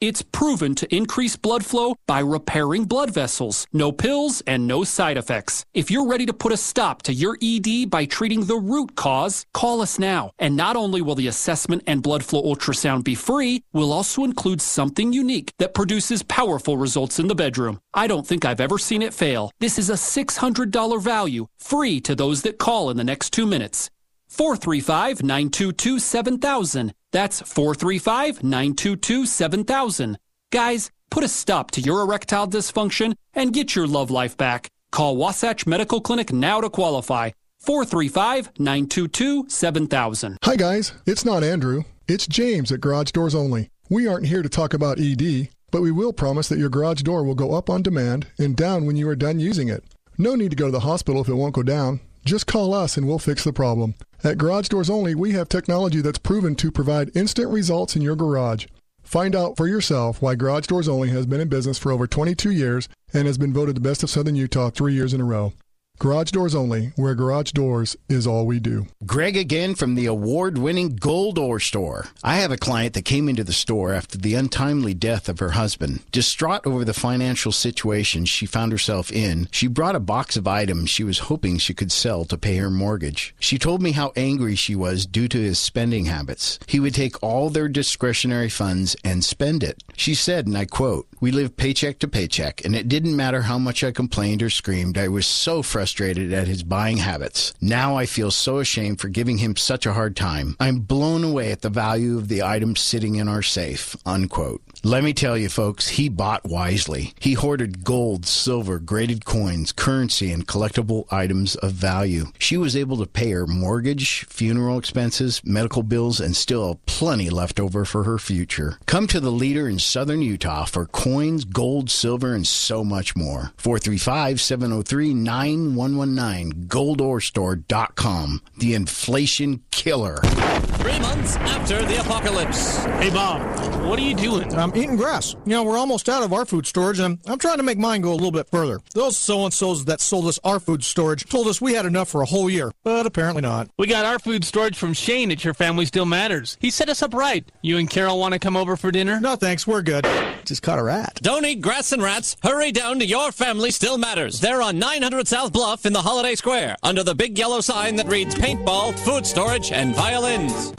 It's proven to increase blood flow by repairing blood vessels. No pills and no side effects. If you're ready to put a stop to your E D by treating the root cause, call us now. And not only will the assessment and blood flow ultrasound be free, we'll also include something unique that produces powerful results in the bedroom. I don't think I've ever seen it fail. This is a six hundred dollars value, free to those that call in the next two minutes. four three five, nine two two, seven thousand. That's four three five, nine two two, seven thousand. Guys, put a stop to your erectile dysfunction and get your love life back. Call Wasatch Medical Clinic now to qualify. four three five, nine two two, seven thousand. Hi guys, it's not Andrew. It's James at Garage Doors Only. We aren't here to talk about E D, but we will promise that your garage door will go up on demand and down when you are done using it. No need to go to the hospital if it won't go down. Just call us and we'll fix the problem. At Garage Doors Only, we have technology that's proven to provide instant results in your garage. Find out for yourself why Garage Doors Only has been in business for over twenty-two years and has been voted the best of Southern Utah three years in a row. Garage Doors Only, where garage doors is all we do. Greg again from the award-winning Gold Ore Store. I have a client that came into the store after the untimely death of her husband. Distraught over the financial situation she found herself in, she brought a box of items she was hoping she could sell to pay her mortgage. She told me how angry she was due to his spending habits. He would take all their discretionary funds and spend it. She said, and I quote, "We lived paycheck to paycheck, and it didn't matter how much I complained or screamed. I was so frustrated. Frustrated at his buying habits. Now I feel so ashamed for giving him such a hard time. I'm blown away at the value of the items sitting in our safe." Unquote. Let me tell you folks, he bought wisely. He hoarded gold, silver, graded coins, currency, and collectible items of value. She was able to pay her mortgage, funeral expenses, medical bills, and still plenty left over for her future. Come to the leader in Southern Utah for coins, gold, silver, and so much more. four three five, seven oh three, nine one one nine. one one nine gold ore store dot com. The inflation killer. Three months after the apocalypse. Hey, Bob, what are you doing? I'm eating grass. You know, we're almost out of our food storage, and I'm, I'm trying to make mine go a little bit further. Those so-and-sos that sold us our food storage told us we had enough for a whole year, but apparently not. We got our food storage from Shane at Your Family Still Matters. He set us up right. You and Carol want to come over for dinner? No, thanks. We're good. Just caught a rat. Don't eat grass and rats. Hurry down to Your Family Still Matters. They're on nine hundred South Bluff in the Holiday Square, under the big yellow sign that reads paintball, food storage, and violins.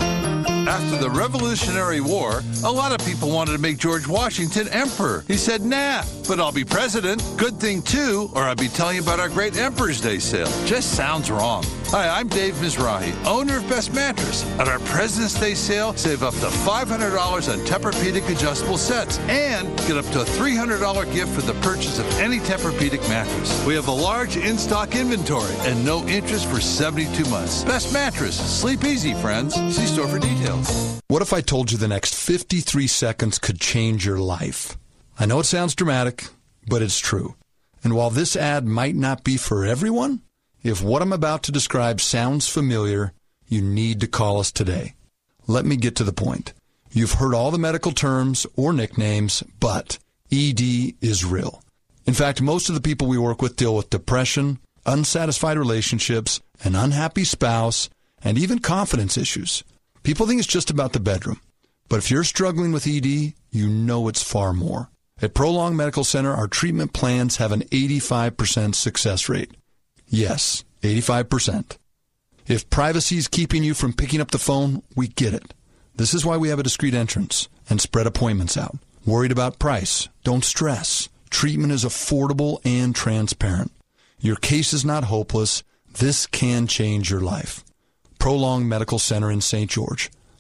After the Revolutionary War, a lot of people wanted to make George Washington emperor. He said, nah, but I'll be president. Good thing, too, or I'll be telling you about our great Emperor's Day sale. Just sounds wrong. Hi, I'm Dave Mizrahi, owner of Best Mattress. At our President's Day sale, save up to five hundred dollars on Tempur-Pedic adjustable sets and get up to a three hundred dollars gift for the purchase of any Tempur-Pedic mattress. We have a large in-stock inventory and no interest for seventy-two months. Best Mattress. Sleep easy, friends. See store for details. What if I told you the next fifty-three seconds could change your life? I know it sounds dramatic, but it's true. And while this ad might not be for everyone, if what I'm about to describe sounds familiar, you need to call us today. Let me get to the point. You've heard all the medical terms or nicknames, but E D is real. In fact, most of the people we work with deal with depression, unsatisfied relationships, an unhappy spouse, and even confidence issues. People think it's just about the bedroom. But if you're struggling with E D, you know it's far more. At Prolong Medical Center, our treatment plans have an eighty-five percent success rate. Yes, eighty-five percent. If privacy is keeping you from picking up the phone, we get it. This is why we have a discreet entrance and spread appointments out. Worried about price? Don't stress. Treatment is affordable and transparent. Your case is not hopeless. This can change your life. Prolong Medical Center in Saint George.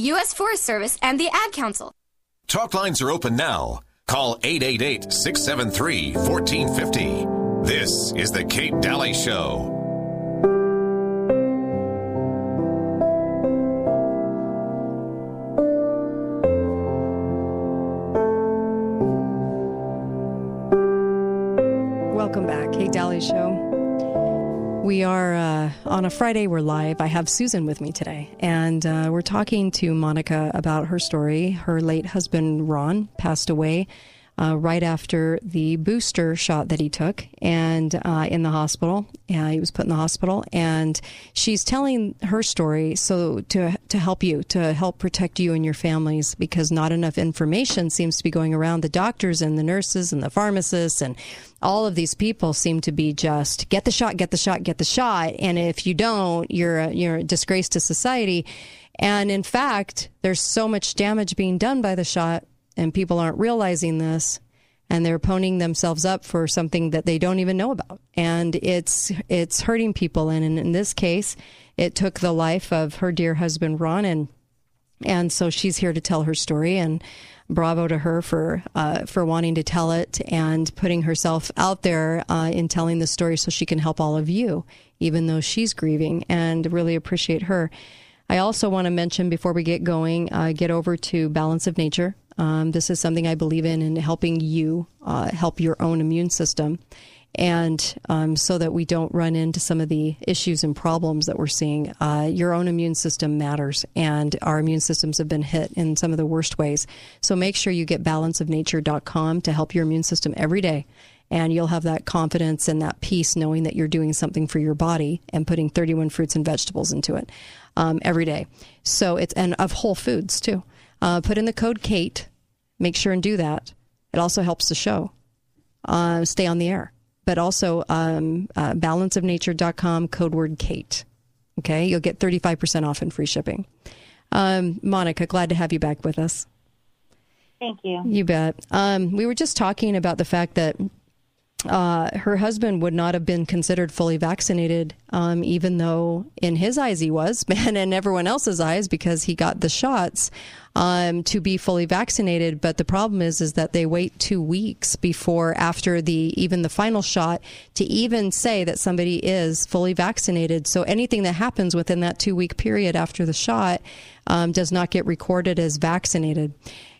U S Forest Service and the Ad Council. Talk lines are open now. Call eight eight eight, six seven three, one four five zero. This is the Kate Daly Show. Welcome back, Kate Daly Show. We are uh, on a Friday. We're live. I have Susan with me today, and uh, we're talking to Monica about her story. Her late husband, Ron, passed away uh, right after the booster shot that he took, and uh, in the hospital. Uh, he was put in the hospital, and she's telling her story so to to help you, to help protect you and your families, because not enough information seems to be going around. The doctors and the nurses and the pharmacists and all of these people seem to be just get the shot, get the shot, get the shot. And if you don't, you're a, you're a disgrace to society. And in fact, there's so much damage being done by the shot, and people aren't realizing this, and they're ponying themselves up for something that they don't even know about. And it's it's hurting people. And in, in this case, it took the life of her dear husband, Ron. And, and so she's here to tell her story, and bravo to her for uh, for wanting to tell it and putting herself out there uh, in telling the story so she can help all of you, even though she's grieving, and really appreciate her. I also want to mention before we get going, uh, get over to Balance of Nature. Um, this is something I believe in, in helping you uh, help your own immune system, and um, so that we don't run into some of the issues and problems that we're seeing. Uh, your own immune system matters, and our immune systems have been hit in some of the worst ways. So make sure you get balance of nature dot com to help your immune system every day, and you'll have that confidence and that peace knowing that you're doing something for your body and putting thirty-one fruits and vegetables into it um, every day. So it's and of whole foods, too. Uh, put in the code Kate. Make sure and do that. It also helps the show uh, stay on the air. But also um, uh, balance of nature dot com, code word Kate. Okay, you'll get thirty-five percent off and free shipping. Um, Monica, glad to have you back with us. Thank you. You bet. Um, we were just talking about the fact that uh, her husband would not have been considered fully vaccinated, um, even though in his eyes he was, and in everyone else's eyes, because he got the shots um, to be fully vaccinated. But the problem is, is that they wait two weeks before after the even the final shot to even say that somebody is fully vaccinated. So anything that happens within that two week period after the shot um, does not get recorded as vaccinated.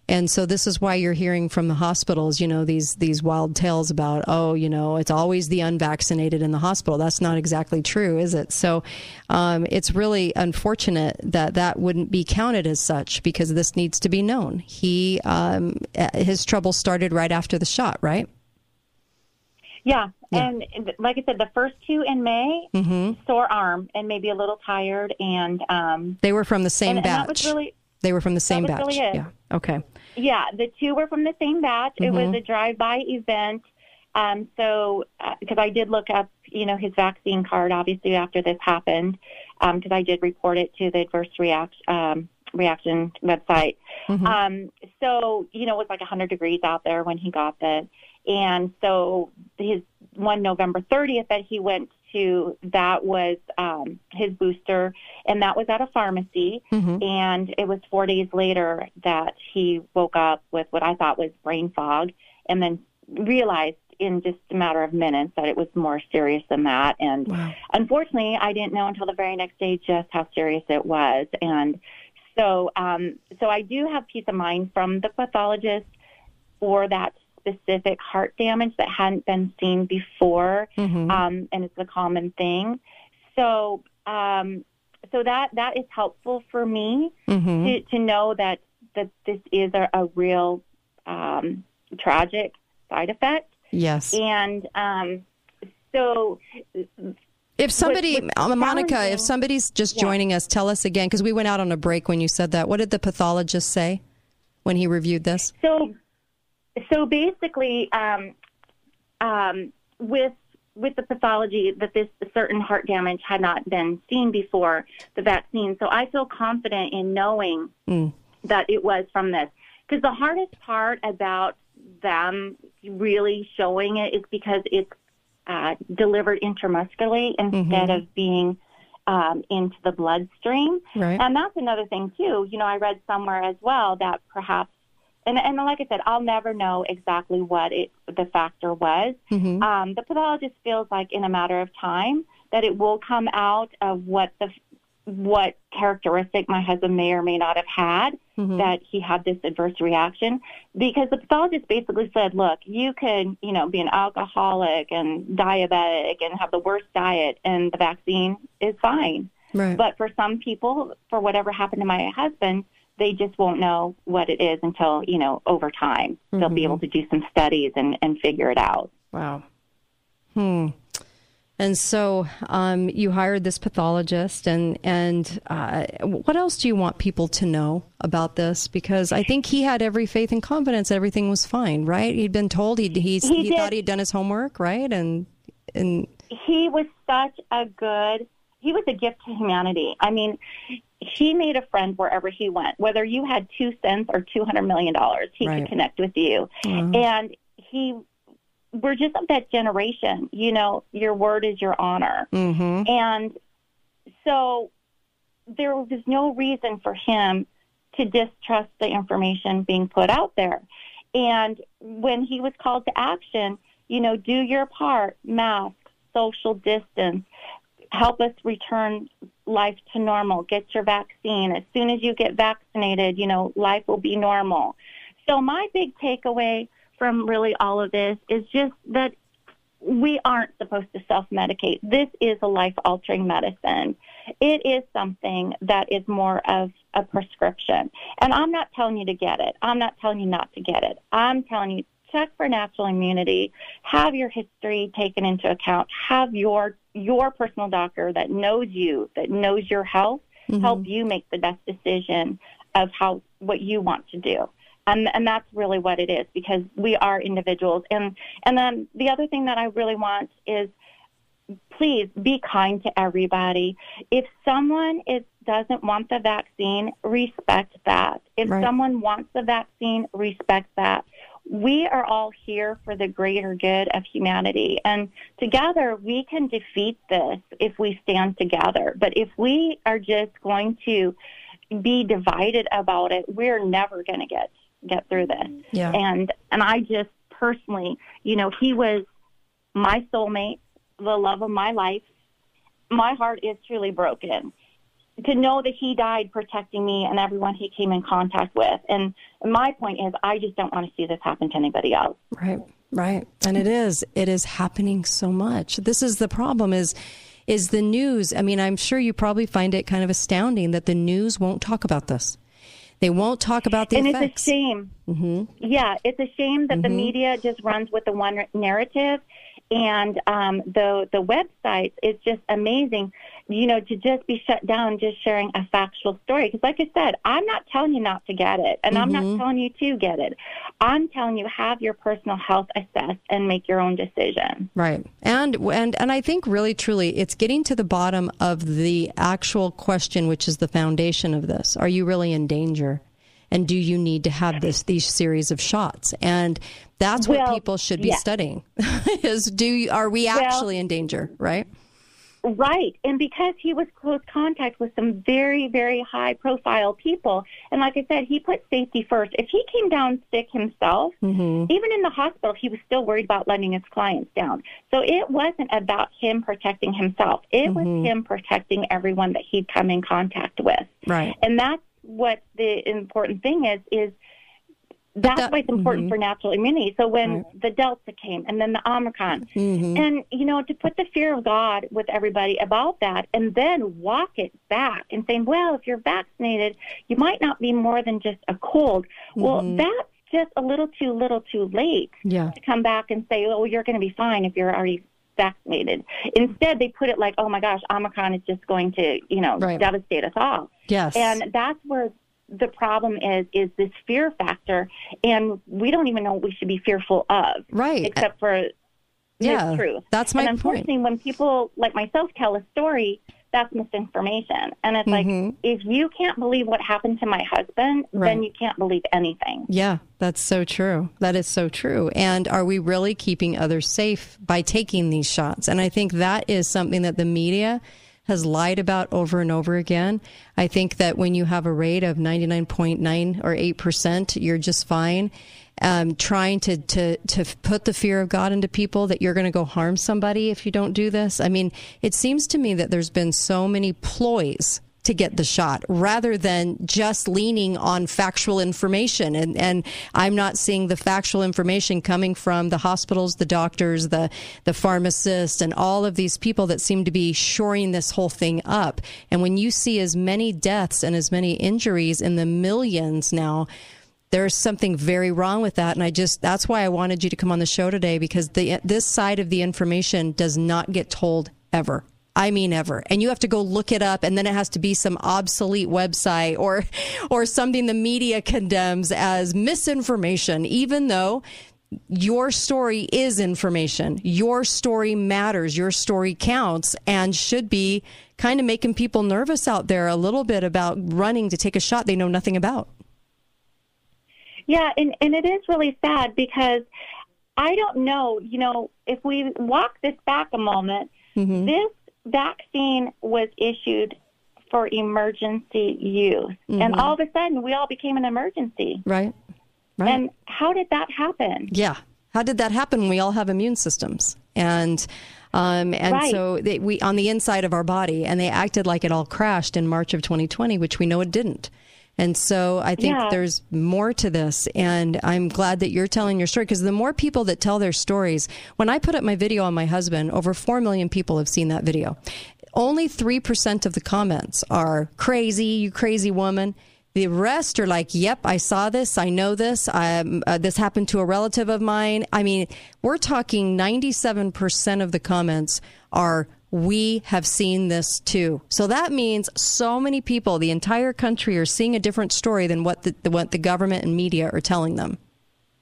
And so this is why you're hearing from the hospitals, you know, these these wild tales about, oh, you know, it's always the unvaccinated in the hospital. That's not exactly true, is it? So um, it's really unfortunate that that wouldn't be counted as such, because this needs to be known. He um, his trouble started right after the shot, right? Yeah. yeah. And like I said, the first two in May, mm-hmm. sore arm and maybe a little tired. And um, they were from the same and, batch. And that was really, they were from the same batch. Really yeah. Okay. Yeah, the two were from the same batch. Mm-hmm. It was a drive-by event. Um, so, because uh, I did look up, you know, his vaccine card, obviously, after this happened, because um, I did report it to the adverse react, um, reaction website. Mm-hmm. Um, so, you know, it was like one hundred degrees out there when he got that. And so his one November thirtieth that he went to, that was um, his booster, and that was at a pharmacy. Mm-hmm. And it was four days later that he woke up with what I thought was brain fog, and then realized in just a matter of minutes that it was more serious than that. And wow. Unfortunately, I didn't know until the very next day just how serious it was. And so um, so I do have peace of mind from the pathologist for that specific heart damage that hadn't been seen before, mm-hmm. um, and it's a common thing. So um, so that, that is helpful for me mm-hmm. to, to know that, that this is a, a real um, tragic side effect. Yes. And um, so... If somebody, with, with Monica, if somebody's just yeah. joining us, tell us again, because we went out on a break when you said that. What did the pathologist say when he reviewed this? So so basically, um, um, with with the pathology that this certain heart damage had not been seen before the vaccine, so I feel confident in knowing mm. that it was from this. Because the hardest part about them really showing it is because it's Uh, delivered intramuscularly instead mm-hmm. of being um, into the bloodstream. Right. And that's another thing, too. You know, I read somewhere as well that perhaps, and, and like I said, I'll never know exactly what it, the factor was. Mm-hmm. Um, the pathologist feels like in a matter of time that it will come out of what the what characteristic my husband may or may not have had, mm-hmm. that he had this adverse reaction, because the pathologist basically said, look, you could, you know, be an alcoholic and diabetic and have the worst diet and the vaccine is fine. Right. But for some people, for whatever happened to my husband, they just won't know what it is until, you know, over time, mm-hmm. they'll be able to do some studies and, and figure it out. Wow. Hmm. And so um, you hired this pathologist, and and uh, what else do you want people to know about this? Because I think he had every faith and confidence everything was fine, right? He'd been told he'd, he he, he thought he'd done his homework, right? And and he was such a good he was a gift to humanity. I mean, he made a friend wherever he went. Whether you had two cents or two hundred million dollars, he right. could connect with you, mm-hmm. and he. We're just of that generation, you know, your word is your honor. Mm-hmm. And so there was no reason for him to distrust the information being put out there. And when he was called to action, you know, do your part, mask, social distance, help us return life to normal, get your vaccine. As soon as you get vaccinated, you know, life will be normal. So my big takeaway from really all of this is just that we aren't supposed to self-medicate. This is a life-altering medicine. It is something that is more of a prescription. And I'm not telling you to get it. I'm not telling you not to get it. I'm telling you, check for natural immunity, have your history taken into account, have your your personal doctor that knows you, that knows your health, mm-hmm. help you make the best decision of how what you want to do. And, and that's really what it is, because we are individuals. And and then the other thing that I really want is, please be kind to everybody. If someone is doesn't want the vaccine, respect that. If right. someone wants the vaccine, respect that. We are all here for the greater good of humanity. And together we can defeat this if we stand together. But if we are just going to be divided about it, we're never going to get get through this. Yeah. And and I just personally, you know, he was my soulmate, the love of my life. My heart is truly broken to know that he died protecting me and everyone he came in contact with. And my point is, I just don't want to see this happen to anybody else. Right, right. And it is. It is happening so much. This is the problem is, is the news. I mean, I'm sure you probably find it kind of astounding that the news won't talk about this. They won't talk about the and effects. And it's a shame. Mm-hmm. Yeah, it's a shame that mm-hmm. the media just runs with the one narrative, and um, the the websites. It's just amazing, you know, to just be shut down just sharing a factual story. Because like I said, I'm not telling you not to get it, and mm-hmm. I'm not telling you to get it. I'm telling you, have your personal health assessed and make your own decision. Right, and and and I think really truly, it's getting to the bottom of the actual question, which is the foundation of this. Are you really in danger? And do you need to have this these series of shots? And that's what well, people should be yeah. studying. Is do you, are we actually well, in danger, right? Right. And because he was close contact with some very, very high profile people. And like I said, he put safety first. If he came down sick himself, mm-hmm. even in the hospital, he was still worried about letting his clients down. So it wasn't about him protecting himself. It mm-hmm. was him protecting everyone that he'd come in contact with. Right. And that's what the important thing is, is that's that, why it's important mm-hmm. for natural immunity. So when right. the Delta came and then the Omicron, mm-hmm. and, you know, to put the fear of God with everybody about that and then walk it back and saying, well, if you're vaccinated, you might not be more than just a cold. Mm-hmm. Well, that's just a little too little too late yeah. to come back and say, oh, you're going to be fine if you're already vaccinated. Instead, they put it like, oh, my gosh, Omicron is just going to, you know, right. devastate us all. Yes. And that's where the problem is, is this fear factor, and we don't even know what we should be fearful of. Right. Except for yeah, the truth. That's my point. And unfortunately, point. when people like myself tell a story, that's misinformation. And it's mm-hmm. like, if you can't believe what happened to my husband, right. then you can't believe anything. Yeah, that's so true. That is so true. And are we really keeping others safe by taking these shots? And I think that is something that the media has lied about over and over again. I think that when you have a rate of ninety-nine point nine or eight percent, you're just fine. Um, trying to, to, to put the fear of God into people that you're going to go harm somebody if you don't do this. I mean, it seems to me that there's been so many ploys to get the shot rather than just leaning on factual information. And, and I'm not seeing the factual information coming from the hospitals, the doctors, the, the pharmacists, and all of these people that seem to be shoring this whole thing up. And when you see as many deaths and as many injuries in the millions now, there's something very wrong with that. And I just, that's why I wanted you to come on the show today, because the, this side of the information does not get told ever. I mean, ever. And you have to go look it up, and then it has to be some obsolete website or or something the media condemns as misinformation, even though your story is information. Your story matters. Your story counts and should be kind of making people nervous out there a little bit about running to take a shot they know nothing about. Yeah, and, and it is really sad, because I don't know, you know, if we walk this back a moment, mm-hmm. this vaccine was issued for emergency use, mm-hmm. and all of a sudden we all became an emergency. Right, right. And how did that happen? Yeah, how did that happen? We all have immune systems, and um, and right. so they, we on the inside of our body, and they acted like it all crashed in March of twenty twenty, which we know it didn't. And so I think yeah. there's more to this, and I'm glad that you're telling your story, because the more people that tell their stories, when I put up my video on my husband, over four million people have seen that video. Only three percent of the comments are crazy, you crazy woman. The rest are like, yep, I saw this. I know this. I, uh, this happened to a relative of mine. I mean, we're talking ninety-seven percent of the comments are we have seen this too. So that means so many people, the entire country, are seeing a different story than what the, what the government and media are telling them.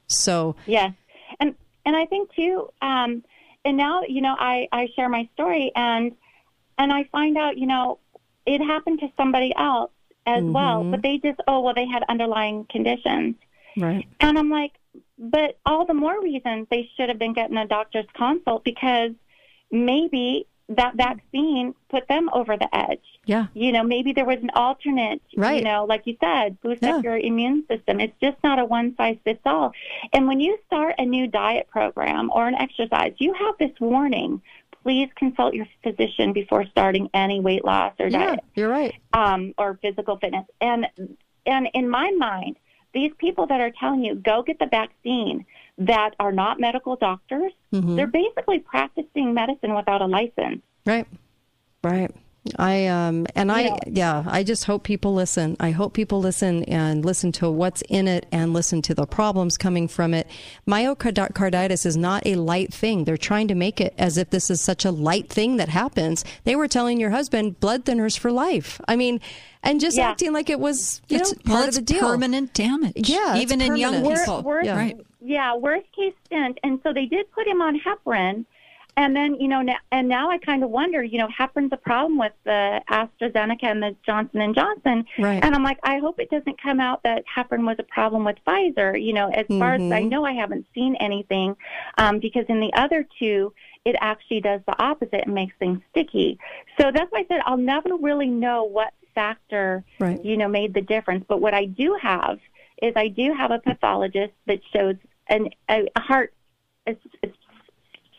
So yes, and and I think too, um, and now you know I, I share my story, and and I find out you know it happened to somebody else as mm-hmm. well, but they just oh well they had underlying conditions, right? And I'm like, but all the more reason they should have been getting a doctor's consult, because maybe that vaccine put them over the edge. Yeah. You know, maybe there was an alternate, right. you know, like you said, boost yeah. up your immune system. It's just not a one size fits all. And when you start a new diet program or an exercise, you have this warning. Please consult your physician before starting any weight loss or yeah, diet. You're right. Um, or physical fitness. And, and in my mind, these people that are telling you, go get the vaccine, that are not medical doctors, mm-hmm. they're basically practicing medicine without a license. Right. Right. I, um, and you I, know. yeah, I just hope people listen. I hope people listen and listen to what's in it and listen to the problems coming from it. Myocarditis is not a light thing. They're trying to make it as if this is such a light thing that happens. They were telling your husband blood thinners for life. I mean, and just yeah. acting like it was, you it's know, part well, of the deal. Permanent damage. Yeah. Even in young people. We're, we're, yeah. Right. Yeah, worst case stint. And so they did put him on heparin, And then, you know, now, and now I kind of wonder, you know, happens the problem with the AstraZeneca and the Johnson and Johnson. Right. And I'm like, I hope it doesn't come out that heparin was a problem with Pfizer. You know, as mm-hmm. far as I know, I haven't seen anything um, because in the other two, it actually does the opposite and makes things sticky. So that's why I said I'll never really know what factor, right. you know, made the difference. But what I do have is I do have a pathologist that shows an, a heart a, a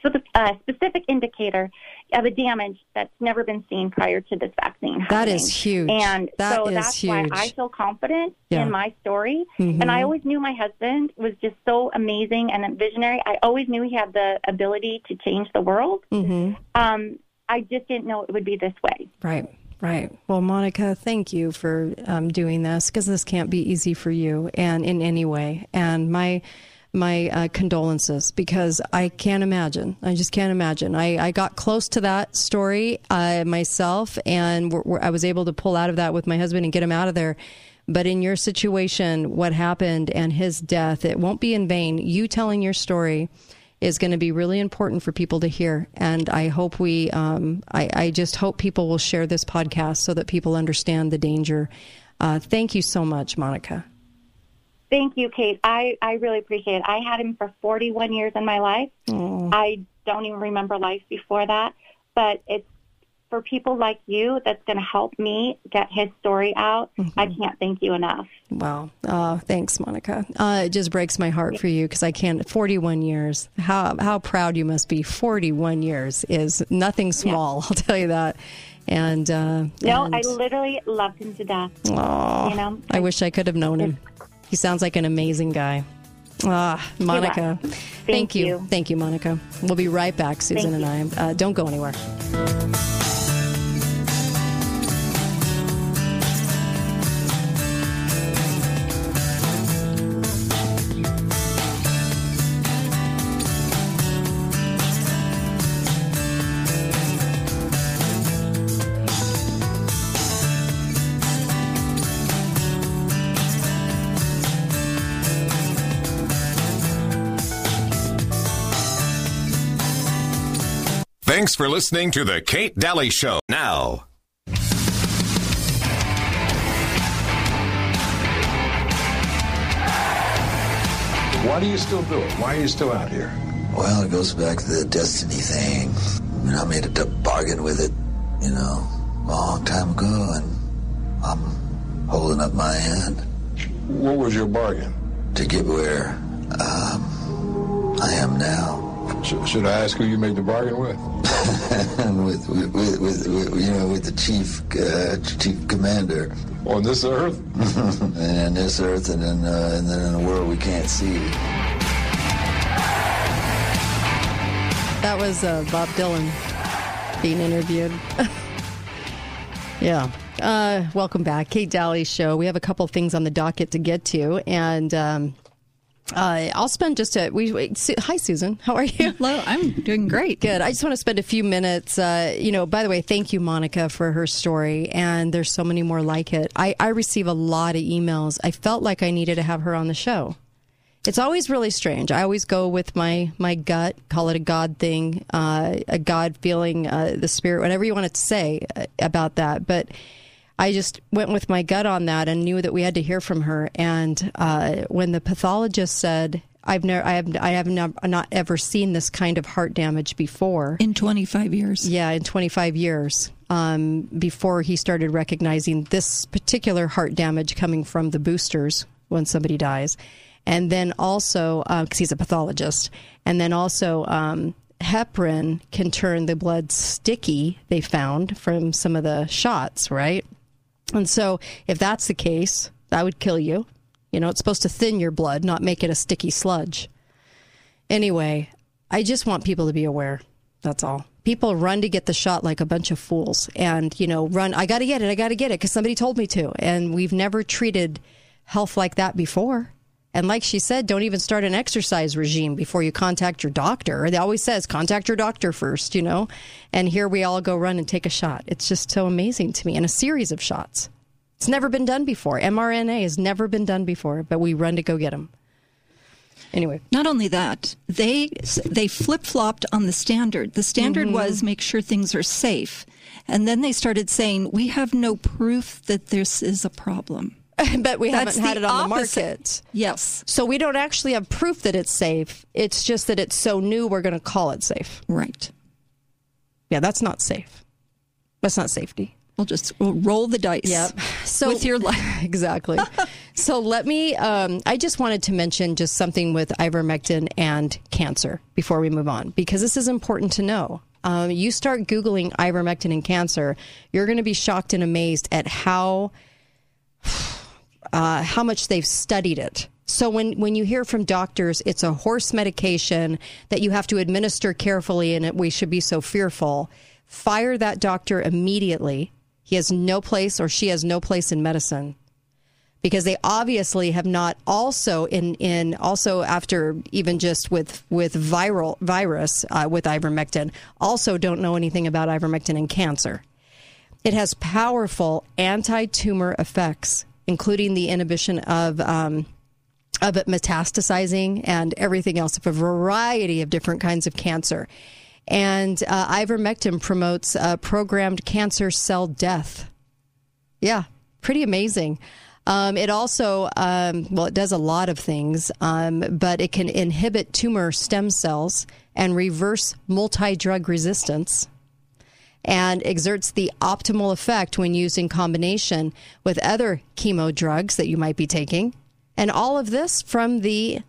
So the uh, specific indicator of a damage that's never been seen prior to this vaccine happening. That is huge. And that so is that's huge. Why I feel confident yeah. in my story. Mm-hmm. And I always knew my husband was just so amazing and visionary. I always knew he had the ability to change the world. Mm-hmm. Um, I just didn't know it would be this way. Right. Right. Well, Monica, thank you for um, doing this, because this can't be easy for you and in any way. And my my uh, condolences, because I can't imagine. I just can't imagine. I, I got close to that story uh, myself, and we're, we're, I was able to pull out of that with my husband and get him out of there. But in your situation, what happened and his death, it won't be in vain. You telling your story is going to be really important for people to hear. And I hope we, um, I, I just hope people will share this podcast so that people understand the danger. Uh, thank you so much, Monica. Thank you, Kate. I, I really appreciate it. I had him for forty-one years in my life. Mm. I don't even remember life before that. But it's for people like you that's going to help me get his story out. Mm-hmm. I can't thank you enough. Wow. Uh, thanks, Monica. Uh, it just breaks my heart for you, because I can't. forty-one years. How, how proud you must be. forty-one years is nothing small. Yeah. I'll tell you that. And uh, No, and... I literally loved him to death. Aww, you know? I wish I could have known him. He sounds like an amazing guy. Ah, Monica. Thank, Thank you. you. Thank you, Monica. We'll be right back, Susan Thank and you. I. Uh, don't go anywhere. Thanks for listening to The Kate Daly Show. Now, why do you still do it? Why are you still out here? Well, it goes back to the destiny thing. I mean, I made a bargain with it, you know, a long time ago, and I'm holding up my end. What was your bargain? To get where um, I am now. Should I ask who you made the bargain with? with, with, with, with, you know, with the chief, uh, chief commander. On this earth, and this earth, and then, uh, and then in a world we can't see. That was uh, Bob Dylan being interviewed. yeah. Uh, welcome back, Kate Daly Show. We have a couple things on the docket to get to, and. Um, Uh, I'll spend just a... We, we, Su- Hi, Susan. How are you? Hello. I'm doing great. Good. I just want to spend a few minutes. Uh, you know, by the way, thank you, Monica, for her story. And there's so many more like it. I, I receive a lot of emails. I felt like I needed to have her on the show. It's always really strange. I always go with my, my gut, call it a God thing, uh, a God feeling, uh, the spirit, whatever you want to say about that. But I just went with my gut on that and knew that we had to hear from her. And uh, when the pathologist said, "I've never, I have, I have not, not ever seen this kind of heart damage before in twenty-five years." Yeah, in twenty-five years, um, before he started recognizing this particular heart damage coming from the boosters when somebody dies, and then also because uh, he's a pathologist, and then also. Um, Heparin can turn the blood sticky, they found from some of the shots, right? And so if that's the case, that would kill you. You know, it's supposed to thin your blood, not make it a sticky sludge. Anyway, I just want people to be aware. That's all. People run to get the shot like a bunch of fools and, you know, run. I got to get it. I got to get it because somebody told me to. And we've never treated health like that before. And like she said, don't even start an exercise regime before you contact your doctor. They always says, contact your doctor first, you know. And here we all go run and take a shot. It's just so amazing to me. And a series of shots. It's never been done before. M R N A has never been done before, but we run to go get them. Anyway, not only that, they they flip-flopped on the standard. The standard mm-hmm. was make sure things are safe. And then they started saying, we have no proof that this is a problem. But we That's haven't had it on opposite. the market. Yes. So we don't actually have proof that it's safe. It's just that it's so new, we're going to call it safe. Right. Yeah, that's not safe. That's not safety. We'll just we'll roll the dice. Yep. So, with your life. Exactly. So let me, um, I just wanted to mention just something with ivermectin and cancer before we move on, because this is important to know. Um, you start Googling ivermectin and cancer, you're going to be shocked and amazed at how uh, how much they've studied it. So when, when you hear from doctors, it's a horse medication that you have to administer carefully and it, we should be so fearful. Fire that doctor immediately. He has no place, or she has no place in medicine, because they obviously have not also in, in also after even just with with viral virus uh, with ivermectin, also don't know anything about ivermectin and cancer. It has powerful anti-tumor effects, including the inhibition of um, of it metastasizing and everything else of a variety of different kinds of cancer. And uh, ivermectin promotes uh, programmed cancer cell death. Yeah, pretty amazing. Um, it also, um, well, it does a lot of things, um, but it can inhibit tumor stem cells and reverse multi-drug resistance, and exerts the optimal effect when used in combination with other chemo drugs that you might be taking. And all of this from the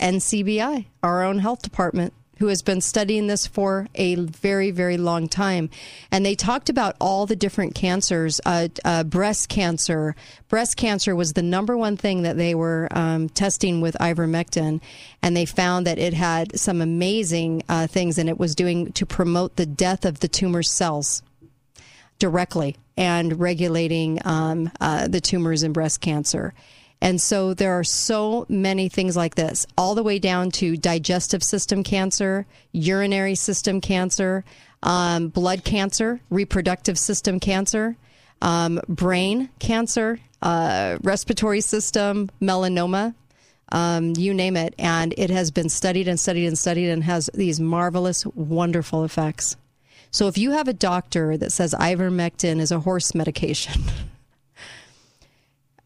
N C B I, our own health department, who has been studying this for a very, very long time. And they talked about all the different cancers. Uh, uh, breast cancer. Breast cancer was the number one thing that they were um, testing with ivermectin. And they found that it had some amazing uh, things, and it was doing to promote the death of the tumor cells directly and regulating um, uh, the tumors in breast cancer. And so there are so many things like this, all the way down to digestive system cancer, urinary system cancer, um, blood cancer, reproductive system cancer, um, brain cancer, uh, respiratory system, melanoma, um, you name it. And it has been studied and studied and studied and has these marvelous, wonderful effects. So if you have a doctor that says ivermectin is a horse medication...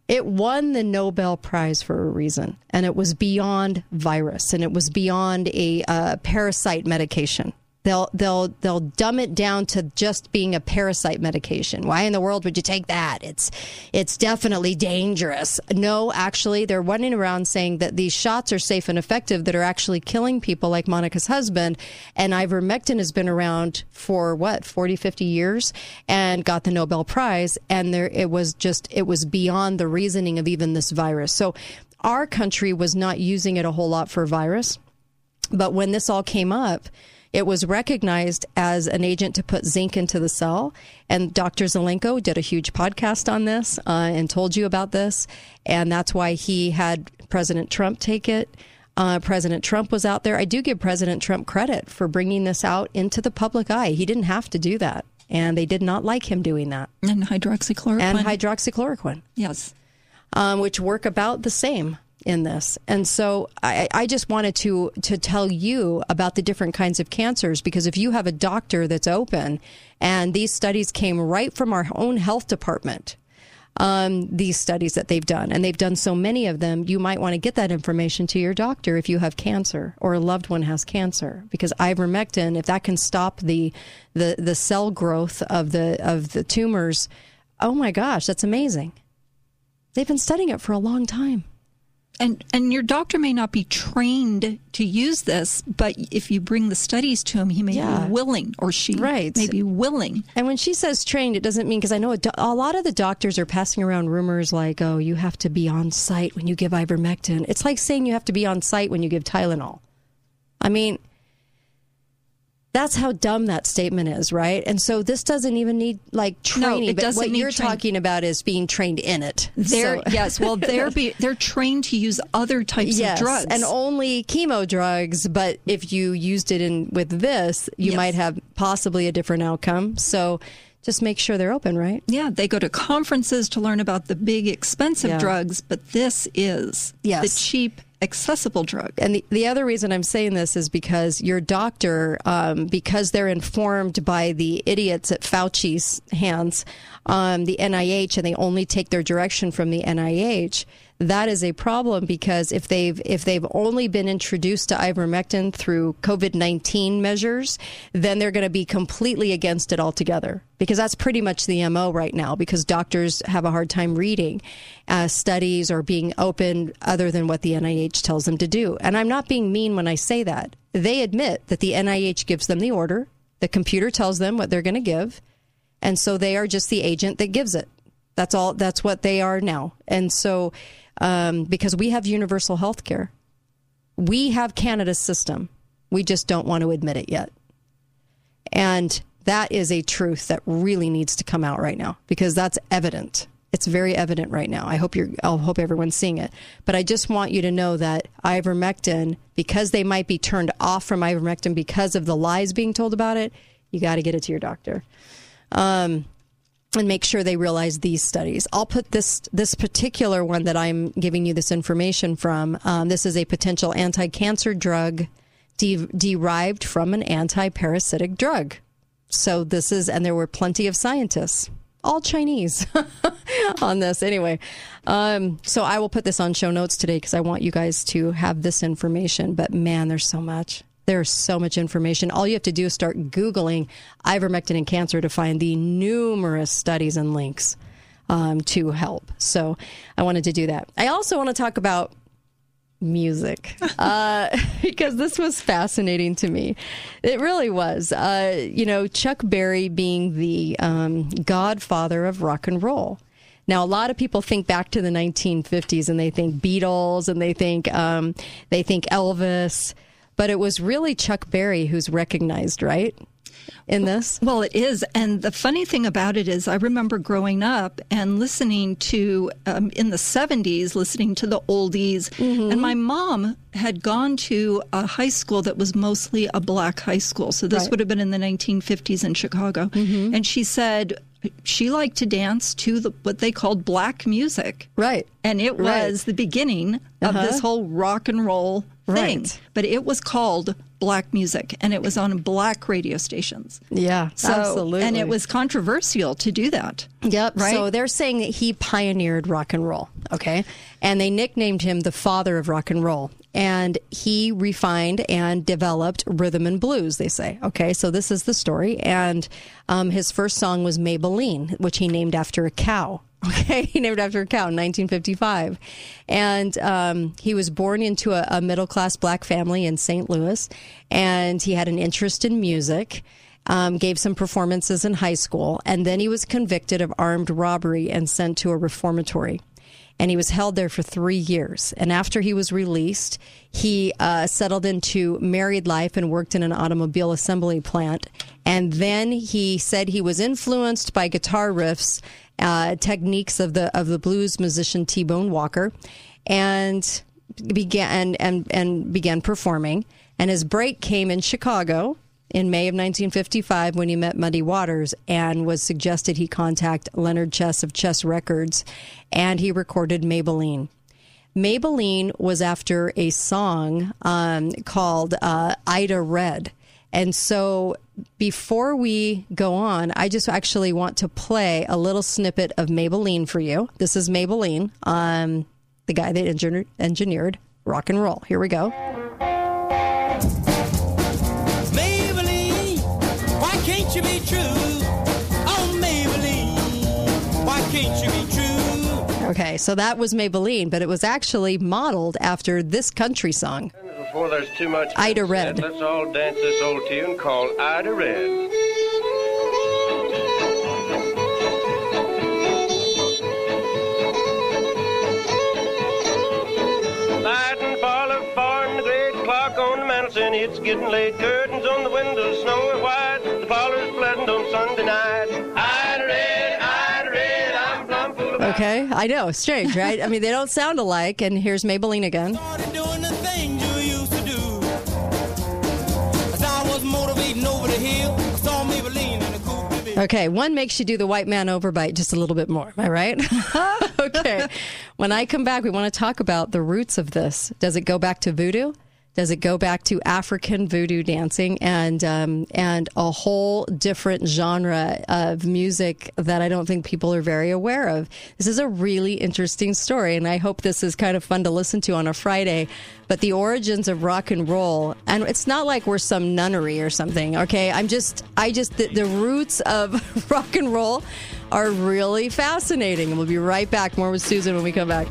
It won the Nobel Prize for a reason, and it was beyond virus, and it was beyond a uh, parasite medication. They'll they'll they'll dumb it down to just being a parasite medication. Why in the world would you take that? It's it's definitely dangerous. No, actually, they're running around saying that these shots are safe and effective that are actually killing people, like Monica's husband. And ivermectin has been around for what, forty, fifty years, and got the Nobel Prize. And there it was just it was beyond the reasoning of even this virus. So our country was not using it a whole lot for virus. But when this all came up, it was recognized as an agent to put zinc into the cell. And Doctor Zelenko did a huge podcast on this uh, and told you about this. And that's why he had President Trump take it. Uh, President Trump was out there. I do give President Trump credit for bringing this out into the public eye. He didn't have to do that. And they did not like him doing that. And hydroxychloroquine. And hydroxychloroquine. Yes. Um, which work about the same in this. And so I, I just wanted to to tell you about the different kinds of cancers, because if you have a doctor that's open, and these studies came right from our own health department, um, these studies that they've done, and they've done so many of them, you might want to get that information to your doctor if you have cancer or a loved one has cancer, because ivermectin, if that can stop the the, the cell growth of the of the tumors, oh my gosh, that's amazing. They've been studying it for a long time. And and your doctor may not be trained to use this, but if you bring the studies to him, he may yeah. be willing, or she right. may be willing. And when she says trained, it doesn't mean, because I know a, do- a lot of the doctors are passing around rumors like, oh, you have to be on site when you give ivermectin. It's like saying you have to be on site when you give Tylenol. I mean, that's how dumb that statement is, right? And so this doesn't even need, like, training. No, it doesn't but what you're train- talking about is being trained in it. They're, so. Yes, well, they're be, they're trained to use other types yes, of drugs. And only chemo drugs, but if you used it in with this, you yes. might have possibly a different outcome. So just make sure they're open, right? Yeah, they go to conferences to learn about the big, expensive yeah. drugs, but this is yes. the cheap accessible drug. And the, the other reason I'm saying this is because your doctor, um, because they're informed by the idiots at Fauci's hands, um, the N I H, and they only take their direction from the N I H. That is a problem, because if they've if they've only been introduced to ivermectin through COVID nineteen measures, then they're going to be completely against it altogether, because that's pretty much the M O right now, because doctors have a hard time reading uh, studies or being open other than what the N I H tells them to do. And I'm not being mean when I say that. They admit that the N I H gives them the order. The computer tells them what they're going to give. And so they are just the agent that gives it. That's all. That's what they are now. And so... Um, because we have universal health care. We have Canada's system. We just don't want to admit it yet. And that is a truth that really needs to come out right now, because that's evident. It's very evident right now. I hope you're, I hope everyone's seeing it. But I just want you to know that ivermectin, because they might be turned off from ivermectin because of the lies being told about it, you got to get it to your doctor. Um And make sure they realize these studies. I'll put this this particular one that I'm giving you this information from. Um, this is a potential anti-cancer drug de- derived from an anti-parasitic drug. So this is, and there were plenty of scientists, all Chinese, on this anyway. Um, so I will put this on show notes today, because I want you guys to have this information. But man, there's so much. There's so much information. All you have to do is start Googling ivermectin and cancer to find the numerous studies and links um, to help. So I wanted to do that. I also want to talk about music, uh, because this was fascinating to me. It really was. Uh, you know, Chuck Berry being the um, godfather of rock and roll. Now, a lot of people think back to the nineteen fifties and they think Beatles and they think um, they think Elvis. But it was really Chuck Berry who's recognized, right, in this? Well, it is. And the funny thing about it is I remember growing up and listening to, um, in the seventies, listening to the oldies. Mm-hmm. And my mom had gone to a high school that was mostly a black high school. So this right. would have been in the nineteen fifties in Chicago. Mm-hmm. And she said she liked to dance to the, what they called black music. Right. And it right. was the beginning uh-huh. of this whole rock and roll thing. Right. But it was called black music, and it was on black radio stations. Yeah, so, absolutely. And it was controversial to do that. Yep. Right? So they're saying that he pioneered rock and roll, okay? And they nicknamed him the father of rock and roll. And he refined and developed rhythm and blues, they say. Okay, so this is the story. And um, his first song was Maybelline, which he named after a cow. Okay, he named after a cow in nineteen fifty-five. And um, he was born into a, a middle-class black family in Saint Louis. And he had an interest in music, um, gave some performances in high school. And then he was convicted of armed robbery and sent to a reformatory. And he was held there for three years. And after he was released, he uh, settled into married life and worked in an automobile assembly plant. And then he said he was influenced by guitar riffs, uh, techniques of the of the blues musician T-Bone Walker, and began and and began performing. And his break came in Chicago in May of nineteen fifty-five, when he met Muddy Waters and was suggested he contact Leonard Chess of Chess Records, and he recorded Maybelline. Maybelline was after a song um, called uh, Ida Red. And so before we go on, I just actually want to play a little snippet of Maybelline for you. This is Maybelline, um, the guy that engineered, engineered rock and roll. Here we go. Can't you be true? Oh, Maybelline, why can't you be true? Okay, so that was Maybelline, but it was actually modeled after this country song. Before there's too much Ida Red. Said, let's all dance this old tune called Ida Red. And it's getting late. Curtains on the windows, snowy white. The parlor's flooding on Sunday night. Ida Red, Ida Red, I'm plumb full of. Okay, I know, strange, right? I mean, they don't sound alike. And here's Maybelline again. Started doing the things you used to do. As I was motivating over the hill, I saw Maybelline in a coupe de ville. Okay, one makes you do the white man overbite just a little bit more. Am I right? Okay. When I come back, we want to talk about the roots of this. Does it go back to voodoo? Does it go back to African voodoo dancing and um, and a whole different genre of music that I don't think people are very aware of? This is a really interesting story, and I hope this is kind of fun to listen to on a Friday. But the origins of rock and roll, and it's not like we're some nunnery or something, okay? I'm just, I just, the, the roots of rock and roll are really fascinating. We'll be right back. More with Susan when we come back.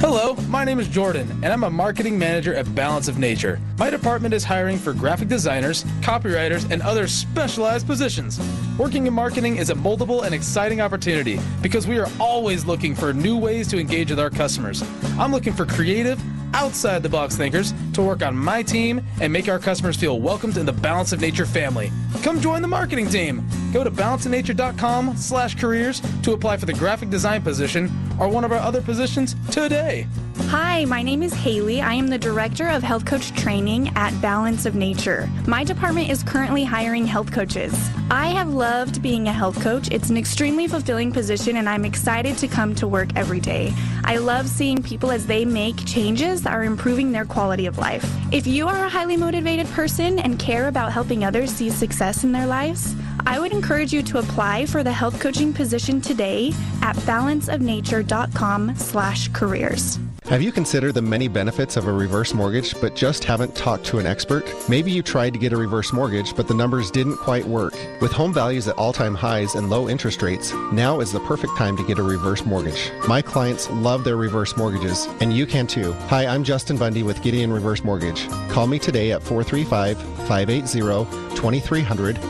Hello, my name is Jordan, and I'm a marketing manager at Balance of Nature. My department is hiring for graphic designers, copywriters, and other specialized positions. Working in marketing is a multiple and exciting opportunity because we are always looking for new ways to engage with our customers. I'm looking for creative, outside-the-box thinkers to work on my team and make our customers feel welcomed in the Balance of Nature family. Come join the marketing team. Go to balanceofnature.com slash careers to apply for the graphic design position or one of our other positions today. Hi, my name is Haley. I am the Director of Health Coach Training at Balance of Nature. My department is currently hiring health coaches. I have loved being a health coach. It's an extremely fulfilling position, and I'm excited to come to work every day. I love seeing people as they make changes that are improving their quality of life. If you are a highly motivated person and care about helping others see success in their lives, I would encourage you to apply for the health coaching position today at balanceofnature.com slash careers. Have you considered the many benefits of a reverse mortgage but just haven't talked to an expert? Maybe you tried to get a reverse mortgage but the numbers didn't quite work. With home values at all-time highs and low interest rates, now is the perfect time to get a reverse mortgage. My clients love their reverse mortgages, and you can too. Hi, I'm Justin Bundy with Gideon Reverse Mortgage. Call me today at four three five, five eight zero, two three zero zero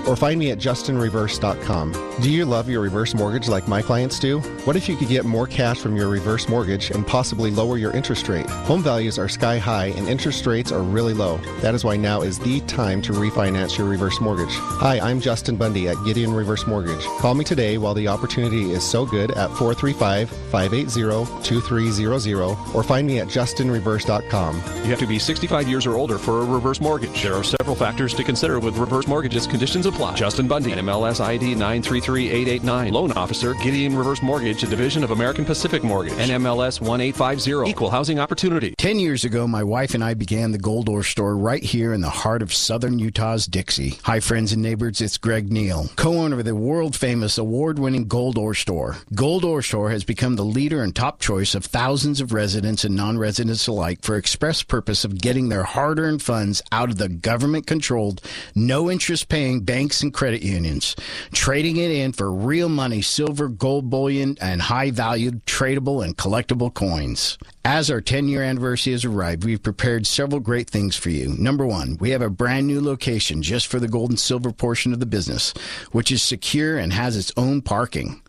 or find me at justin reverse dot com. Do you love your reverse mortgage like my clients do? What if you could get more cash from your reverse mortgage and possibly lower your interest rate? Home values are sky high and interest rates are really low. That is why now is the time to refinance your reverse mortgage. Hi, I'm Justin Bundy at Gideon Reverse Mortgage. Call me today while the opportunity is so good at four three five, five eight zero, two three zero zero or find me at justin reverse dot com. You have to be sixty-five years or older for a reverse mortgage. There are several factors to consider with reverse mortgages. Conditions apply. Justin Bundy, N M L S I D nine three three eight eight nine. Loan officer, Gideon Reverse Mortgage, a division of American Pacific Mortgage. N M L S one eight five zero. Equal housing opportunity. Ten years ago, my wife and I began the Gold Ore Store right here in the heart of southern Utah's Dixie. Hi, friends and neighbors, it's Greg Neal, co-owner of the world-famous, award-winning Gold Ore Store. Gold Ore Store has become the leader and top choice of thousands of residents and non-residents alike for express purpose of getting their hard-earned funds out of the government-controlled, no-interest-paying banks and credit unions, trading it in for real money, silver, gold bullion, and high-valued, tradable, and collectible coins. As our ten-year anniversary has arrived, we've prepared several great things for you. Number one, we have a brand new location just for the gold and silver portion of the business, which is secure and has its own parking.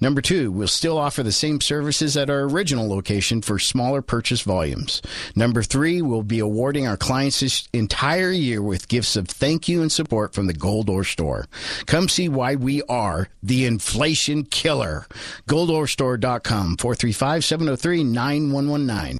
Number two, we'll still offer the same services at our original location for smaller purchase volumes. Number three, we'll be awarding our clients this entire year with gifts of thank you and support from the Gold Ore Store. Come see why we are the inflation killer. gold ore store dot com, four three five, seven oh three, nine one one nine. Nine.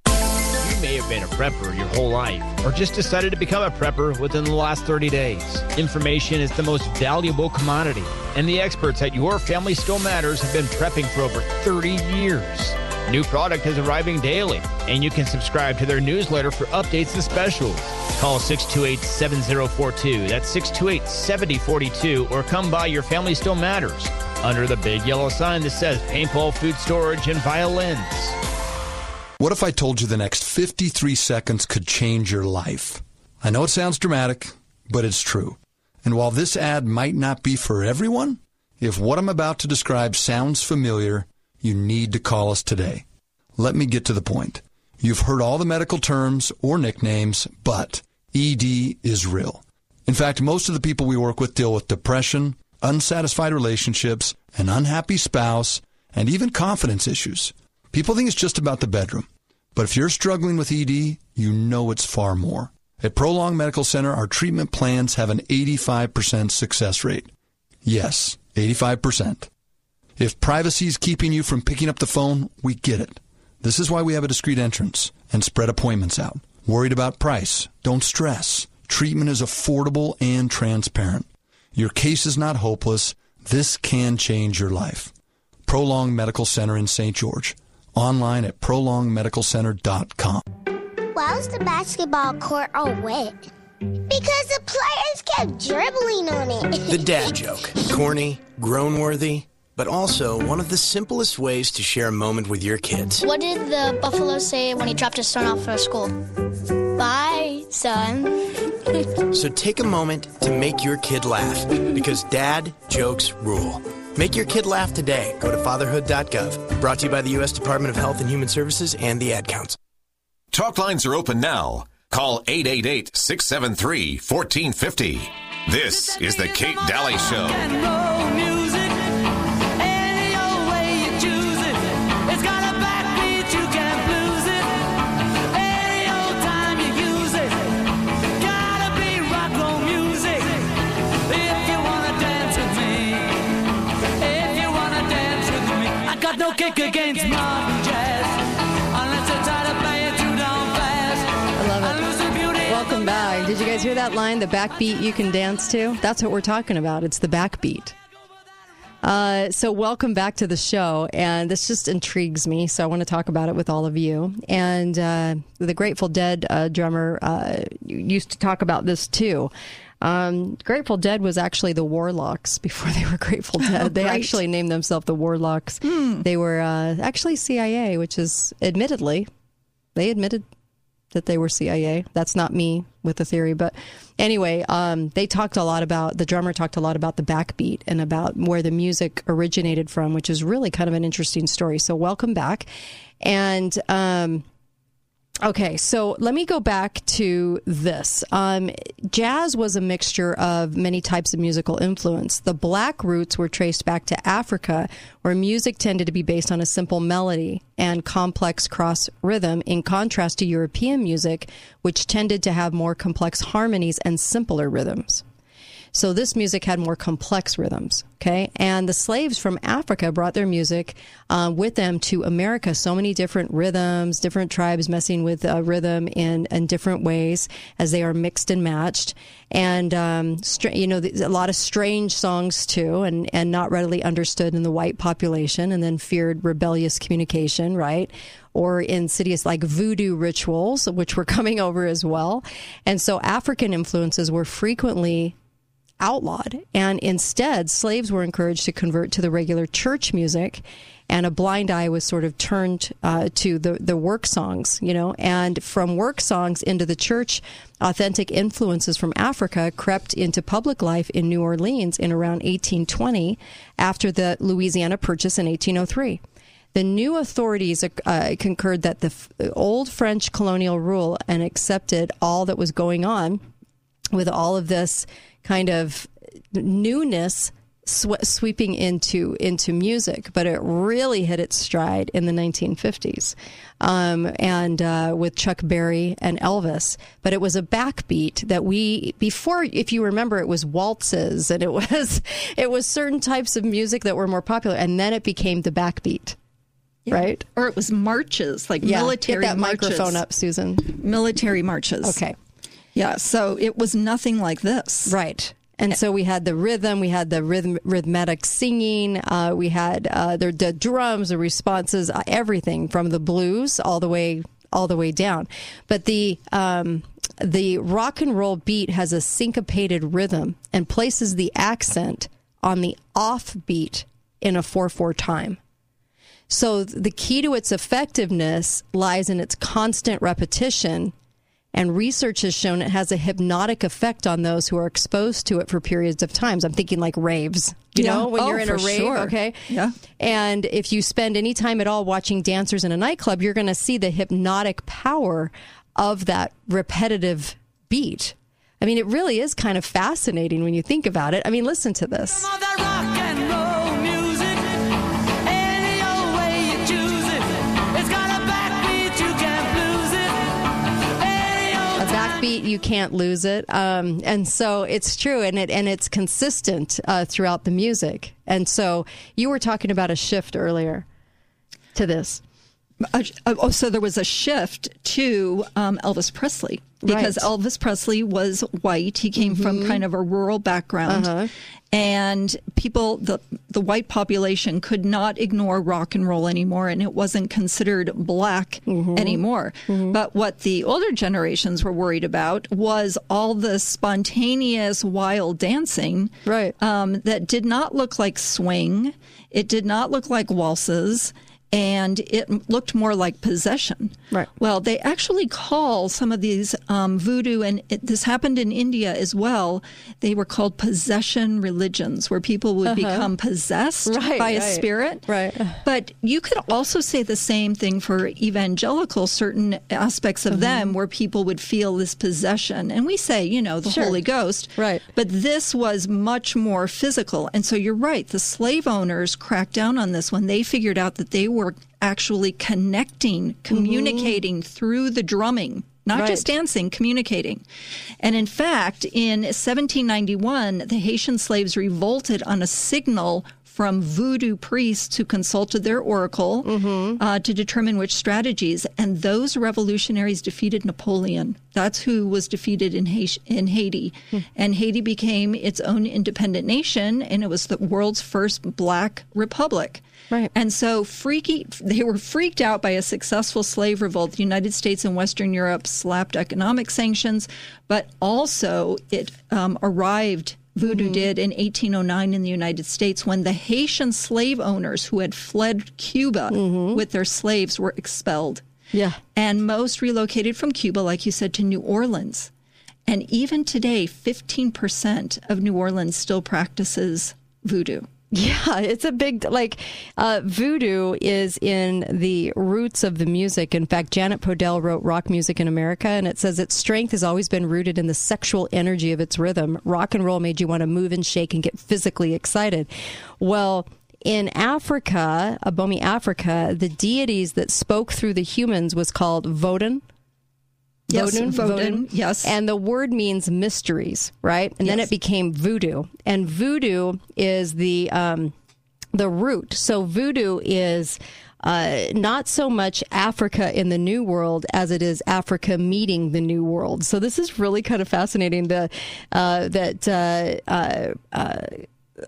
You may have been a prepper your whole life, or just decided to become a prepper within the last thirty days. Information is the most valuable commodity, and the experts at Your Family Still Matters have been prepping for over thirty years. New product is arriving daily, and you can subscribe to their newsletter for updates and specials. Call six two eight, seven oh four two, that's six two eight, seven oh four two, or come by Your Family Still Matters under the big yellow sign that says paintball, food storage, and violins. What if I told you the next fifty-three seconds could change your life? I know it sounds dramatic, but it's true. And while this ad might not be for everyone, if what I'm about to describe sounds familiar, you need to call us today. Let me get to the point. You've heard all the medical terms or nicknames, but E D is real. In fact, most of the people we work with deal with depression, unsatisfied relationships, an unhappy spouse, and even confidence issues. People think it's just about the bedroom, but if you're struggling with E D, you know it's far more. At Prolong Medical Center, our treatment plans have an eighty-five percent success rate. Yes, eighty-five percent. If privacy is keeping you from picking up the phone, we get it. This is why we have a discreet entrance, and spread appointments out. Worried about price? Don't stress. Treatment is affordable and transparent. Your case is not hopeless. This can change your life. Prolong Medical Center in Saint George. Online at prolong medical center dot com. Why was the basketball court all wet? Because the players kept dribbling on it. The dad joke. Corny, grown-worthy, but also one of the simplest ways to share a moment with your kids. What did the buffalo say when he dropped his son off for school? Bye, son. So take a moment to make your kid laugh, because dad jokes rule. Make your kid laugh today. Go to fatherhood dot gov. Brought to you by the U S Department of Health and Human Services and the Ad Council. Talk lines are open now. Call eight eight eight, six seven three, one four five zero. This is the Kate Daly Show. No kick against modern jazz, unless you're tired of playing too damn fast. I love it. I lose the beauty. Welcome back. Did you guys hear that line, the backbeat you can dance to? That's what we're talking about. It's the backbeat. Uh, so welcome back to the show. And this just intrigues me, so I want to talk about it with all of you. And uh, the Grateful Dead uh, drummer uh, used to talk about this, too. Um, Grateful Dead was actually the Warlocks before they were Grateful Dead. Oh, they actually named themselves the Warlocks. Mm. They were uh, actually C I A, which is admittedly, they admitted that they were C I A. That's not me with the theory. But anyway, um, they talked a lot about, the drummer talked a lot about the backbeat and about where the music originated from, which is really kind of an interesting story. So welcome back. And um okay, so let me go back to this. Um, jazz was a mixture of many types of musical influence. The black roots were traced back to Africa, where music tended to be based on a simple melody and complex cross rhythm, in contrast to European music, which tended to have more complex harmonies and simpler rhythms. So this music had more complex rhythms, okay? And the slaves from Africa brought their music uh, with them to America. So many different rhythms, different tribes messing with uh, rhythm in, in different ways as they are mixed and matched. And, um, str- you know, th- a lot of strange songs, too, and, and not readily understood in the white population, and then feared rebellious communication, right? Or insidious, like voodoo rituals, which were coming over as well. And so African influences were frequently outlawed, and instead slaves were encouraged to convert to the regular church music, and a blind eye was sort of turned uh, to the, the work songs, you know, and from work songs into the church, authentic influences from Africa crept into public life in New Orleans in around eighteen twenty after the Louisiana Purchase in eighteen oh three. The new authorities uh, concurred that the f- old French colonial rule and accepted all that was going on with all of this kind of newness sw- sweeping into into music, but it really hit its stride in the nineteen fifties, um, and uh, with Chuck Berry and Elvis. But it was a backbeat that we before, if you remember, it was waltzes, and it was it was certain types of music that were more popular, and then it became the backbeat. Yeah. Right? Or it was marches, like yeah. military marches. Get that marches. Microphone up, Susan. Military marches. Okay. Yeah, so it was nothing like this. Right. And so we had the rhythm, we had the rhythm, rhythmic singing, uh, we had uh, the, the drums, the responses, uh, everything from the blues all the way all the way down. But the um, the rock and roll beat has a syncopated rhythm and places the accent on the offbeat in a four four time. So the key to its effectiveness lies in its constant repetition. And research has shown it has a hypnotic effect on those who are exposed to it for periods of time. I'm thinking like raves, you yeah. know, when oh, you're in a rave, sure. okay? Yeah. And if you spend any time at all watching dancers in a nightclub, you're going to see the hypnotic power of that repetitive beat. I mean, it really is kind of fascinating when you think about it. I mean, listen to this. Beat, you can't lose it, um, and so it's true, and it and it's consistent uh, throughout the music. And so you were talking about a shift earlier to this. Uh, so there was a shift to um, Elvis Presley, because right. Elvis Presley was white. He came mm-hmm. from kind of a rural background. Uh-huh. And people, the the white population could not ignore rock and roll anymore, and it wasn't considered black mm-hmm. anymore. Mm-hmm. But what the older generations were worried about was all the spontaneous, wild dancing right. um, that did not look like swing. It did not look like waltzes. And it looked more like possession. Right. Well, they actually call some of these um, voodoo, and it, this happened in India as well. They were called possession religions, where people would uh-huh. become possessed right, by a right. spirit. Right. But you could also say the same thing for evangelical, certain aspects of mm-hmm. them, where people would feel this possession. And we say, you know, the sure. Holy Ghost. Right. But this was much more physical. And so you're right. The slave owners cracked down on this when they figured out that they were actually connecting, communicating mm-hmm. through the drumming, not right. just dancing, communicating. And in fact, in seventeen ninety-one, the Haitian slaves revolted on a signal from voodoo priests who consulted their oracle mm-hmm. uh, to determine which strategies. And those revolutionaries defeated Napoleon. That's who was defeated in Haiti. In Haiti. Mm. And Haiti became its own independent nation, and it was the world's first black republic. Right. And so freaky, they were freaked out by a successful slave revolt. The United States and Western Europe slapped economic sanctions, but also it um, arrived... Voodoo mm-hmm. did in eighteen oh nine in the United States, when the Haitian slave owners who had fled Cuba mm-hmm. with their slaves were expelled. Yeah. And most relocated from Cuba, like you said, to New Orleans. And even today, fifteen percent of New Orleans still practices voodoo. Yeah, it's a big, like, uh, voodoo is in the roots of the music. In fact, Janet Podell wrote Rock Music in America, and it says its strength has always been rooted in the sexual energy of its rhythm. Rock and roll made you want to move and shake and get physically excited. Well, in Africa, Abomi Africa, the deities that spoke through the humans was called Vodun. Yes, Vodun, Vodun, yes. And the word means mysteries, right? And yes. then it became voodoo. And voodoo is the um, the root. So voodoo is uh, not so much Africa in the New World as it is Africa meeting the New World. So this is really kind of fascinating. The uh, that uh, uh, uh,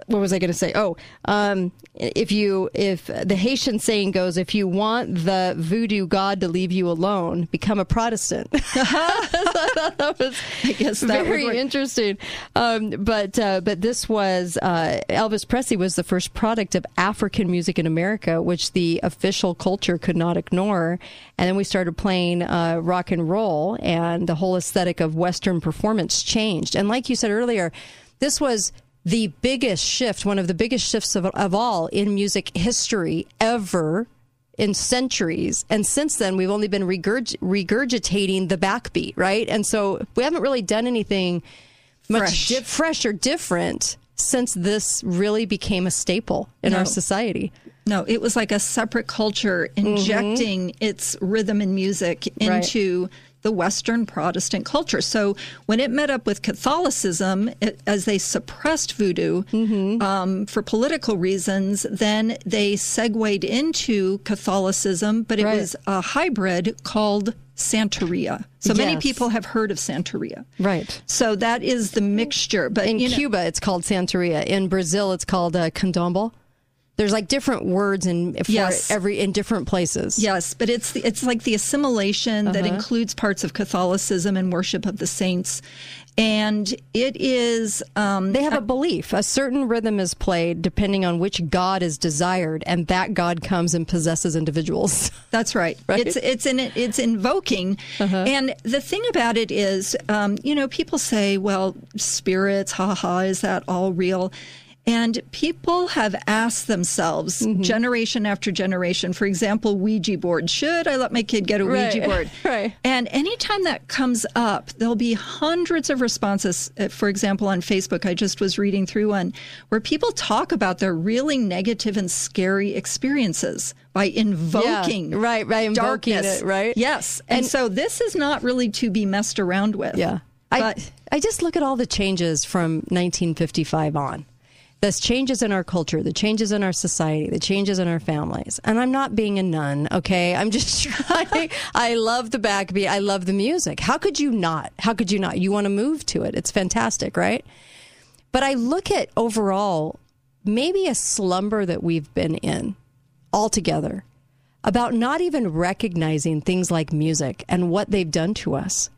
what was I going to say? Oh, um, if you if the Haitian saying goes, if you want the voodoo god to leave you alone, become a Protestant. So I thought that was I guess that very interesting. Um, but uh, but this was uh, Elvis Presley was the first product of African music in America, which the official culture could not ignore. And then we started playing uh, rock and roll, and the whole aesthetic of Western performance changed. And like you said earlier, this was the biggest shift, one of the biggest shifts of, of all in music history ever, in centuries. And since then, we've only been regurg- regurgitating the backbeat, right? And so we haven't really done anything much fresh, di- fresh or different since this really became a staple in no. our society. No, it was like a separate culture injecting mm-hmm. its rhythm and music into... Right. the Western Protestant culture. So when it met up with Catholicism, it, as they suppressed voodoo mm-hmm. um, for political reasons, then they segued into Catholicism, but it right. was a hybrid called Santeria. So yes. many people have heard of Santeria. Right. So that is the mixture. But in you know, Cuba, it's called Santeria. In Brazil, it's called uh, candomblé. There's like different words in for yes. every in different places. Yes, but it's the, it's like the assimilation uh-huh. that includes parts of Catholicism and worship of the saints, and it is um, they have a, a belief. A certain rhythm is played depending on which god is desired, and that god comes and possesses individuals. That's right. right? It's it's in, it's invoking, uh-huh. and the thing about it is, um, you know, people say, well, spirits, ha ha, is that all real? And people have asked themselves mm-hmm. generation after generation, for example, Ouija board. Should I let my kid get a right, Ouija board? Right. And anytime that comes up, there'll be hundreds of responses. For example, on Facebook, I just was reading through one where people talk about their really negative and scary experiences by invoking yeah, right, right, invoking darkness. It, right? Yes. And, and so this is not really to be messed around with. Yeah. But I, I just look at all the changes from nineteen fifty-five on. the changes in our culture, the changes in our society, the changes in our families. And I'm not being a nun, okay? I'm just trying. I love the backbeat. I love the music. How could you not? How could you not? You want to move to it. It's fantastic, right? But I look at overall maybe a slumber that we've been in altogether about not even recognizing things like music and what they've done to us.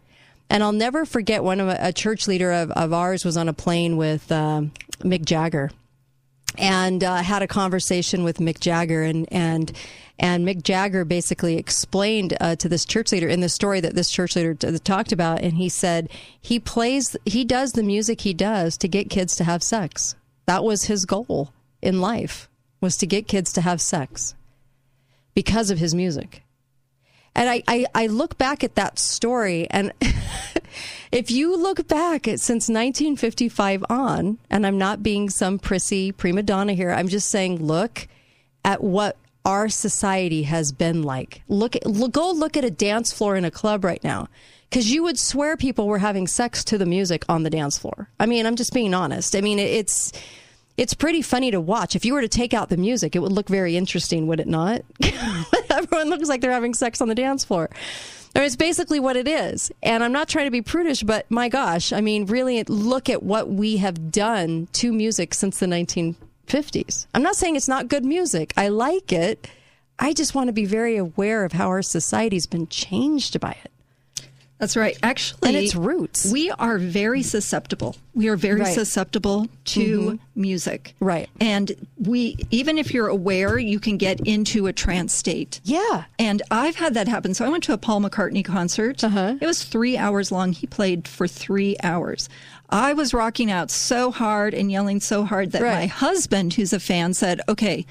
And I'll never forget one of a, a church leader of, of ours was on a plane with uh, Mick Jagger, and uh, had a conversation with Mick Jagger, and and and Mick Jagger basically explained uh, to this church leader in the story that this church leader t- talked about, and he said he plays, he does the music he does to get kids to have sex. That was his goal in life, was to get kids to have sex because of his music. And I, I, I look back at that story, and if you look back at since nineteen fifty-five on, and I'm not being some prissy prima donna here, I'm just saying, look at what our society has been like. Look, at, look go look at a dance floor in a club right now, because you would swear people were having sex to the music on the dance floor. I mean, I'm just being honest. I mean, it's... It's pretty funny to watch. If you were to take out the music, it would look very interesting, would it not? Everyone looks like they're having sex on the dance floor. I mean, it's basically what it is. And I'm not trying to be prudish, but my gosh, I mean, really look at what we have done to music since the nineteen fifties. I'm not saying it's not good music. I like it. I just want to be very aware of how our society's been changed by it. That's right. Actually, and its roots. We are very susceptible. We are very right. susceptible to mm-hmm. music. Right. And we, even if you're aware, you can get into a trance state. Yeah. And I've had that happen. So I went to a Paul McCartney concert. Uh-huh. It was three hours long. He played for three hours. I was rocking out so hard and yelling so hard that right. my husband, who's a fan, said, "Okay,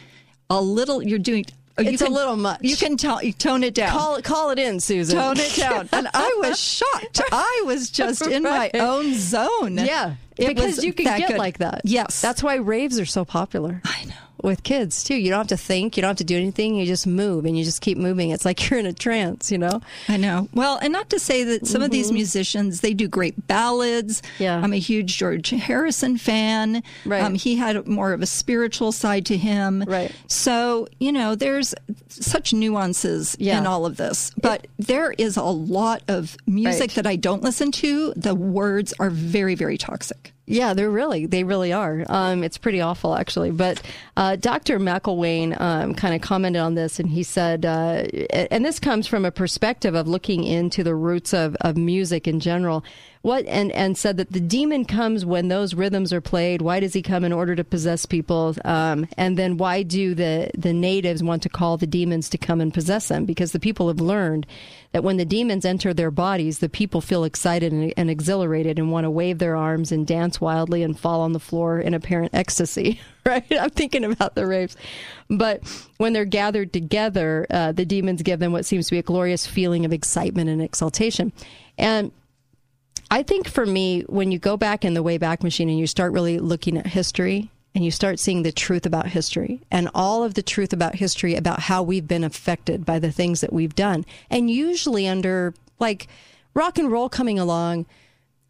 a little, you're doing... You it's can, a little much. You can t- tone it down. Call, call it in, Susan. Tone it down." And I was shocked. I was just in right. my own zone. Yeah, it because you can get good. Like that. Yes. That's why raves are so popular. I know. With kids, too. You don't have to think. You don't have to do anything. You just move, and you just keep moving. It's like you're in a trance, you know? I know. Well, and not to say that some mm-hmm. of these musicians, they do great ballads. Yeah. I'm a huge George Harrison fan. Right. Um, he had more of a spiritual side to him. Right. So, you know, there's such nuances yeah. in all of this. But it, there is a lot of music right. that I don't listen to. The words are very, very toxic. Yeah, they're really, they really are. Um, it's pretty awful, actually. But uh, Doctor McElwain um, kind of commented on this, and he said, uh, and this comes from a perspective of looking into the roots of, of music in general, What and, and said that the demon comes when those rhythms are played. Why does he come? In order to possess people? Um, and then why do the, the natives want to call the demons to come and possess them? Because the people have learned that when the demons enter their bodies, the people feel excited and, and exhilarated and want to wave their arms and dance wildly and fall on the floor in apparent ecstasy, right? I'm thinking about the raves. But when they're gathered together, uh, the demons give them what seems to be a glorious feeling of excitement and exaltation. And I think for me, when you go back in the Wayback Machine and you start really looking at history and you start seeing the truth about history and all of the truth about history about how we've been affected by the things that we've done, and usually under like rock and roll coming along,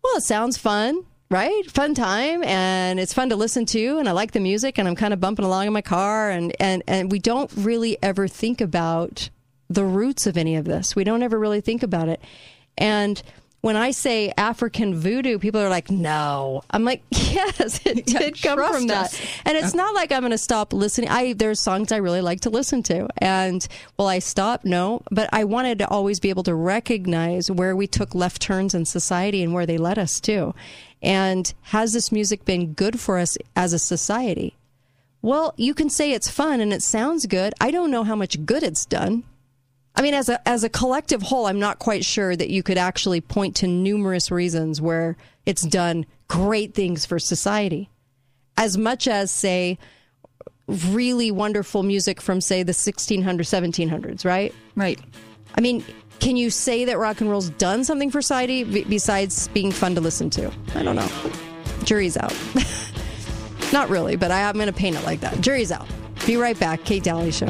well, it sounds fun, right? Fun time, and it's fun to listen to, and I like the music, and I'm kind of bumping along in my car, and, and, and we don't really ever think about the roots of any of this. We don't ever really think about it. And when I say African voodoo, people are like, no. I'm like, yes, it did yeah, come from us. that. And it's yeah. not like I'm going to stop listening. I There's songs I really like to listen to. And will I stop? No. But I wanted to always be able to recognize where we took left turns in society and where they led us to. And has this music been good for us as a society? Well, you can say it's fun and it sounds good. I don't know how much good it's done. I mean, as a as a collective whole, I'm not quite sure that you could actually point to numerous reasons where it's done great things for society. As much as, say, really wonderful music from, say, the sixteen hundreds, seventeen hundreds, right? Right. I mean, can you say that rock and roll's done something for society b- besides being fun to listen to? I don't know. Jury's out. Not really, but I, I'm going to paint it like that. Jury's out. Be right back. Kate Daly Show.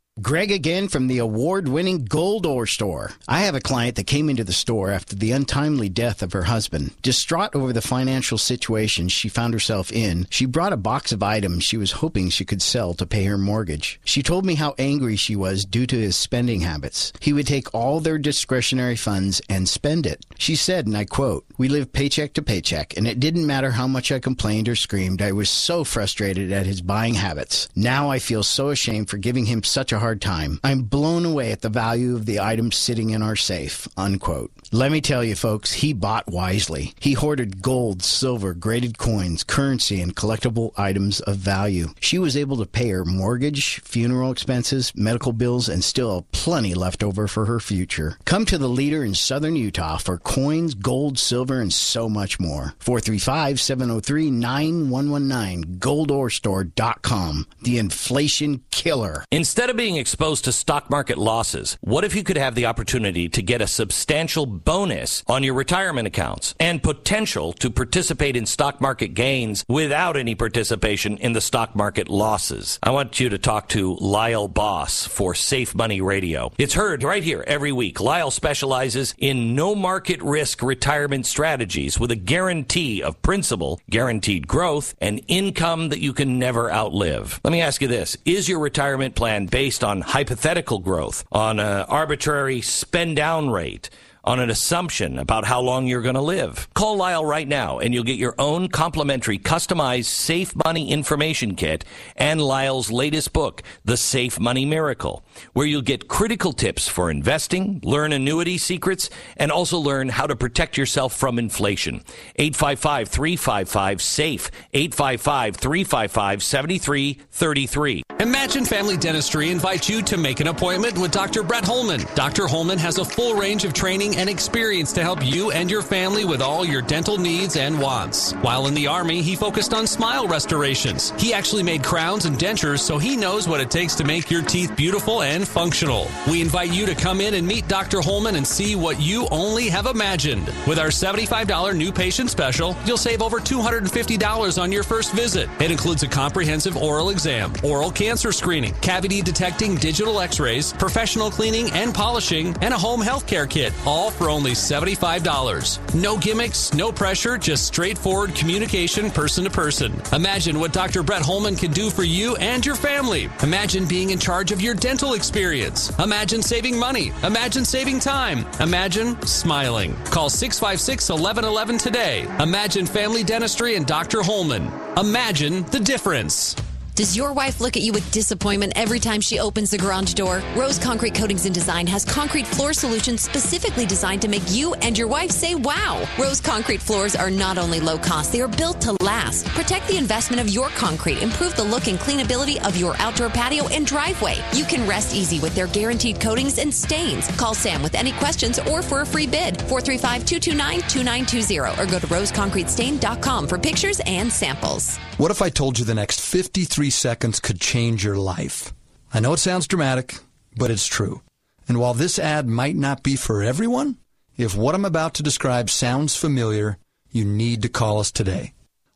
Greg again from the award-winning Gold Ore Store. I have a client that came into the store after the untimely death of her husband. Distraught over the financial situation she found herself in, she brought a box of items she was hoping she could sell to pay her mortgage. She told me how angry she was due to his spending habits. He would take all their discretionary funds and spend it. She said, and I quote, "We live paycheck to paycheck, and it didn't matter how much I complained or screamed. I was so frustrated at his buying habits. Now I feel so ashamed for giving him such a hard time. I'm blown away at the value of the items sitting in our safe," unquote. Let me tell you, folks, he bought wisely. He hoarded gold, silver, graded coins, currency, and collectible items of value. She was able to pay her mortgage, funeral expenses, medical bills, and still plenty left over for her future. Come to the leader in southern Utah for coins, gold, silver, and so much more. four three five, seven zero three, nine one one nine, gold ore store dot com. The inflation killer. Instead of being exposed to stock market losses, what if you could have the opportunity to get a substantial bonus on your retirement accounts and potential to participate in stock market gains without any participation in the stock market losses? I want you to talk to Lyle Boss for Safe Money Radio. It's heard right here every week. Lyle specializes in no market risk retirement strategies with a guarantee of principal, guaranteed growth, and income that you can never outlive. Let me ask you this. Is your retirement plan based on hypothetical growth, on an arbitrary spend down rate, on an assumption about how long you're going to live? Call Lyle right now and you'll get your own complimentary customized Safe Money information kit and Lyle's latest book, The Safe Money Miracle, where you'll get critical tips for investing, learn annuity secrets, and also learn how to protect yourself from inflation. eight five five, three five five, S A F E, eight five five, three five five, seven three three three. Imagine Family Dentistry invites you to make an appointment with Doctor Brett Holman. Doctor Holman has a full range of training and experience to help you and your family with all your dental needs and wants. While in the Army, he focused on smile restorations. He actually made crowns and dentures, so he knows what it takes to make your teeth beautiful and functional. We invite you to come in and meet Doctor Holman and see what you only have imagined. With our seventy-five dollars new patient special, you'll save over two hundred fifty dollars on your first visit. It includes a comprehensive oral exam, oral cancer screening, cavity detecting digital x-rays, professional cleaning and polishing, and a home health care kit. All for only seventy-five dollars. No gimmicks, no pressure, just straightforward communication person to person. Imagine what Doctor Brett Holman can do for you and your family. Imagine being in charge of your dental experience. Imagine saving money. Imagine saving time. Imagine smiling. Call six five six, one one one one today. Imagine Family Dentistry and Doctor Holman. Imagine the difference. Does your wife look at you with disappointment every time she opens the garage door? Rose Concrete Coatings and Design has concrete floor solutions specifically designed to make you and your wife say, wow! Rose Concrete floors are not only low cost, they are built to last. Protect the investment of your concrete, improve the look and cleanability of your outdoor patio and driveway. You can rest easy with their guaranteed coatings and stains. Call Sam with any questions or for a free bid, four three five, two two nine, two nine two zero, or go to rose concrete stain dot com for pictures and samples. What if I told you the next fifty-three Three seconds could change your life? I know it sounds dramatic, but it's true. And while this ad might not be for everyone, if what I'm about to describe sounds familiar, you need to call us today.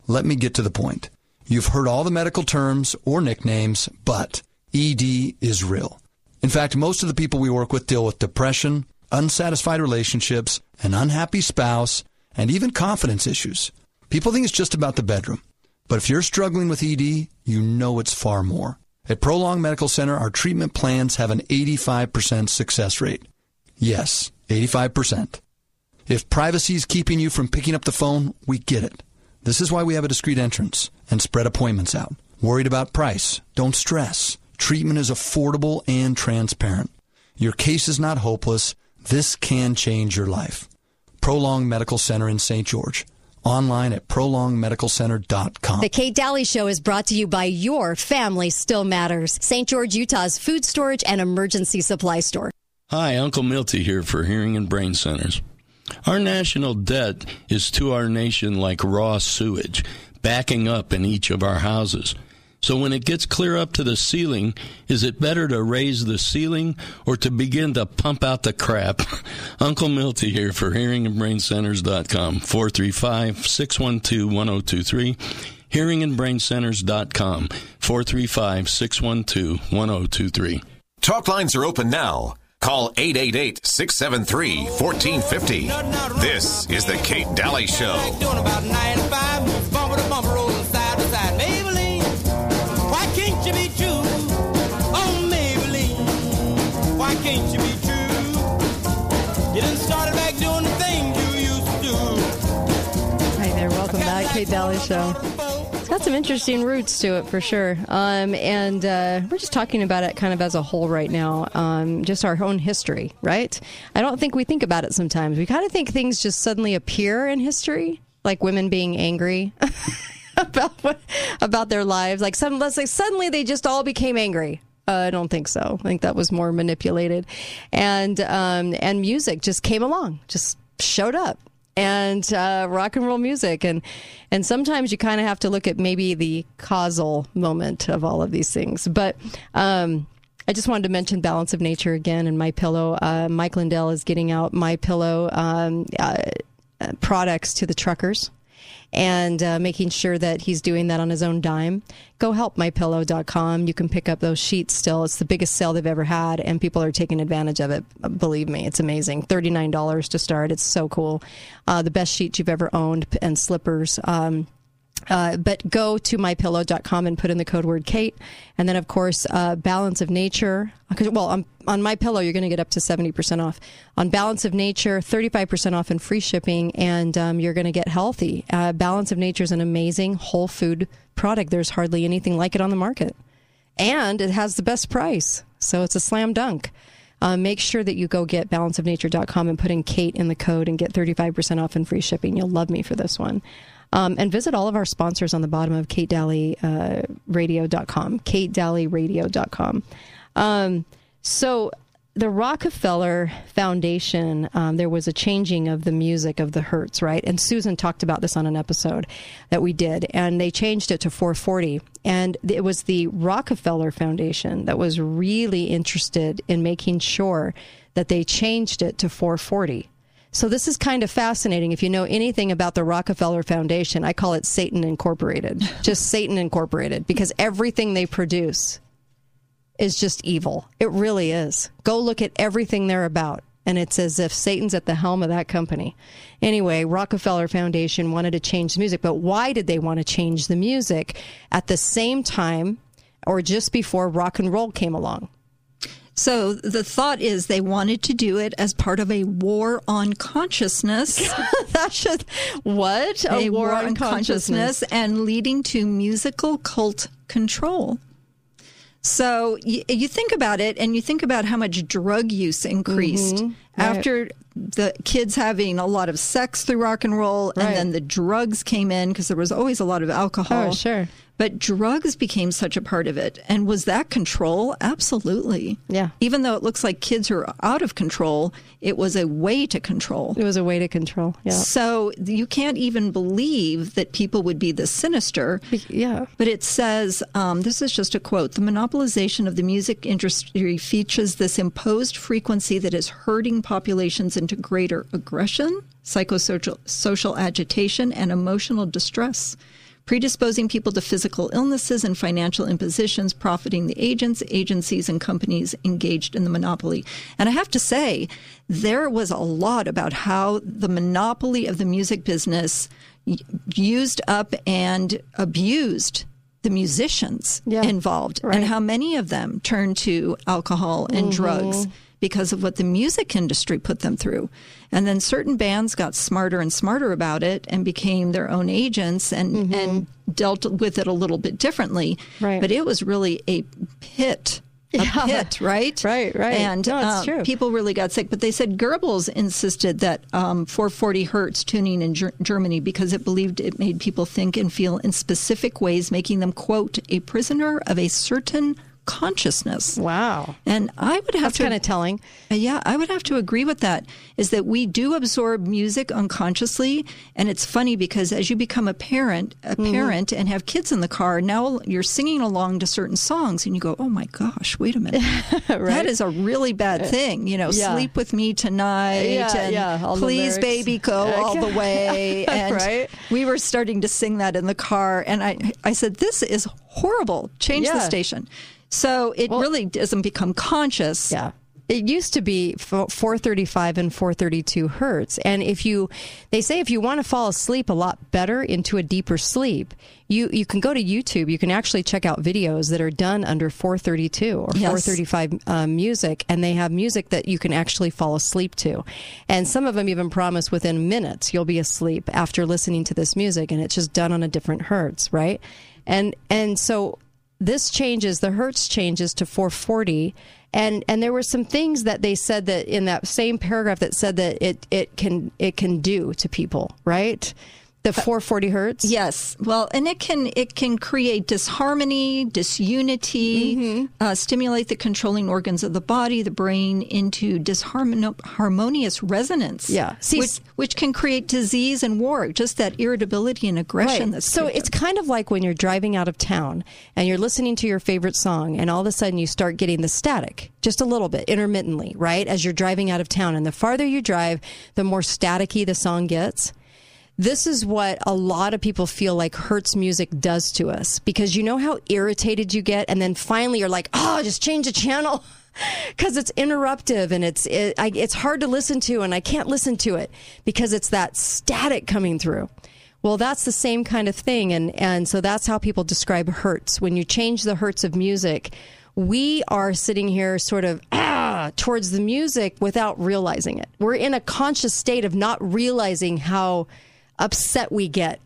Let me get to the point. You've heard all the medical terms or nicknames, but E D is real. In fact, most of the people we work with deal with depression, unsatisfied relationships, an unhappy spouse, and even confidence issues. People think it's just about the bedroom. But if you're struggling with E D, you know it's far more. At Prolong Medical Center, our treatment plans have an eighty-five percent success rate. Yes, eighty-five percent. If privacy is keeping you from picking up the phone, we get it. This is why we have a discreet entrance and spread appointments out. Worried about price? Don't stress. Treatment is affordable and transparent. Your case is not hopeless. This can change your life. Prolong Medical Center in Saint George. Online at prolong medical center dot com. The Kate Daly Show is brought to you by Your Family Still Matters, Saint George, Utah's food storage and emergency supply store. Hi, Uncle Milty here for Hearing and Brain Centers. Our national debt is to our nation like raw sewage, backing up in each of our houses. So when it gets clear up to the ceiling, is it better to raise the ceiling or to begin to pump out the crap? Uncle Milty here for hearing and brain centers dot com, four three five, six one two, one oh two three, hearing and brain centers dot com, four three five, six one two, one oh two three. Talk lines are open now. Call eight eight eight, six seven three, one four five zero. This is the Kate Daly Show. Can't you be true? You done started back doing the thing you used to do. Hi there, welcome back, Kate Daly Show. It's got some interesting roots to it for sure. Um, and uh, we're just talking about it kind of as a whole right now, um, just our own history, right? I don't think we think about it sometimes. We kind of think things just suddenly appear in history, like women being angry about what, about their lives. Like some, let's say suddenly they just all became angry. Uh, I don't think so. I think that was more manipulated. And um, and music just came along, just showed up. And uh, rock and roll music. And, and sometimes you kind of have to look at maybe the causal moment of all of these things. But um, I just wanted to mention Balance of Nature again and MyPillow. Uh, Mike Lindell is getting out MyPillow um, uh, products to the truckers. And uh, making sure that he's doing that on his own dime. Go help my pillow dot com. You can pick up those sheets still. It's the biggest sale they've ever had, and people are taking advantage of it. Believe me, it's amazing. thirty-nine dollars to start. It's so cool. Uh, the best sheets you've ever owned, and slippers. Um, uh, but go to my pillow dot com and put in the code word Kate. And then, of course, uh, Balance of Nature. Well, on, on MyPillow, you're going to get up to seventy percent off. On Balance of Nature, thirty-five percent off and free shipping, and um, you're going to get healthy. Uh, Balance of Nature is an amazing whole food product. There's hardly anything like it on the market. And it has the best price, so it's a slam dunk. Uh, make sure that you go get balance of nature dot com and put in Kate in the code and get thirty-five percent off and free shipping. You'll love me for this one. Um, and visit all of our sponsors on the bottom of kate daly radio dot com, kate daly radio dot com. Um, so the Rockefeller Foundation, um, there was a changing of the music of the Hertz, right? And Susan talked about this on an episode that we did, and they changed it to four forty. And it was the Rockefeller Foundation that was really interested in making sure that they changed it to four forty. So this is kind of fascinating. If you know anything about the Rockefeller Foundation, I call it Satan Incorporated, just Satan Incorporated, because everything they produce is just evil. It really is. Go look at everything they're about, and it's as if Satan's at the helm of that company. Anyway, Rockefeller Foundation wanted to change the music, but why did they want to change the music at the same time or just before rock and roll came along? So the thought is they wanted to do it as part of a war on consciousness. That should, what? A, a war, war on, on consciousness. consciousness and leading to musical cult control. So you, you think about it, and you think about how much drug use increased mm-hmm. right. after the kids having a lot of sex through rock and roll, right. and then the drugs came in because there was always a lot of alcohol. Oh, sure. But drugs became such a part of it. And was that control? Absolutely. Yeah. Even though it looks like kids are out of control, it was a way to control. It was a way to control, yeah. So you can't even believe that people would be this sinister. Yeah. But it says, um, this is just a quote, the monopolization of the music industry features this imposed frequency that is herding populations into greater aggression, psychosocial social agitation, and emotional distress. Predisposing people to physical illnesses and financial impositions, profiting the agents, agencies, and companies engaged in the monopoly. And I have to say, there was a lot about how the monopoly of the music business used up and abused the musicians yeah, involved, right. and how many of them turned to alcohol and mm-hmm. drugs because of what the music industry put them through. And then certain bands got smarter and smarter about it and became their own agents and, mm-hmm. and dealt with it a little bit differently. Right. But it was really a pit, a yeah. pit, right? Right, right. And no, it's um, true. People really got sick. But they said Goebbels insisted that um, four forty Hertz tuning in Ger- Germany because it believed it made people think and feel in specific ways, making them, quote, a prisoner of a certain consciousness. Wow. And I would have That's to... That's kind of telling. Yeah, I would have to agree with that, is that we do absorb music unconsciously. And it's funny because as you become a parent, a mm-hmm. parent and have kids in the car, now you're singing along to certain songs and you go, oh my gosh, wait a minute. Right? That is a really bad thing. You know, yeah. sleep with me tonight yeah, and yeah, please baby go okay. all the way. And right? we were starting to sing that in the car. And I, I said, this is horrible. Change yeah. the station. So it well, really doesn't become conscious. Yeah. It used to be four thirty-five and four thirty-two hertz. And if you, they say if you want to fall asleep a lot better into a deeper sleep, you, you can go to YouTube. You can actually check out videos that are done under four thirty-two or yes. four thirty-five uh, music. And they have music that you can actually fall asleep to. And some of them even promise within minutes you'll be asleep after listening to this music. And it's just done on a different hertz, right? And, and so... This changes, the hertz changes to four forty, and and there were some things that they said that in that same paragraph that said that it it can it can do to people, right? The four forty hertz? Yes. Well, and it can it can create disharmony, disunity, mm-hmm. uh, stimulate the controlling organs of the body, the brain, into disharmonious resonance, yeah. See, which, which can create disease and war, just that irritability and aggression. Right. That's so created. It's kind of like when you're driving out of town and you're listening to your favorite song and all of a sudden you start getting the static, just a little bit, intermittently, right, as you're driving out of town. And the farther you drive, the more staticky the song gets. This is what a lot of people feel like Hertz music does to us, because you know how irritated you get, and then finally you're like, oh, just change the channel because it's interruptive and it's it, I, it's hard to listen to, and I can't listen to it because it's that static coming through. Well, that's the same kind of thing, and, and so that's how people describe Hertz. When you change the Hertz of music, we are sitting here sort of ah, towards the music without realizing it. We're in a conscious state of not realizing how... upset we get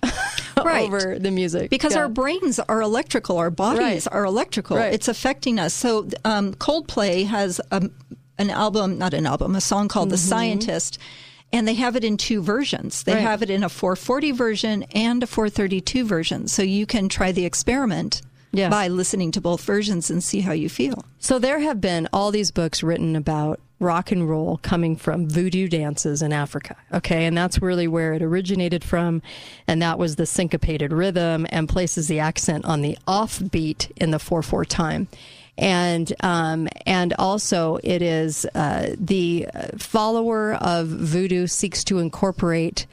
right. over the music. Because yeah. our brains are electrical, our bodies right. are electrical. Right. It's affecting us. So um, Coldplay has a, an album, not an album, a song called mm-hmm. The Scientist, and they have it in two versions. They right. have it in a four forty version and a four thirty-two version. So you can try the experiment yeah. by listening to both versions and see how you feel. So there have been all these books written about rock and roll coming from voodoo dances in Africa. Okay. And that's really where it originated from. And that was the syncopated rhythm and places the accent on the offbeat in the four, four time. And, um, and also it is, uh, the follower of voodoo seeks to incorporate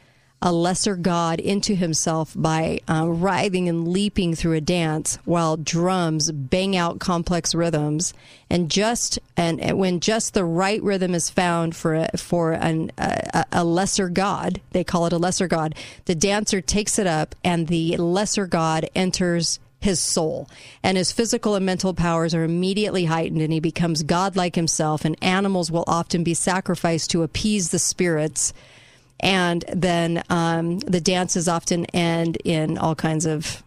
a lesser god into himself by uh, writhing and leaping through a dance while drums bang out complex rhythms, and just and, and when just the right rhythm is found for a, for an, a, a lesser god, they call it a lesser god, the dancer takes it up and the lesser god enters his soul, and his physical and mental powers are immediately heightened, and he becomes godlike himself, and animals will often be sacrificed to appease the spirits. And then um, the dances often end in all kinds of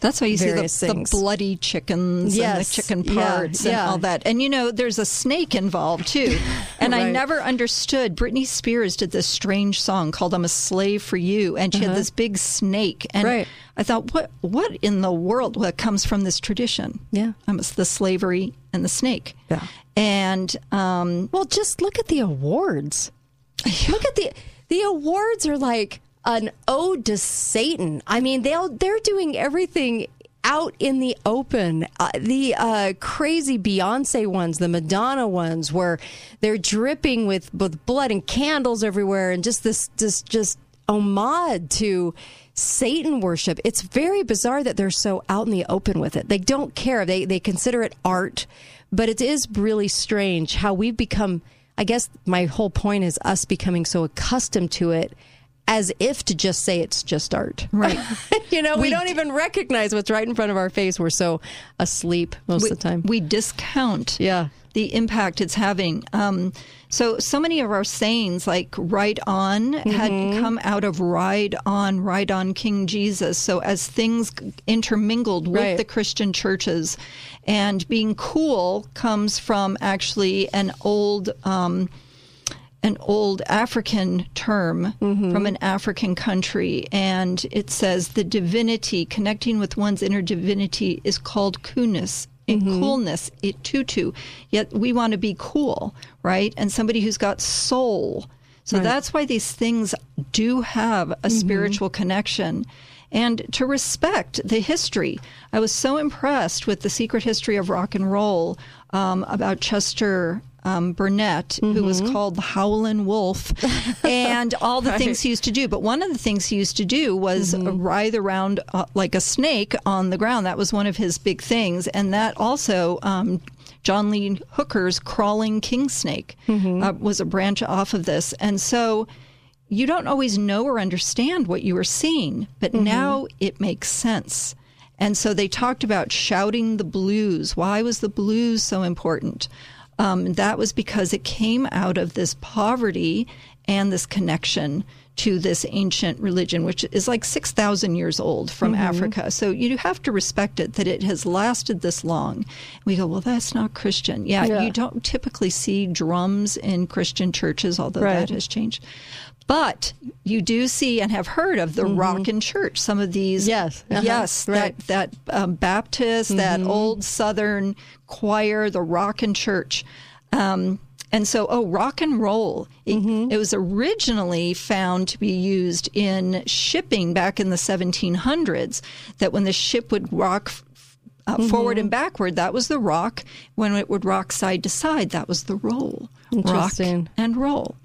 That's how you see the, the bloody chickens yes. and the chicken parts yeah. and yeah. all that. And, you know, there's a snake involved, too. And right. I never understood. Britney Spears did this strange song called I'm a Slave for You. And she uh-huh. had this big snake. And right. I thought, what what in the world what comes from this tradition? Yeah. Um, it's the slavery and the snake. Yeah. And, um, well, just look at the awards. Look at the... The awards are like an ode to Satan. I mean, they'll, they're doing everything out in the open. Uh, the uh, crazy Beyonce ones, the Madonna ones, where they're dripping with, with blood and candles everywhere, and just this, this just homage to Satan worship. It's very bizarre that they're so out in the open with it. They don't care. They, they consider it art, but it is really strange how we've become... I guess my whole point is us becoming so accustomed to it as if to just say it's just art. Right. You know, we, we don't even recognize what's right in front of our face. We're so asleep most we, of the time. We discount yeah. the impact it's having. Um, so, so many of our sayings like right on mm-hmm. had come out of ride on, ride on King Jesus. So as things intermingled with right. the Christian churches, and being cool comes from actually an old um, an old African term mm-hmm. from an African country. And it says the divinity, connecting with one's inner divinity, is called kunis and mm-hmm. coolness, it tutu. Yet we want to be cool, right? And somebody who's got soul. So right. that's why these things do have a mm-hmm. spiritual connection. And to respect the history. I was so impressed with the secret history of rock and roll um, about Chester um, Burnett, mm-hmm. who was called the Howlin' Wolf, and all the right. things he used to do. But one of the things he used to do was mm-hmm. writhe around uh, like a snake on the ground. That was one of his big things. And that also... Um, John Lee Hooker's Crawling King Snake mm-hmm. uh, was a branch off of this. And so you don't always know or understand what you are seeing, but mm-hmm. now it makes sense. And so they talked about shouting the blues. Why was the blues so important? Um, that was because it came out of this poverty and this connection to this ancient religion, which is like six thousand years old from mm-hmm. Africa. So you have to respect it, that it has lasted this long. We go, well, that's not Christian. Yeah, yeah. You don't typically see drums in Christian churches, although right. that has changed. But you do see and have heard of the mm-hmm. rockin' church, some of these. Yes. Uh-huh. Yes, right. that, that um, Baptist, mm-hmm. that old Southern choir, the rockin' church. Um And so, oh, rock and roll, it, mm-hmm. it was originally found to be used in shipping back in the seventeen hundreds, that when the ship would rock uh, mm-hmm. forward and backward, that was the rock. When it would rock side to side, that was the roll. Interesting. Rock and roll.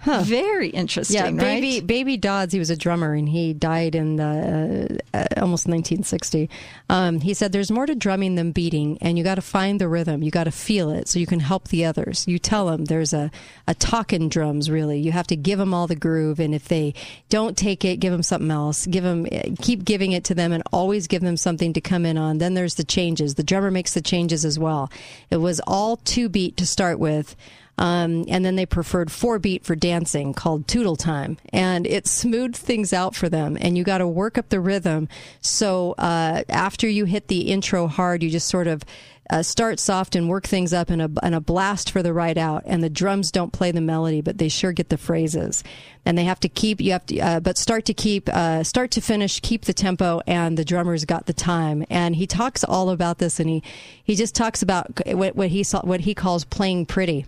Huh. Very interesting, yeah, baby, right? Baby Dodds, he was a drummer, and he died in the, uh, almost nineteen sixty. Um, he said, there's more to drumming than beating, and you got to find the rhythm. You got to feel it so you can help the others. You tell them there's a, a talking drums, really. You have to give them all the groove, and if they don't take it, give them something else. Give them, keep giving it to them, and always give them something to come in on. Then there's the changes. The drummer makes the changes as well. It was all two-beat to start with. Um, and then they preferred four beat for dancing, called Toodle Time. And it smoothed things out for them. And you got to work up the rhythm. So uh, after you hit the intro hard, you just sort of uh, start soft and work things up in a, in a blast for the ride out. And the drums don't play the melody, but they sure get the phrases. And they have to keep, you have to, uh, but start to keep, uh, start to finish, keep the tempo, and the drummer's got the time. And he talks all about this, and he, he just talks about what, what he saw, what he calls playing pretty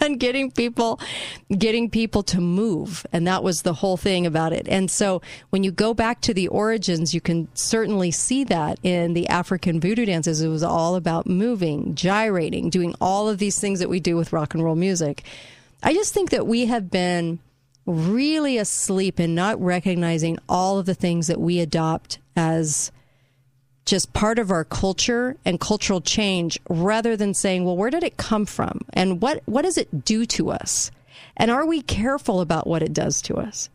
and getting people, getting people to move. And that was the whole thing about it. And so when you go back to the origins, you can certainly see that in the African voodoo dances. It was all about moving, gyrating, doing all of these things that we do with rock and roll music. I just think that we have been really asleep and not recognizing all of the things that we adopt as just part of our culture and cultural change, rather than saying, well, where did it come from? And what, what does it do to us? And are we careful about what it does to us?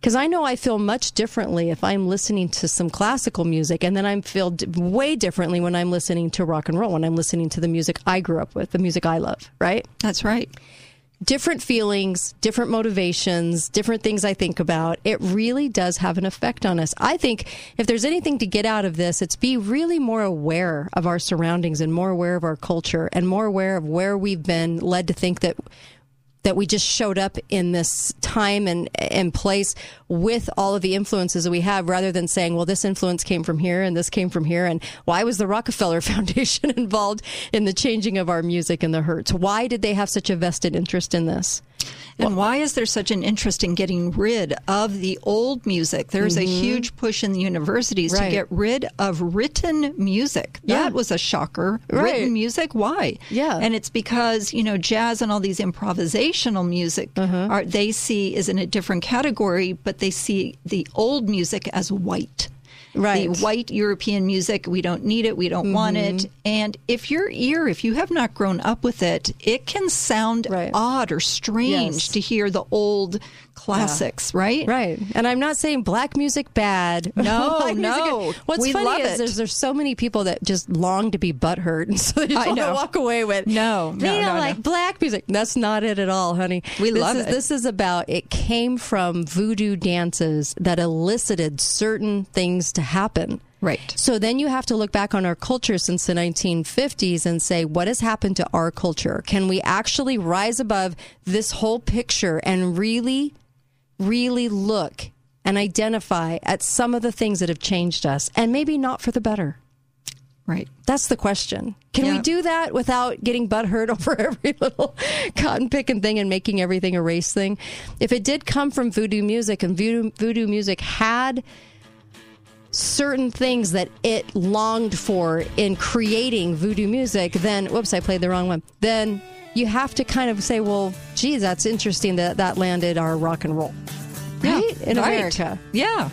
Because I know I feel much differently if I'm listening to some classical music, and then I'm feel way differently when I'm listening to rock and roll, when I'm listening to the music I grew up with, the music I love, right? That's right. Different feelings, different motivations, different things I think about. It really does have an effect on us. I think if there's anything to get out of this, it's be really more aware of our surroundings, and more aware of our culture, and more aware of where we've been led to think that that we just showed up in this time and, and place with all of the influences that we have, rather than saying, well, this influence came from here and this came from here. And why was the Rockefeller Foundation involved in the changing of our music and the Hurts? Why did they have such a vested interest in this? And well, why is there such an interest in getting rid of the old music? There's mm-hmm. a huge push in the universities right. to get rid of written music. Yeah. That was a shocker. Right. Written music, why? Yeah. And it's because, you know, jazz and all these improvisational music, uh-huh. are, they see is in a different category, but they see the old music as white. Right. The white European music, we don't need it, we don't mm-hmm. want it. And if your ear, if you have not grown up with it, it can sound right. odd or strange yes. to hear the old classics, yeah. right? Right. And I'm not saying black music bad. No, black no. Music, what's we funny is there's, there's so many people that just long to be butthurt, and so they just want to walk away with, no, no, no, no like no. black music. That's not it at all, honey. We this love is, it. This is about, it came from voodoo dances that elicited certain things to happen. Right. So then you have to look back on our culture since the nineteen fifties and say, what has happened to our culture? Can we actually rise above this whole picture and really really look and identify at some of the things that have changed us, and maybe not for the better? Right. That's the question. Can yeah. we do that without getting butthurt over every little cotton picking thing and making everything a race thing? If it did come from voodoo music and voodoo, voodoo music had certain things that it longed for in creating voodoo music, then, whoops, I played the wrong one, then you have to kind of say, well, geez, that's interesting that that landed our rock and roll. Yeah. Right? In right. America. Yeah.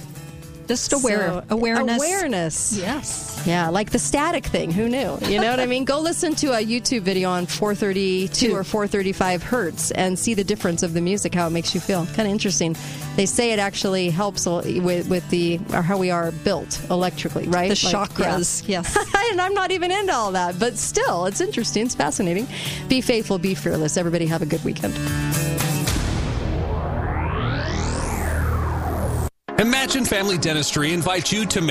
Just aware, so, awareness. Awareness. Yes. Yeah, like the static thing. Who knew? You know what I mean? Go listen to a YouTube video on four thirty-two Two. or four thirty-five hertz and see the difference of the music, how it makes you feel. Kind of interesting. They say it actually helps with, with the or how we are built electrically, right? The like, chakras. Yeah. Yes. And I'm not even into all that, but still, it's interesting. It's fascinating. Be faithful. Be fearless. Everybody have a good weekend. Imagine Family Dentistry invites you to make